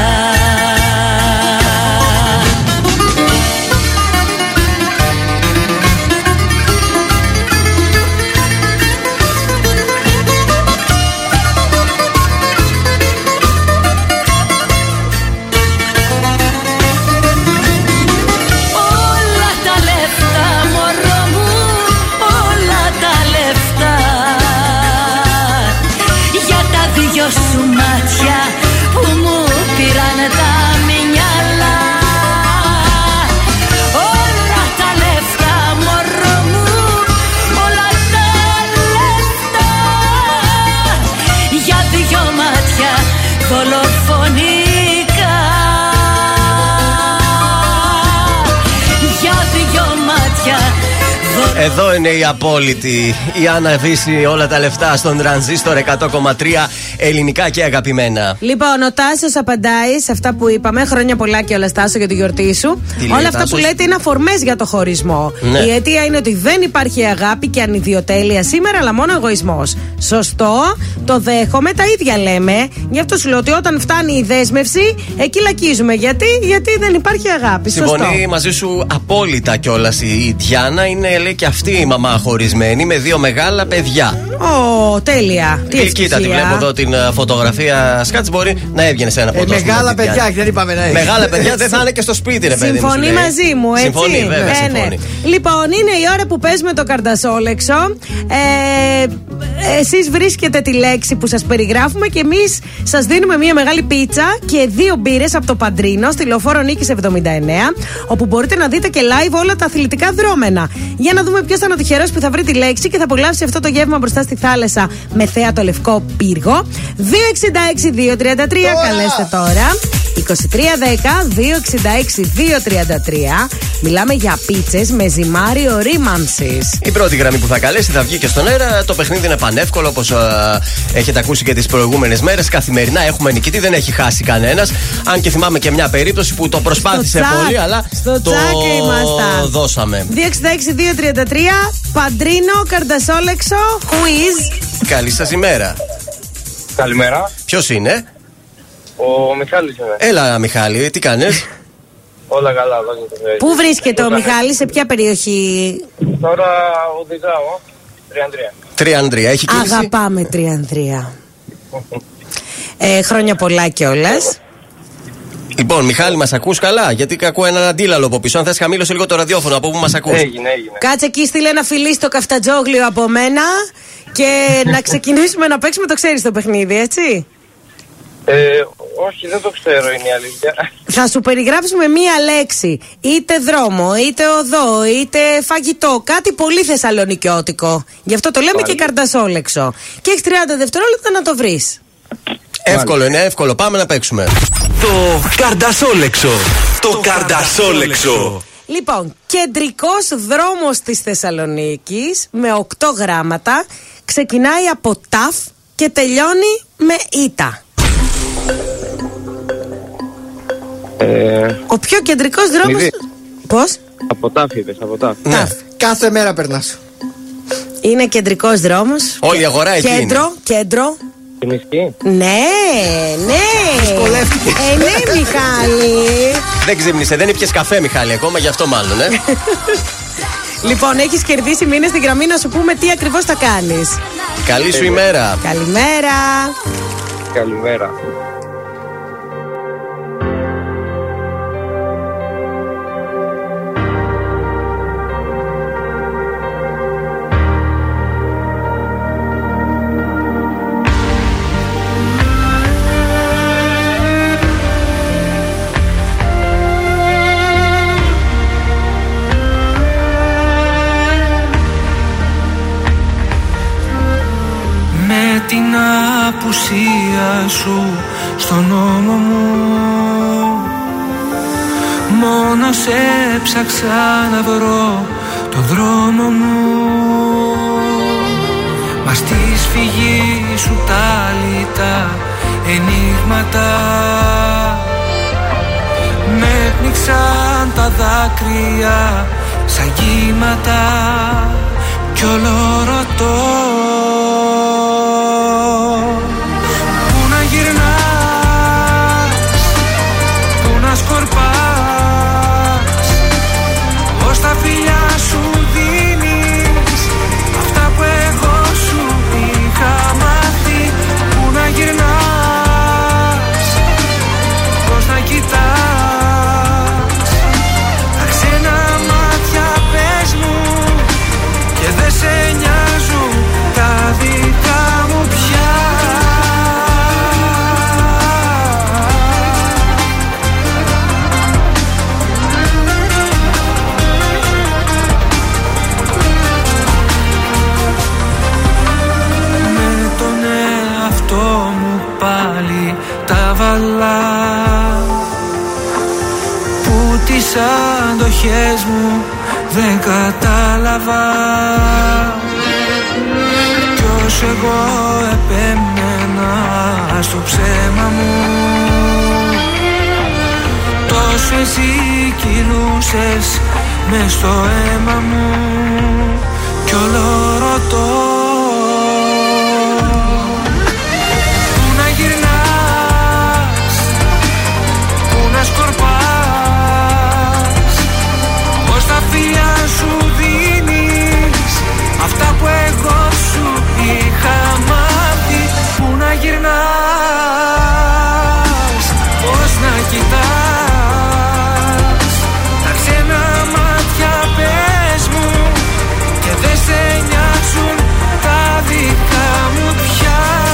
Εδώ είναι η απόλυτη, η Άννα Βύση, όλα τα λεφτά στον Τρανζίστορ 100,3, ελληνικά και αγαπημένα. Λοιπόν, ο Τάσος απαντάει σε αυτά που είπαμε. Χρόνια πολλά και όλα, Τάσο, για τη γιορτή σου. Όλα αυτά που λέτε είναι αφορμές για το χωρισμό. Ναι. Η αιτία είναι ότι δεν υπάρχει αγάπη και ανιδιοτέλεια σήμερα, αλλά μόνο εγωισμός. Σωστό, το δέχομαι, τα ίδια λέμε. Γι' αυτό σου λέω ότι όταν φτάνει η δέσμευση, εκεί λακίζουμε. Γιατί δεν υπάρχει αγάπη. Συμφωνεί μαζί σου απόλυτα κιόλας η Διάννα, είναι, λέει, και αυτή η μαμά χωρισμένη με δύο μεγάλα παιδιά. Τέλεια. Κοίτα, τη βλέπω εδώ την φωτογραφία. Σκάτς, μπορεί να έβγαινε σε ένα φωτογραφείο. Μεγάλα παιδιά, δεν είπαμε να είναι. Μεγάλα παιδιά δεν θα είναι και στο σπίτι, ρε παιδί. Συμφωνεί μαζί μου, έτσι. Συμφωνεί, βέβαια. Συμφωνεί. Λοιπόν, είναι η ώρα που παίζουμε το καρδασόλεξο. Εσείς βρίσκετε τη λέξη που σας περιγράφουμε και εμείς σας δίνουμε μια μεγάλη πίτσα και δύο μπύρες από το Παντρίνο στη Λεωφόρο Νίκης 79, όπου μπορείτε να δείτε και live όλα τα αθλητικά δρόμενα. Για να δούμε ποιος θα είναι ο τυχερός που θα βρει τη λέξη και θα απολαύσει αυτό το γεύμα μπροστά στη θάλασσα με θέατο Λευκό Πύργο. 266-233, καλέστε τώρα. 2310-266-233. Μιλάμε για πίτσες με ζυμάριο ρήμανσης. Η πρώτη γραμμή που θα καλέσει θα βγει και στον αέρα. Το παιχνίδι είναι πανεύκολο, όπως έχετε ακούσει και τις προηγούμενες μέρες. Καθημερινά έχουμε νικητή, δεν έχει χάσει κανένας. Αν και θυμάμαι και μια περίπτωση που το προσπάθησε πολύ, αλλά το δώσαμε. 266-233, Παντρίνο, καρδασόλεξο, quiz. Καλή σας ημέρα. Καλημέρα. Ποιος είναι? Ο Μιχάλης είναι. Έλα, Μιχάλη, τι κάνεις? Όλα καλά, δόξα. Πού βρίσκεται ο Μιχάλης, σε ποια περιοχή? Τώρα οδηγάω, Τριανδρία. Έχει κίνηση. Αγαπάμε Τριανδρία. Χρόνια πολλά κιόλας. Λοιπόν, Μιχάλη, μας ακούς καλά? Γιατί ακούω έναν αντίλαλο από πίσω. Αν θες, χαμήλωσε λίγο το ραδιόφωνο από που μας ακούς. Έγινε. Κάτσε εκεί, στείλε ένα φιλί στο καφτατζόγλιο από μένα και να ξεκινήσουμε να παίξουμε. Το ξέρεις το παιχνίδι, έτσι? Όχι, δεν το ξέρω, είναι η αλήθεια. Θα σου περιγράψουμε μία λέξη. Είτε δρόμο, είτε οδό, είτε φαγητό. Κάτι πολύ θεσσαλονικιώτικο. Γι' αυτό το λέμε και καρντασόλεξο. Και έχεις 30 δευτερόλεπτα να το βρεις. Εύκολο είναι, εύκολο. Πάμε να παίξουμε. Το καρντασόλεξο. Το καρντασόλεξο. Λοιπόν, κεντρικός δρόμος της Θεσσαλονίκης με 8 γράμματα. Ξεκινάει από ταφ και τελειώνει με ήτα. Ο πιο κεντρικός δρόμος. Πώς? Από τάφ είδες, από τάφ. Ναι. Κάθε μέρα περνάς. Είναι κεντρικός δρόμος. Όλη η αγορά εκεί. Κέντρο. Μισκή. Ναι. Δυσκολεύτηκε. Ναι, Μιχάλη. Δεν ξύπνησε, δεν ήπιες καφέ, Μιχάλη, ακόμα, γι' αυτό μάλλον. Λοιπόν, έχεις κερδίσει μήνες στην γραμμή, να σου πούμε τι ακριβώς θα κάνεις. Καλή σου ημέρα. Καλημέρα. Την απουσία σου στον νόμο μου, μόνος έψαξα να βρω τον δρόμο μου. Μα στη σφυγή σου τα λιτά ενίγματα με πνίξαν τα δάκρυα σαν κύματα κι όλο ρωτώ. Που τις αντοχές μου δεν κατάλαβα κι όσο εγώ επέμενα στο ψέμα μου, τόσο εσύ κυλούσες μες στο αίμα μου κι όλο ρωτώ. Πες μου και δεν σε νοιάζουν τα δικά μου πια.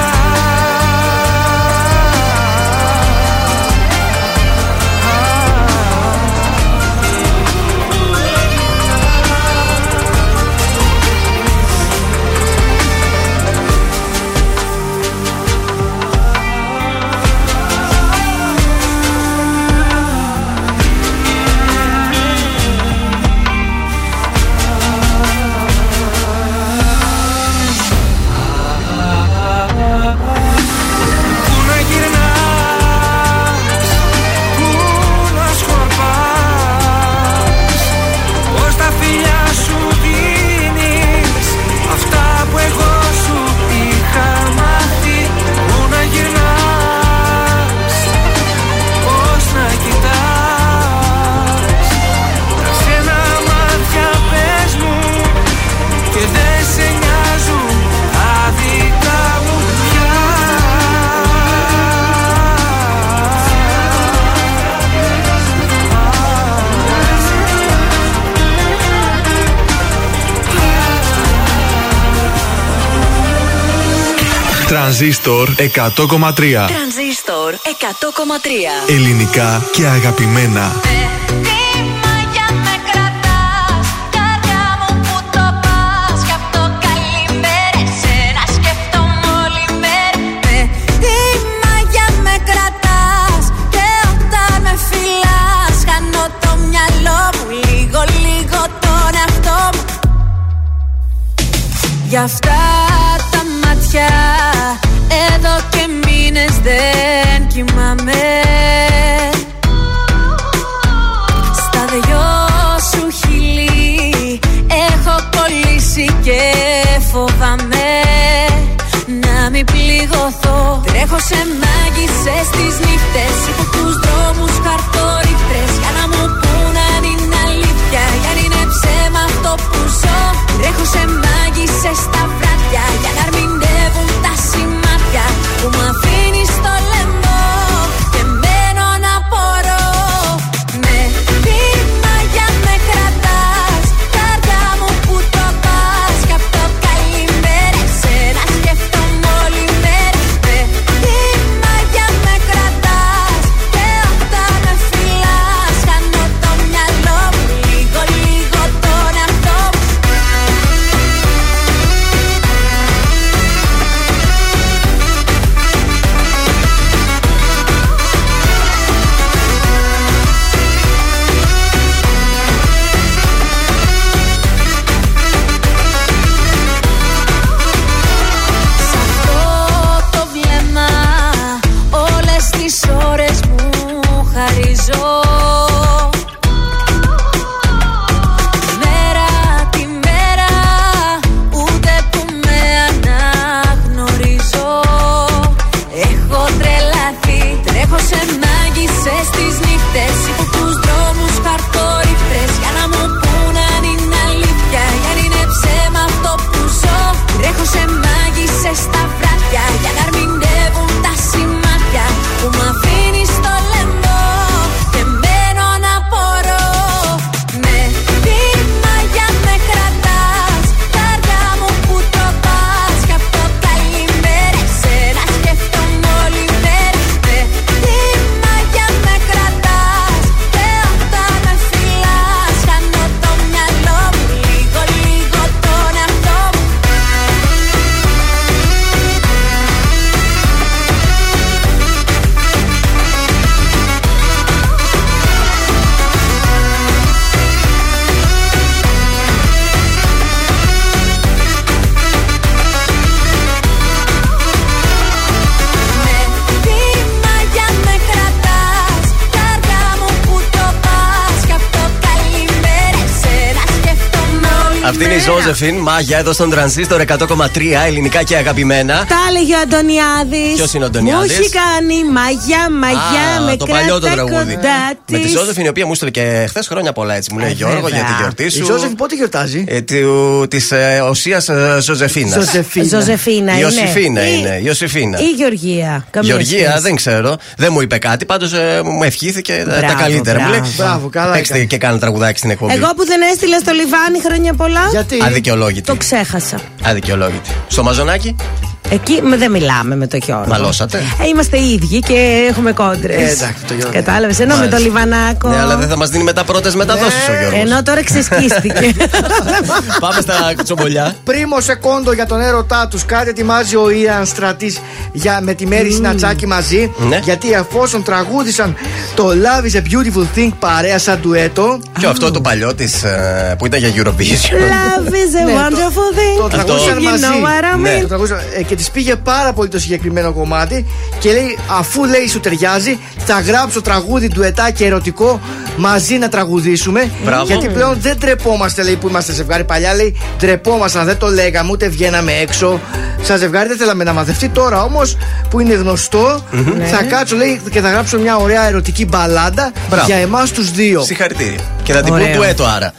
Τρανζίστορ 100,3. Τρανζίστορ 100,3. Ελληνικά και αγαπημένα. Για αυτά τα μάτια εδώ και μήνες δεν κοιμάμαι. Στα δυο σου χείλη έχω κολλήσει και φοβάμαι να μην πληγωθώ. Τρέχω σε μάγισσες τις νύχτες, υπό τους δρόμους χαρτορυφτές, για να μου πουν αν είναι αλήθεια, για να είναι ψέμα αυτό που ζω. Τρέχω σε μάγισσες τα βράδια, για να αρμηνεύουν τα σημάδια που μ' αφήνεις στο λαιμό και μένω να απορώ. Με τι μάγια με κρατάς, καρδιά μου που το πας, κι απ' το καλημέρα εσένα σκέφτομαι όλη μέρα. Με τι μάγια με κρατάς και όταν με φιλάς, χάνω το μυαλό μου, λίγο λίγο τον εαυτό μου. Αυτή είναι η Ζώζεφιν, μάγια εδώ στον Τρανζίστορ 100,3, ελληνικά και αγαπημένα. Τα έλεγε ο Αντωνιάδης. Ποιος είναι ο Αντωνιάδης? Μου έχει κάνει μάγια, μαγιά, με κρατά κοντά της. Με τη Ζώζεφιν, η οποία μου έστειλε και χθες χρόνια πολλά, έτσι. Μου λέει Γιώργο, για τη γιορτή σου. Η Ζώζεφιν πότε γιορτάζει? Της οσίας Ζωζεφίνας. Ζωζεφίνα. Η Ιωσήφινα είναι. Ή Γεωργία. Γεωργία, δεν ξέρω. Δεν μου είπε κάτι, πάντως μου ευχήθηκε τα καλύτερα. Μου λέει παίξτε και κάνε τραγουδάκι στην εκπομπή. Εγώ που δεν έστειλα στο Λιβάνι χρόνια πολλά. Γιατί? Αδικαιολόγητη. Το ξέχασα. Αδικαιολόγητη. Στο μαζονάκι. Εκεί δεν μιλάμε με το Γιώργο. Μαλώσατε. Είμαστε οι ίδιοι και έχουμε κόντρες. Κατάλαβες. Ενώ με το Λιβανάκο. Ναι, αλλά δεν θα μας δίνει μετά πρώτες μεταδόσεις ο Γιώργος. Ενώ τώρα ξεσκίστηκε. Πάμε στα κουτσομπολιά. Πρίμο σεκόντο για τον έρωτά τους. Κάτι ετοιμάζει ο Ιαν Στρατής με τη Μέρη Συνατσάκη μαζί. Ναι. Γιατί εφόσον τραγούδησαν το Love is a Beautiful Thing παρέα σαν ντουέτο. Και αυτό το παλιό της που ήταν για Eurovision. Love is a Wonderful Thing. Το τραγούδησαν μαζί. Τη πήγε πάρα πολύ το συγκεκριμένο κομμάτι και λέει, αφού λέει σου ταιριάζει, θα γράψω τραγούδι ντουετάκι ερωτικό μαζί να τραγουδήσουμε. Μπράβο. Γιατί πλέον δεν τρεπόμαστε, λέει, που είμαστε ζευγάρι. Παλιά, λέει, τρεπόμασταν, δεν το λέγαμε, ούτε βγαίναμε έξω. Σαν ζευγάρι δεν θέλαμε να μαζευτεί. Τώρα όμως που είναι γνωστό, θα κάτσω, λέει, και θα γράψω μια ωραία ερωτική μπαλάντα για εμάς τους δύο. Συγχαρητήρια. Και θα την πούν ντουέτο άρα.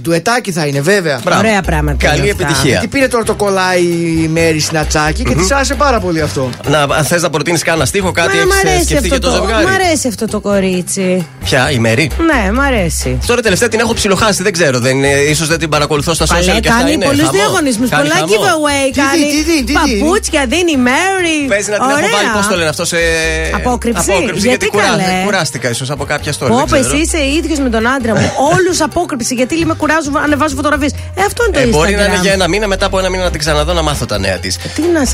Ντουετάκι θα είναι, βέβαια. Ωραία πράγματα. Καλή επιτυχία. Τι πήρε τώρα το κολλάει η Μέρη στην Ατσάκη και τη άρεσε πάρα πολύ αυτό. Αν θε να προτείνει κάνα στίχο, κάτι έχει σκεφτεί και το ζευγάρι. Μ' αρέσει αυτό το κορίτσι. Ποια, η Μέρη? Ναι, μ' αρέσει. Τώρα τελευταία την έχω ψιλοχάσει, δεν ξέρω. Ίσως δεν την παρακολουθώ στα social. Κάνει πολλού διαγωνισμού, πολλά giveaway. Κάνει παπούτσια, δίνει Μέρη. Παίζει να την έχω βάλει, πώ το λένε αυτό, σε απόκρυψη. Γιατί κουράστηκα ίσως από κάποια story. Όπω εσύ είσαι ίδιο με τον άντρα μου, όλου απόκρυψη. Γιατί με κουράζουν, ανεβάζω φωτογραφίε. Αυτό είναι το ίδιο. Μπορεί να είναι για ένα μήνα, μετά από ένα μήνα να την ξαναδώ να μάθω τα νέα τη.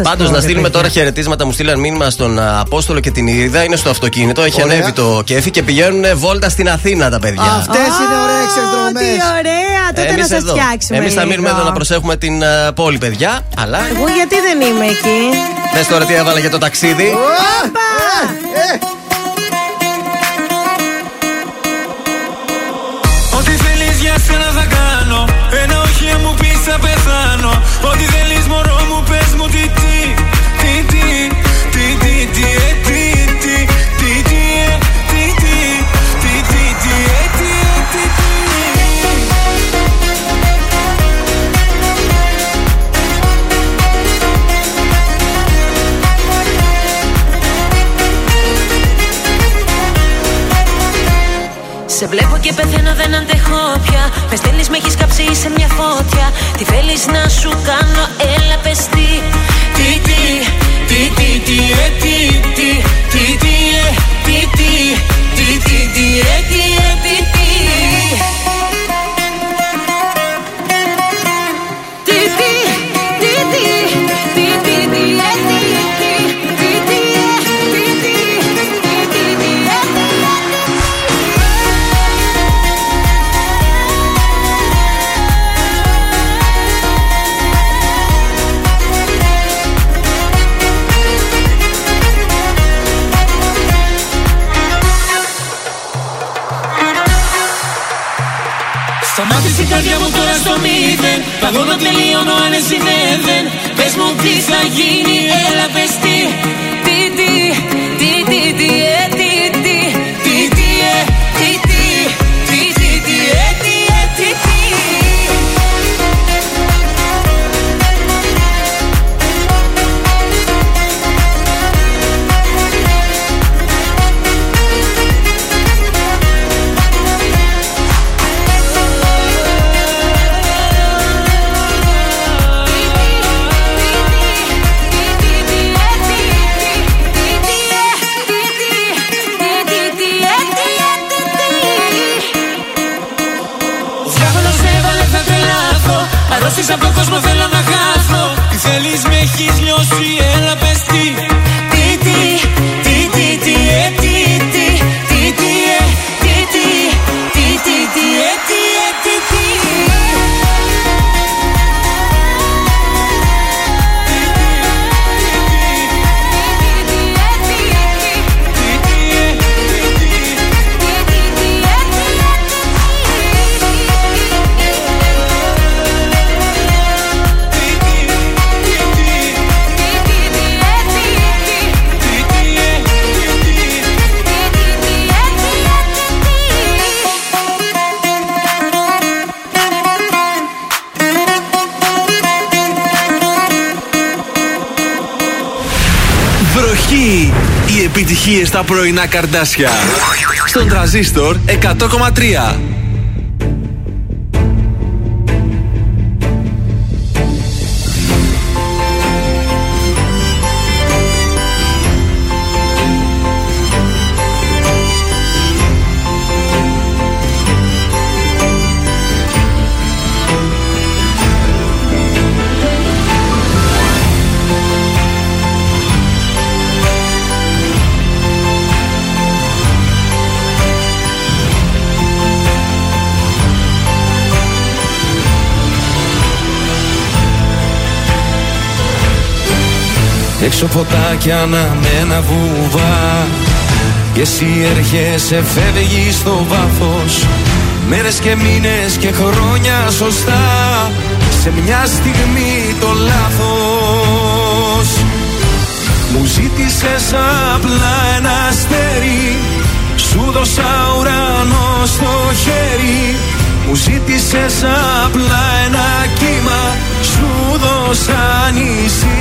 Πάντως να στείλουμε τώρα χαιρετίσματα, μου στείλαν μήνυμα στον Απόστολο και την Ιδίδα, είναι στο αυτοκίνητο, έχει ανέβει το κέφι και πηγαίνουν βόλτα στην Αθήνα τα παιδιά. Αυτές είναι ωραίες εκδρομές. Τι ωραία, τότε να σας φτιάξουμε. Εμείς θα μείνουμε εδώ να προσέχουμε την πόλη, παιδιά. Αλλά εγώ γιατί δεν είμαι εκεί? Δες τώρα τι έβαλα για το ταξίδι. Ό,τι θέλεις για σένα θα κάνω. Ένα όχι μου πεις θα πεθάνω. Ό,τι θέλεις μωρό μου πες μου τι. Σε βλέπω και πεθαίνω, δεν αντέχω πια. Με στέλνεις, με έχεις κάψει σε μια φωτιά. Τι θέλεις να σου κάνω, έλα πες τι. Σταμάτησε η καρδιά μου τώρα στο μηδέν. Παγώνω, τελειώνω, αν εσύ δεν. Πες μου τι θα γίνει, έλα πες τι. Από τον κόσμο θέλω να χάσω. Τι θέλεις με έχεις λιώσει, έλα πες τι. Επιτυχίες στα πρωινά Καρντάσια. Στον Τρανζίστορ 100,3. Έξω ποτάκια αναμένα βουβά. Και εσύ έρχεσαι, φεύγεις στο βάθος. Μέρες και μήνες και χρόνια σωστά. Σε μια στιγμή το λάθος. Μου ζήτησες απλά ένα αστέρι. Σου δώσα ουρανό στο χέρι, μου ζήτησες απλά ένα κύμα, σου δώσα νησί.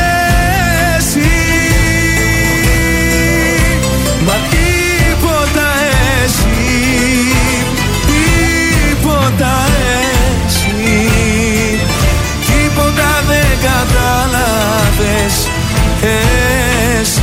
Μα τίποτα εσύ, τίποτα εσύ, τίποτα δεν κατάλαβες εσύ.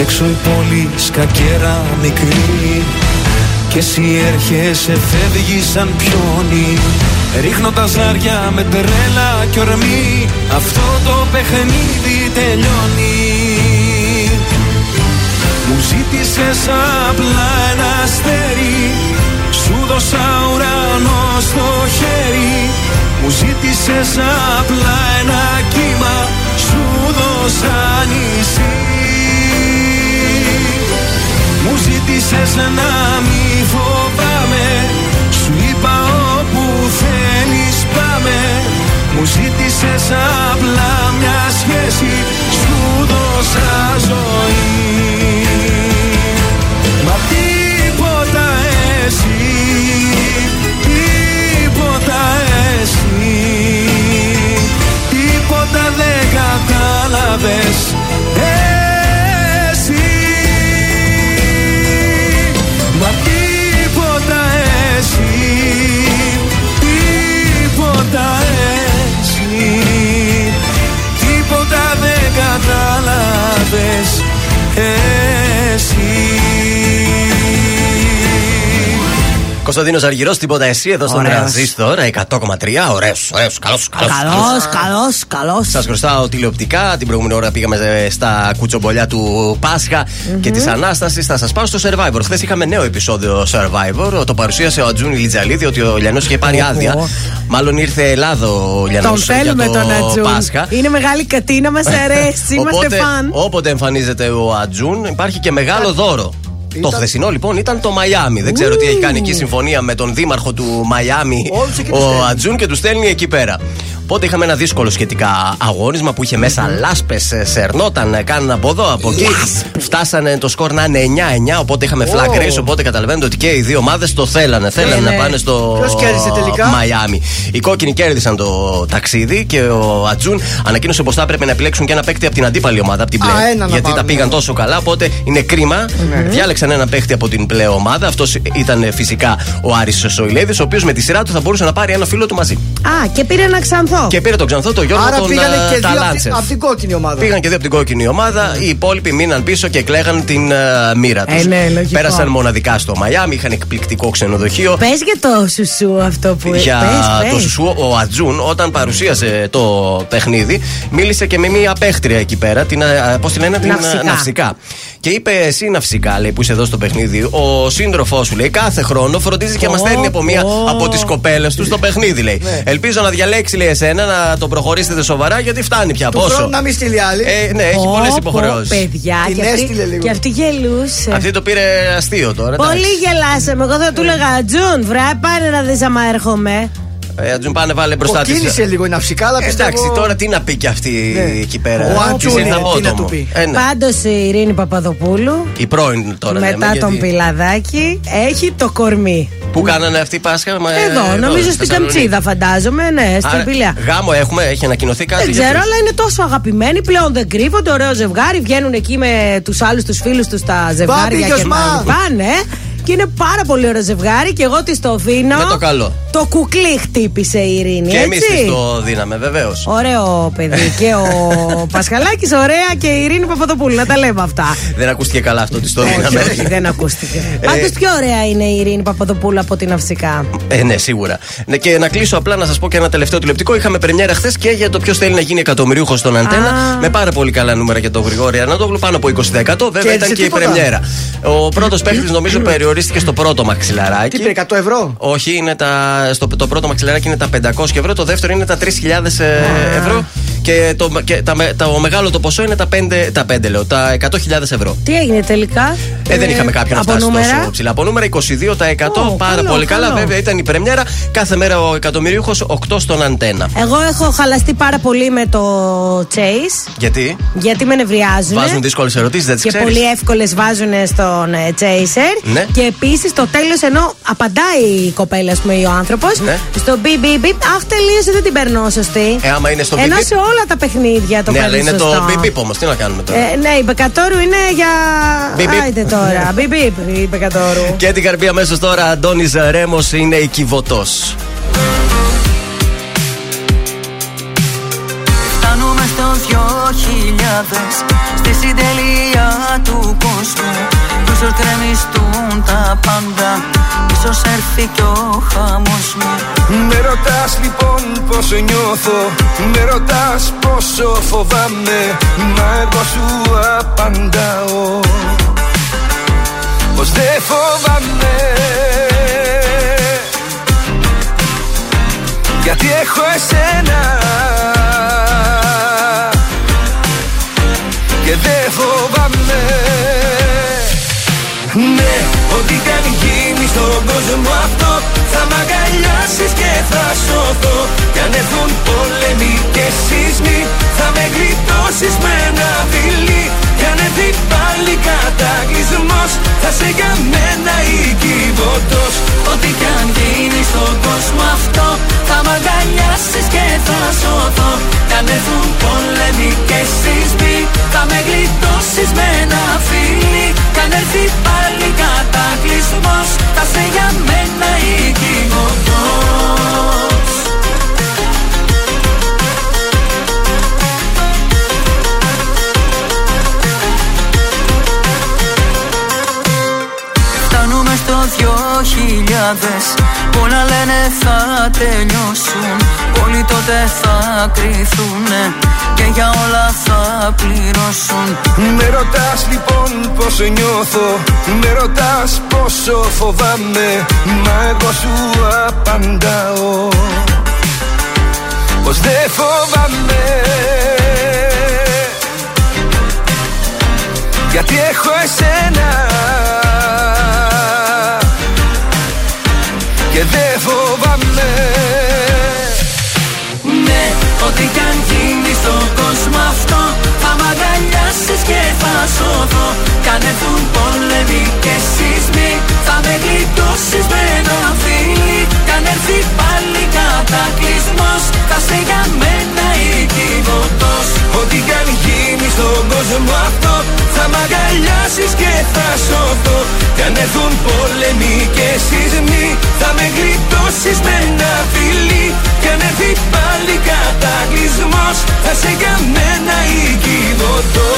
Έξω η πόλη σκακέρα μικρή, κι εσύ έρχεσαι φεύγεις σαν πιόνι. Ρίχνω τα ζάρια με τρέλα κι ορμή, αυτό το παιχνίδι τελειώνει. Μου ζήτησες απλά ένα αστέρι, σου δώσα ουρανό στο χέρι. Μου ζήτησες απλά ένα κύμα, σου δώσα νησί. Μου ζήτησες να μη φοβάμαι, σου είπα όπου θέλεις πάμε. Μου ζήτησες απλά μια σχέση, σου δώσα ζωή. Μα τίποτα εσύ, τίποτα εσύ, τίποτα δεν κατάλαβες. Μα τίποτα εσύ, τίποτα εσύ, τίποτα δεν κατάλαβες εσύ. Κωνσταντίνος Αργυρός, τίποτα εσύ, εδώ στον Τρανζίστορ 100,3. Ωραίος, ωραίος, καλός. Σας χρωστάω τηλεοπτικά. Την προηγούμενη ώρα πήγαμε στα κουτσομπολιά του Πάσχα και της Ανάστασης. Θα σας πάω στο Survivor. Χθες είχαμε νέο επεισόδιο Survivor. Το παρουσίασε ο Ατζούν Ιλιτζαλί, διότι ο Λιανός είχε πάρει άδεια. Μάλλον ήρθε Ελλάδα ο Λιανός για το Πάσχα. Είναι μεγάλη κατίνα, μας αρέσει, είμαστε φαν. Όποτε εμφανίζεται ο Ατζούν, υπάρχει και μεγάλο δώρο. Το χθεσινό λοιπόν ήταν το Μαϊάμι. Δεν ξέρω τι έχει κάνει εκεί, συμφωνία με τον δήμαρχο του Μαϊάμι, ο Ατζούν, και του στέλνει εκεί πέρα. Οπότε είχαμε ένα δύσκολο σχετικά αγώνισμα που είχε μέσα λάσπες, σερνόταν, κάνουν από εδώ, από εκεί. Φτάσανε το σκορ να είναι 9-9, οπότε είχαμε flag race. Οπότε καταλαβαίνετε ότι και οι δύο ομάδες το θέλανε. Θέλανε να πάνε στο Μαϊάμι. Οι κόκκινοι κέρδισαν το ταξίδι και ο Ατζούν ανακοίνωσε πως θα έπρεπε να επιλέξουν και ένα παίκτη από την αντίπαλη ομάδα, από την Play. Γιατί τα πήγαν τόσο καλά, οπότε είναι κρίμα. Διάλεξαν ένα παίκτη από την Play ομάδα. Αυτός ήταν φυσικά ο Άρης Σοηλέδης, ο οποίος με τη σειρά του θα μπορούσε να πάρει ένα φίλο του μαζί. Α, και πήρε ένα Ξανθό. Και πήρε τον Ξανθό, τον Γιώργο Σαμπάνη. Άρα πήγαν και δύο από την κόκκινη ομάδα. Πήγαν και δύο από την κόκκινη ομάδα. Οι υπόλοιποι μείναν πίσω και εκλέγαν την μοίρα τους. Πέρασαν μοναδικά στο Μαϊάμι, είχαν εκπληκτικό ξενοδοχείο. Πες για το σουσού αυτό που είχε. Για το σουσού, ο Ατζούν, όταν παρουσίασε το παιχνίδι, μίλησε και με μία παίχτρια εκεί πέρα. Πώς τη λένε, την Ναυσικά. Και είπε: Εσύ, Ναυσικά, λέει, που είσαι εδώ στο παιχνίδι, ο σύντροφός σου, λέει, κάθε χρόνο φροντίζει και μας στέλνει από μία από τις κοπέλες του στο παιχνίδι, λέει. Ελπίζω να διαλέξει, λέει, εσένα, να το προχωρήσετε σοβαρά, γιατί φτάνει πια. Πόσο. Να μην στείλει άλλη. Ναι, έχει πολλές υποχρεώσεις. Παιδιά, και αυτή γελούσε. Αυτή το πήρε αστείο τώρα. Πολύ γελάσαμε. Εγώ θα του έλεγα: Ατζούν, βρε, πάρε να δεις άμα έρχομαι. Ατζούν, πάνε, βάλε μπροστά της. Κίνησε λίγο η Ναυσικά, αλλά πιστεύω... Εντάξει, τώρα τι να πει κι αυτή εκεί πέρα. Ο Ατζούν, τι να του πει. Πάντως η Ειρήνη Παπαδοπούλου, η πρώην τώρα, μετά τον Πιλαδάκη, έχει το κορμί. Πού κάνανε αυτή η Πάσχα, εδώ, νομίζω στην Καμτσίδα, φαντάζομαι, ναι, στην Πηλαία. Γάμο έχουμε, έχει ανακοινωθεί κάτι. Δεν ξέρω, αλλά είναι τόσο αγαπημένοι πλέον, δεν κρύβονται, ωραίο ζευγάρι. Βγαίνουν εκεί με τους άλλους τους φίλους τους τα ζευγάρια και πάνε. Και είναι πάρα πολύ ωραίο ζευγάρι και εγώ τη το δίνω. Με το καλό. Το κουκλί χτύπησε η Ειρήνη. Και εμείς τη το δίναμε, βεβαίως. Ωραίο παιδί. Και ο Πασχαλάκης, ωραία, και η Ειρήνη Παπαδοπούλου. Να τα λέμε αυτά. Δεν ακούστηκε καλά αυτό τη το δίναμε. Όχι, δεν ακούστηκε. Πάντως πιο ωραία είναι η Ειρήνη Παπαδοπούλου από την Αυσικά. Ναι, σίγουρα. Και να κλείσω απλά να σας πω και ένα τελευταίο τηλεοπτικό. Είχαμε πρεμιέρα χθες και για το ποιος θέλει να γίνει εκατομμυρίουχος στον Αντένα. Με πάρα πολύ καλά νούμερα για τον Γρηγόρη Ανατόγλου, πάνω από 20%. Βέβαια ήταν και η πρεμιέρα. Ο πρώτος παίχτης νομίζω περιορίστηκε στο πρώτο μαξιλαράκι. Τι πήρε, 100 ευρώ? Όχι, είναι το πρώτο μαξιλαράκι είναι τα 500 ευρώ, το δεύτερο είναι τα 3.000 ευρώ και το μεγάλο το ποσό είναι τα 100.000 ευρώ. Τι έγινε τελικά? Δεν είχαμε κάποιον να φτάσει τόσο ψηλά. Από νούμερα 22%, πάρα πολύ καλά. Βέβαια ήταν η πρεμιέρα. Κάθε μέρα ο εκατομμυρίουχος, 8 στον Αντένα. Εγώ έχω χαλαστεί πάρα πολύ με το Chase. Γιατί? Γιατί με νευριάζουν. Βάζουν δύσκολες ερωτήσεις, δεν τις ξέρεις. Και πολύ εύκολες βάζουν στον Chaser. Ναι. Και επίσης το τέλος, ενώ απαντάει η κοπέλα, ας πούμε, ή ο άνθρωπος, ναι, στο BBB. Αχ, τελείωσε, δεν την περνώ σωστή. Άμα είναι στο BBB. Ενώ σε όλα τα παιχνίδια το παίρνει σωστό. Ναι, αλλά είναι το BBB όμως, τι να κάνουμε τώρα. Ναι, η Πεκατόρου είναι για. BBB. Άιντε τώρα. BBB, η Πεκατόρου. Και την καρπή αμέσως τώρα, Αντώνης Ρέμος είναι η Κιβωτός. Φτάνουμε στο 2000 στη συντελεία του κόσμου. Ίσως γκρεμιστούν τα πάντα, ίσως έρθει κι ο χαμός μου. Με ρωτάς λοιπόν πως νιώθω, με ρωτάς πόσο φοβάμαι, μα εγώ σου απαντάω πως δεν φοβάμαι. Γιατί έχω εσένα και δεν φοβάμαι. Ναι, ό,τι καν γίνει στον κόσμο αυτό, θα μ' αγκαλιάσεις και θα σωθώ. Κι αν έρθουν πόλεμοι και σεισμοί, θα με γλιτώσεις με ένα δειλί. Κι αν έρθει πάλι κατακλυσμός, θα σε για μένα η Κιβωτός. Ό,τι κι αν γίνει στον κόσμο αυτό, θα μ' αγκαλιάσεις και θα σωθώ. Κι αν έρθουν πόλεμοι και σεισμοί, θα με γλιτώσεις με ένα φιλί. Κι αν έρθει πάλι κατακλυσμός, θα σε για μένα η Κιβωτός. Στο 2000 πολλά λένε θα τελειώσουν, όλοι τότε θα κρυθούνε και για όλα θα πληρώσουν. Με ρωτάς λοιπόν πως νιώθω, με ρωτάς πόσο φοβάμαι, μα εγώ σου απαντάω πως δεν φοβάμαι. Γιατί έχω εσένα και δεν φοβάμαι. Ναι, ό,τι κι αν γίνει στον κόσμο αυτό, θα μ' αγκαλιάσεις και θα σωθώ. Κι αν έρθουν πόλεμοι και σεισμοί, θα με γλιτώσεις με ένα φιλί. Κι αν έρθει πάλι κατακλυσμός, θα σε για μένα η Κιβωτός. Ό,τι κι αν γίνει στον κόσμο αυτό, θα μ' αγκαλιάσεις και θα σωθώ. Κι αν έρθουν πόλεμοι και σεισμοί, θα με γλιτώσεις με ένα φιλί. Κι αν έρθει πάλι κατακλυσμός, θα σε για μένα η Κιβωτός.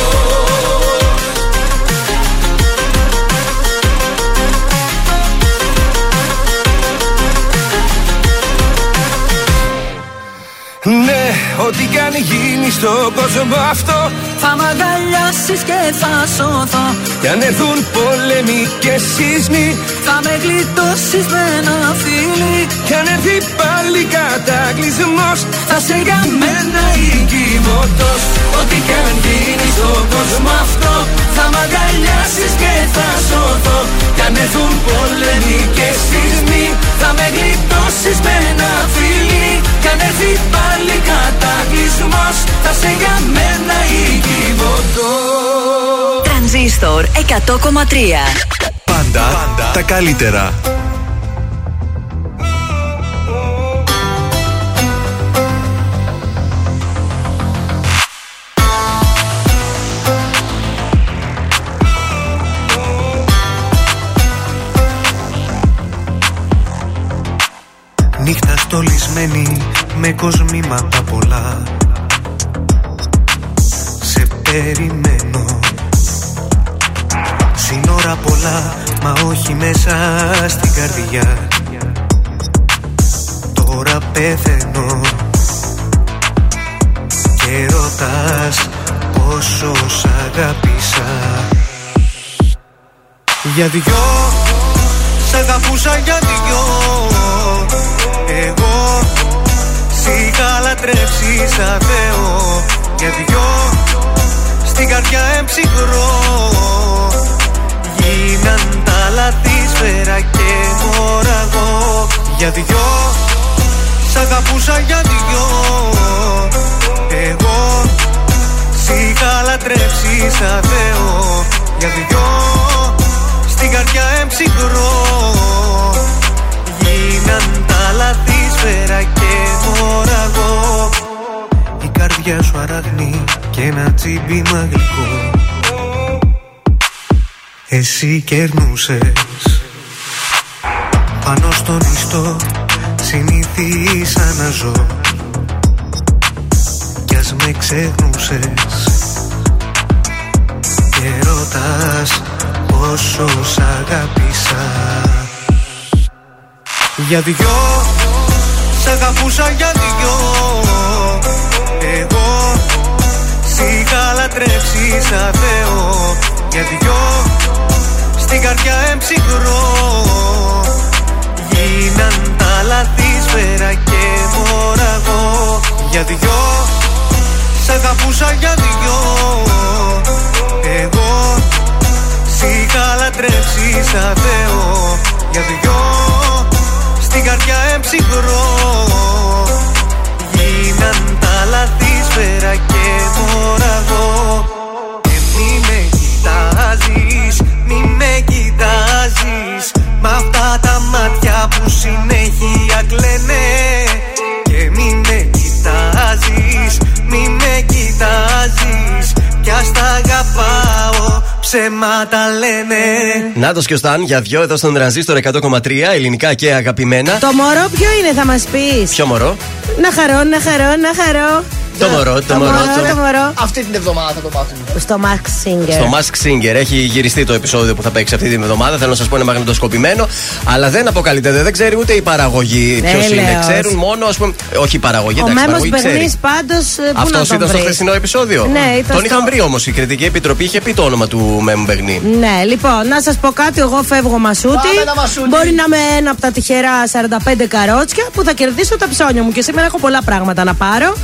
Ναι, ό,τι κι αν γίνει στον κόσμο αυτό, θα μ' αγκαλιάσεις και θα σωθώ. Κι αν έρθουν πόλεμοι και σεισμοί, θα με γλιτώσεις με ένα φιλί. Κι αν έρθει πάλι κατακλυσμός, θα σε για μένα η Κιβωτός. Ό,τι κι αν γίνει στον κόσμο αυτό, θα μ' αγκαλιάσεις και θα σωθώ. Κι αν έρθουν πόλεμοι και σεισμοί, θα με γλιτώσεις με ένα φιλί. Κι αν έρθει πάλι κατακλυσμός, θα σε για μένα η Κιβωτός. Τρανζίστορ 100,3. Πάντα τα καλύτερα. στολισμένη με κοσμήματα πολλά. Σε περιμένω. Σύνορα πολλά, μα όχι μέσα στην καρδιά. Τώρα πεθαίνω και ρωτάς πόσο σ' αγάπησα. Για δυο, σ' αγαπούσα για δυο. Εγώ σ' είχα λατρέψει σαν Θεό. Για δυο, στην καρδιά εμψυχρό. Γίναν τα λαθή, σφαίρα και μοραγό. Για δυο, σ' αγαπούσα για δυο. Εγώ σ' είχα λατρέψει σαν Θεό. Για δυο, στην καρδιά εμψυχρό. Γίναν τα λαθή, σφαίρα και μοραγό. Η καρδιά σου αραχνεί και ένα τσιμπήμα γλυκό. Εσύ κερνούσες πάνω στον ιστό. Συνήθισα να ζω κι ας με ξεχνούσες. Και ρωτάς πόσο σ' αγάπησα. Για δυο, σ' αγαπούσα για δυο. Εγώ σ' είχα λατρέψει σαν Θεό. Για δυο, στην καρδιά εμψυχρό. Γίναν τα λαθή, σφαίρα και μοραγό. Για δυο, σ' αγαπούσα για δυο. Εγώ σ' είχα λατρέψει σαν Θεό. Για δυο, στην καρδιά εμψυχρό. Γίναν τα λαθή, σφαίρα και μοραγό. Μη με κοιτάζεις μ' αυτά τα μάτια που συνέχεια κλαίνε. Και μη με κοιτάζεις, μη με κοιτάζεις. Κι ας τα αγαπάω ψέματα λένε. Νάτος και ο Σταν για δυο εδώ στον Τρανζίστορ 100,3 ελληνικά και αγαπημένα. Το μωρό ποιο είναι θα μας πεις? Ποιο μωρό? Να χαρώ. Το μωρό. Αυτή την εβδομάδα θα το μάθουμε. Στο Mask Singer. Στο Mask Singer. Έχει γυριστεί το επεισόδιο που θα παίξει αυτή την εβδομάδα. Θέλω να σας πω, είναι μαγνητοσκοπημένο. Αλλά δεν αποκαλείται. Δεν ξέρει ούτε η παραγωγή ποιος είναι. Ξέρουν μόνο, ας πούμε. Όχι η παραγωγή. Ο Μέμος Παιγνής πάντως. Αυτός ήταν στο χθεσινό επεισόδιο. Τον είχαν βρει όμως. Η κριτική επιτροπή είχε πει το όνομα του Μέμου Παιγνή. Ναι, λοιπόν, να σας πω κάτι. Εγώ φεύγω Μασούτη. Μπορεί να είμαι ένα από τα τυχερά 45 καρότσια που θα κερδίσω τα ψώνια μου. Και σήμερα έχω πολλά πράγματα να πάρω.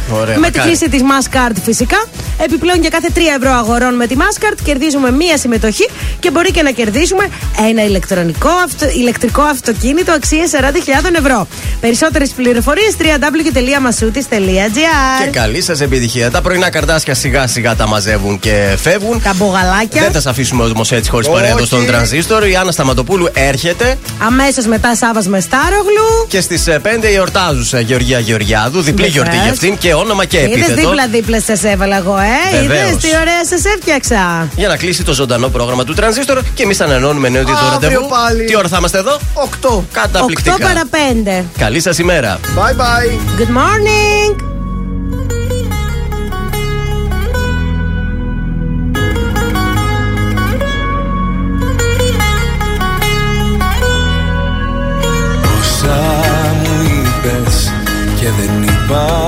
Χρήση τη Mascard φυσικά. Επιπλέον για κάθε 3 ευρώ αγορών με τη Mascard κερδίζουμε μία συμμετοχή και μπορεί και να κερδίσουμε ένα ηλεκτρικό αυτοκίνητο αξίας 40.000 ευρώ. Περισσότερες πληροφορίες www.masutis.gr. Και καλή σας επιτυχία. Τα πρωινά καρδάσια σιγά σιγά τα μαζεύουν και φεύγουν. Τα μπογαλάκια. Δεν θα σας αφήσουμε όμως έτσι χωρίς παρέα εδώ στον Τρανζίστορ. Η Άννα Σταματοπούλου έρχεται. Αμέσως μετά Σάββας Μεστάρογλου. Και στις 5 η εορτάζουσα Γεωργία Γεωργιάδου. Διπλή γιορτή για αυτήν και όνομα και επίθετο. Είδες δίπλα-δίπλα σας έβαλα εγώ, Είδες τι ωραία σας έφτιαξα. Για να κλείσει το ζωντανό πρόγραμμα του Τρανζίστορ και εμείς ανανώνουμε νέο το ραντεβού. Πάλι. Τι ώρα θα είμαστε εδώ? 8. Καταπληκτικά. 8 παρά 5. Καλή σας ημέρα. Bye bye. Good morning. Όσα μου είπες και δεν είπα.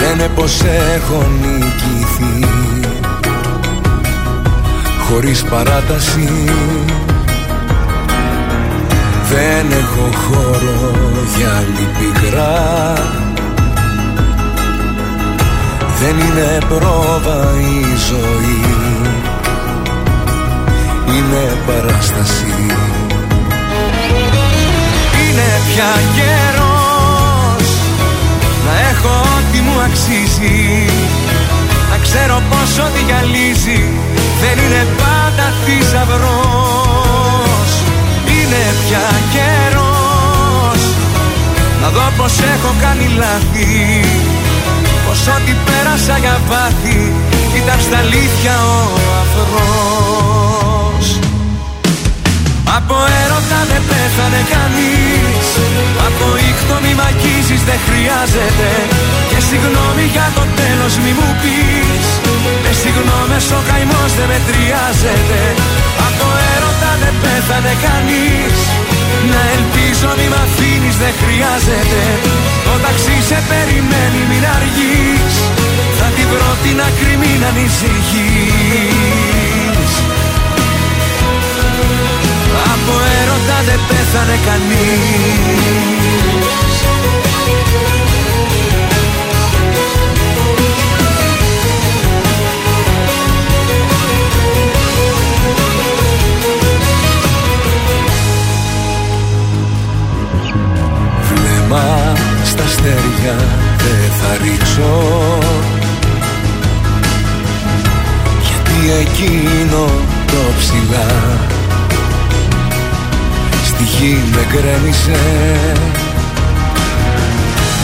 Λένε πως έχω νικηθεί χωρίς παράταση. Δεν έχω χώρο για άλλη πικρά. Δεν είναι πρόβα η ζωή, είναι παράσταση. Είναι πια καιρός να έχω τι μου αξίζει. Να ξέρω πως ό,τι γυαλίζει δεν είναι πάντα θησαυρός. Είναι πια καιρός να δω πως έχω κάνει λάθη. Πως ό,τι πέρασα για βάθη ήταν στα αλήθεια ο αφρός. Από έρωτα δεν πέθανε κανείς. δεν χρειάζεται. Και συγγνώμη για το τέλος μη μου πεις. Με συγγνώμες ο καημός δεν μετριάζεται. Απ' το έρωτα δεν πέθανε κανείς. Να ελπίζω μη μ' αφήνεις δεν χρειάζεται. Το ταξί σε περιμένει μην αργείς. Θα την βρω την άκρη μην ανησυχείς. Από έρωτα δεν πέθανε κανείς. Βλέμμα στα αστέρια δεν θα ρίξω, γιατί εκείνο το ψηλά στη γη με γκρέμισε.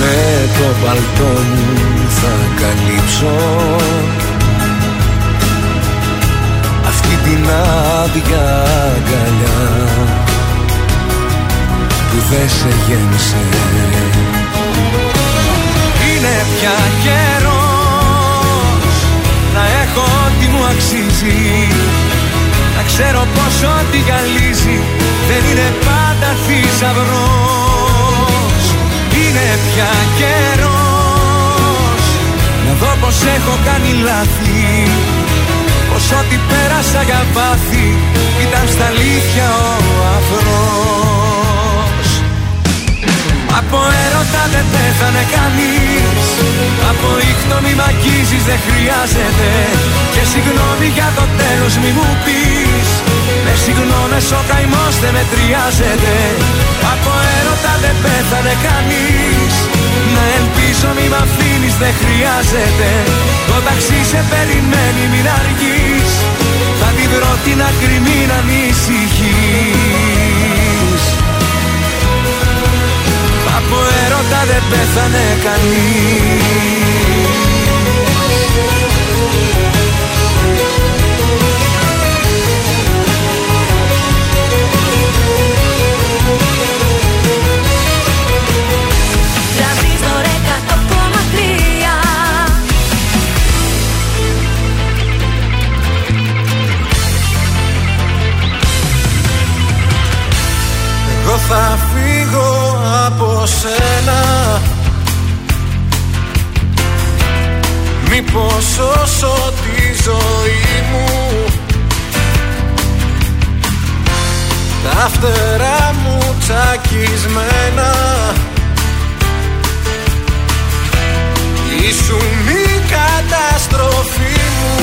Με το παλτό μου θα καλύψω αυτή την άδεια αγκαλιά που δεν σε γέμισε. Είναι πια καιρός να έχω ό,τι μου αξίζει. Να ξέρω πως ό,τι γυαλίζει δεν είναι πάντα θησαυρός. Είναι πια καιρός να δω πως έχω κάνει λάθη. Πως ό,τι πέρασα για πάθη ήταν στα αλήθεια ο αφρός. Από έρωτα δεν πέθανε κανείς. Από ήχτο μη μ' αγγίζεις δεν χρειάζεται. Και συγγνώμη για το τέλος μη μου πεις. Με συγγνώμες ο καημός δεν μετριάζεται. Από έρωτα δεν πέθανε κανείς. Να ελπίζω μη μ' αφήνεις δεν χρειάζεται. Το ταξί σε περιμένει μην αργείς. Θα την βρω την άκρη μην ανησυχείς. Από έρωτα δεν πέθανε κανείς. Θα φύγω από σένα. Μήπως σώσω τη ζωή μου. Τα φτερά μου τσακισμένα. Ήσουν η καταστροφή μου.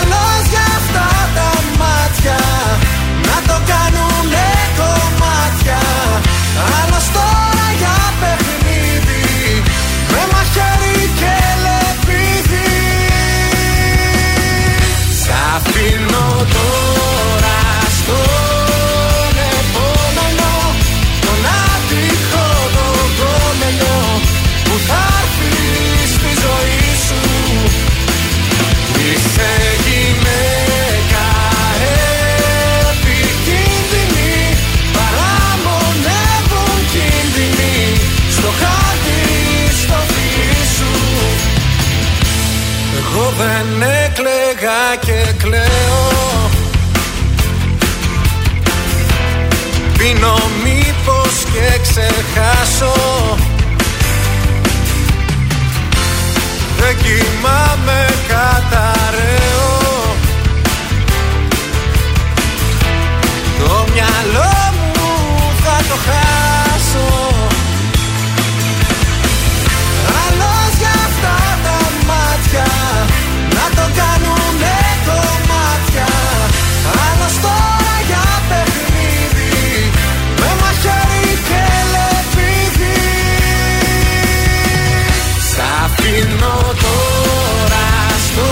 Άλλος για αυτά τα μάτια. Να το κάνουνε κομμάτια. Άλλος τώρα για παιχνίδι. Με μαχαίρι και λεπίδι. Σ' αφήνω τώρα στον επόμενο. Τον άτυχο τον κόμενο που θα έρθει στη ζωή σου. Είσαι γυναίκα επικίνδυνη, παραμονεύουν κίνδυνοι στο χάρτη στο φιλί σου. Εγώ δεν έκλαιγα και κλαίω. Πίνω μήπως και ξεχάσω. Δεν κοιμάμαι καταραίω. Το μυαλό μου θα το χάσω. Άλλος για αυτά τα μάτια. Να το κάνουνε κομμάτια. Άλλος τώρα για παιχνίδι. Με μαχαίρι και λεπίδι. Σ' αφήνω τώρα στο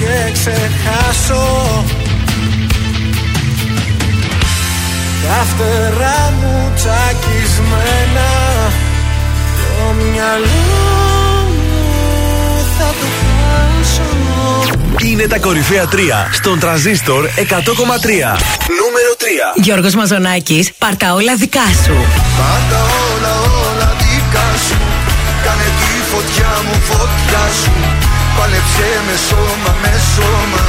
και ξεχάσω τα φτερά μου τσακισμένα, το μυαλό μου θα το χάσω. Είναι τα κορυφαία 3 στον Τρανζίστορ 100,3. Νούμερο 3. Γιώργος Μαζονάκης, πάρ' τα όλα δικά σου. Πάρ' τα όλα, όλα δικά σου. Κάνε τη φωτιά μου, φωτιά σου. Παλέψε με σώμα, με σώμα.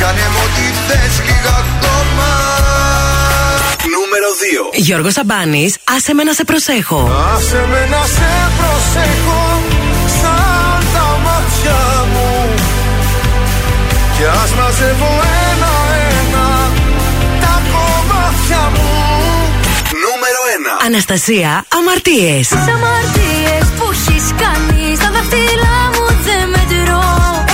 Κάνε μου ό,τι θες λίγα ακόμα. Νούμερο 2. Γιώργος Σαμπάνης, άσε με να σε προσέχω. Άσε με να σε προσέχω σαν τα μάτια μου. Κι ας μαζεύω ένα-ένα τα κομμάτια μου. Νούμερο 1. Αναστασία, αμαρτίες. Τις αμαρτίες που έχεις κάνει στα δαχτυλά μου δεν μετρώ.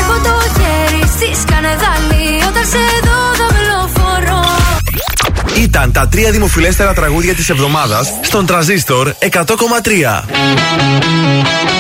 Έχω το χέρι στις κανεδάλι, όταν σε δω θα βλοφορώ. Ήταν τα τρία δημοφιλέστερα τραγούδια της εβδομάδας στον Τρανζίστορ 100,3.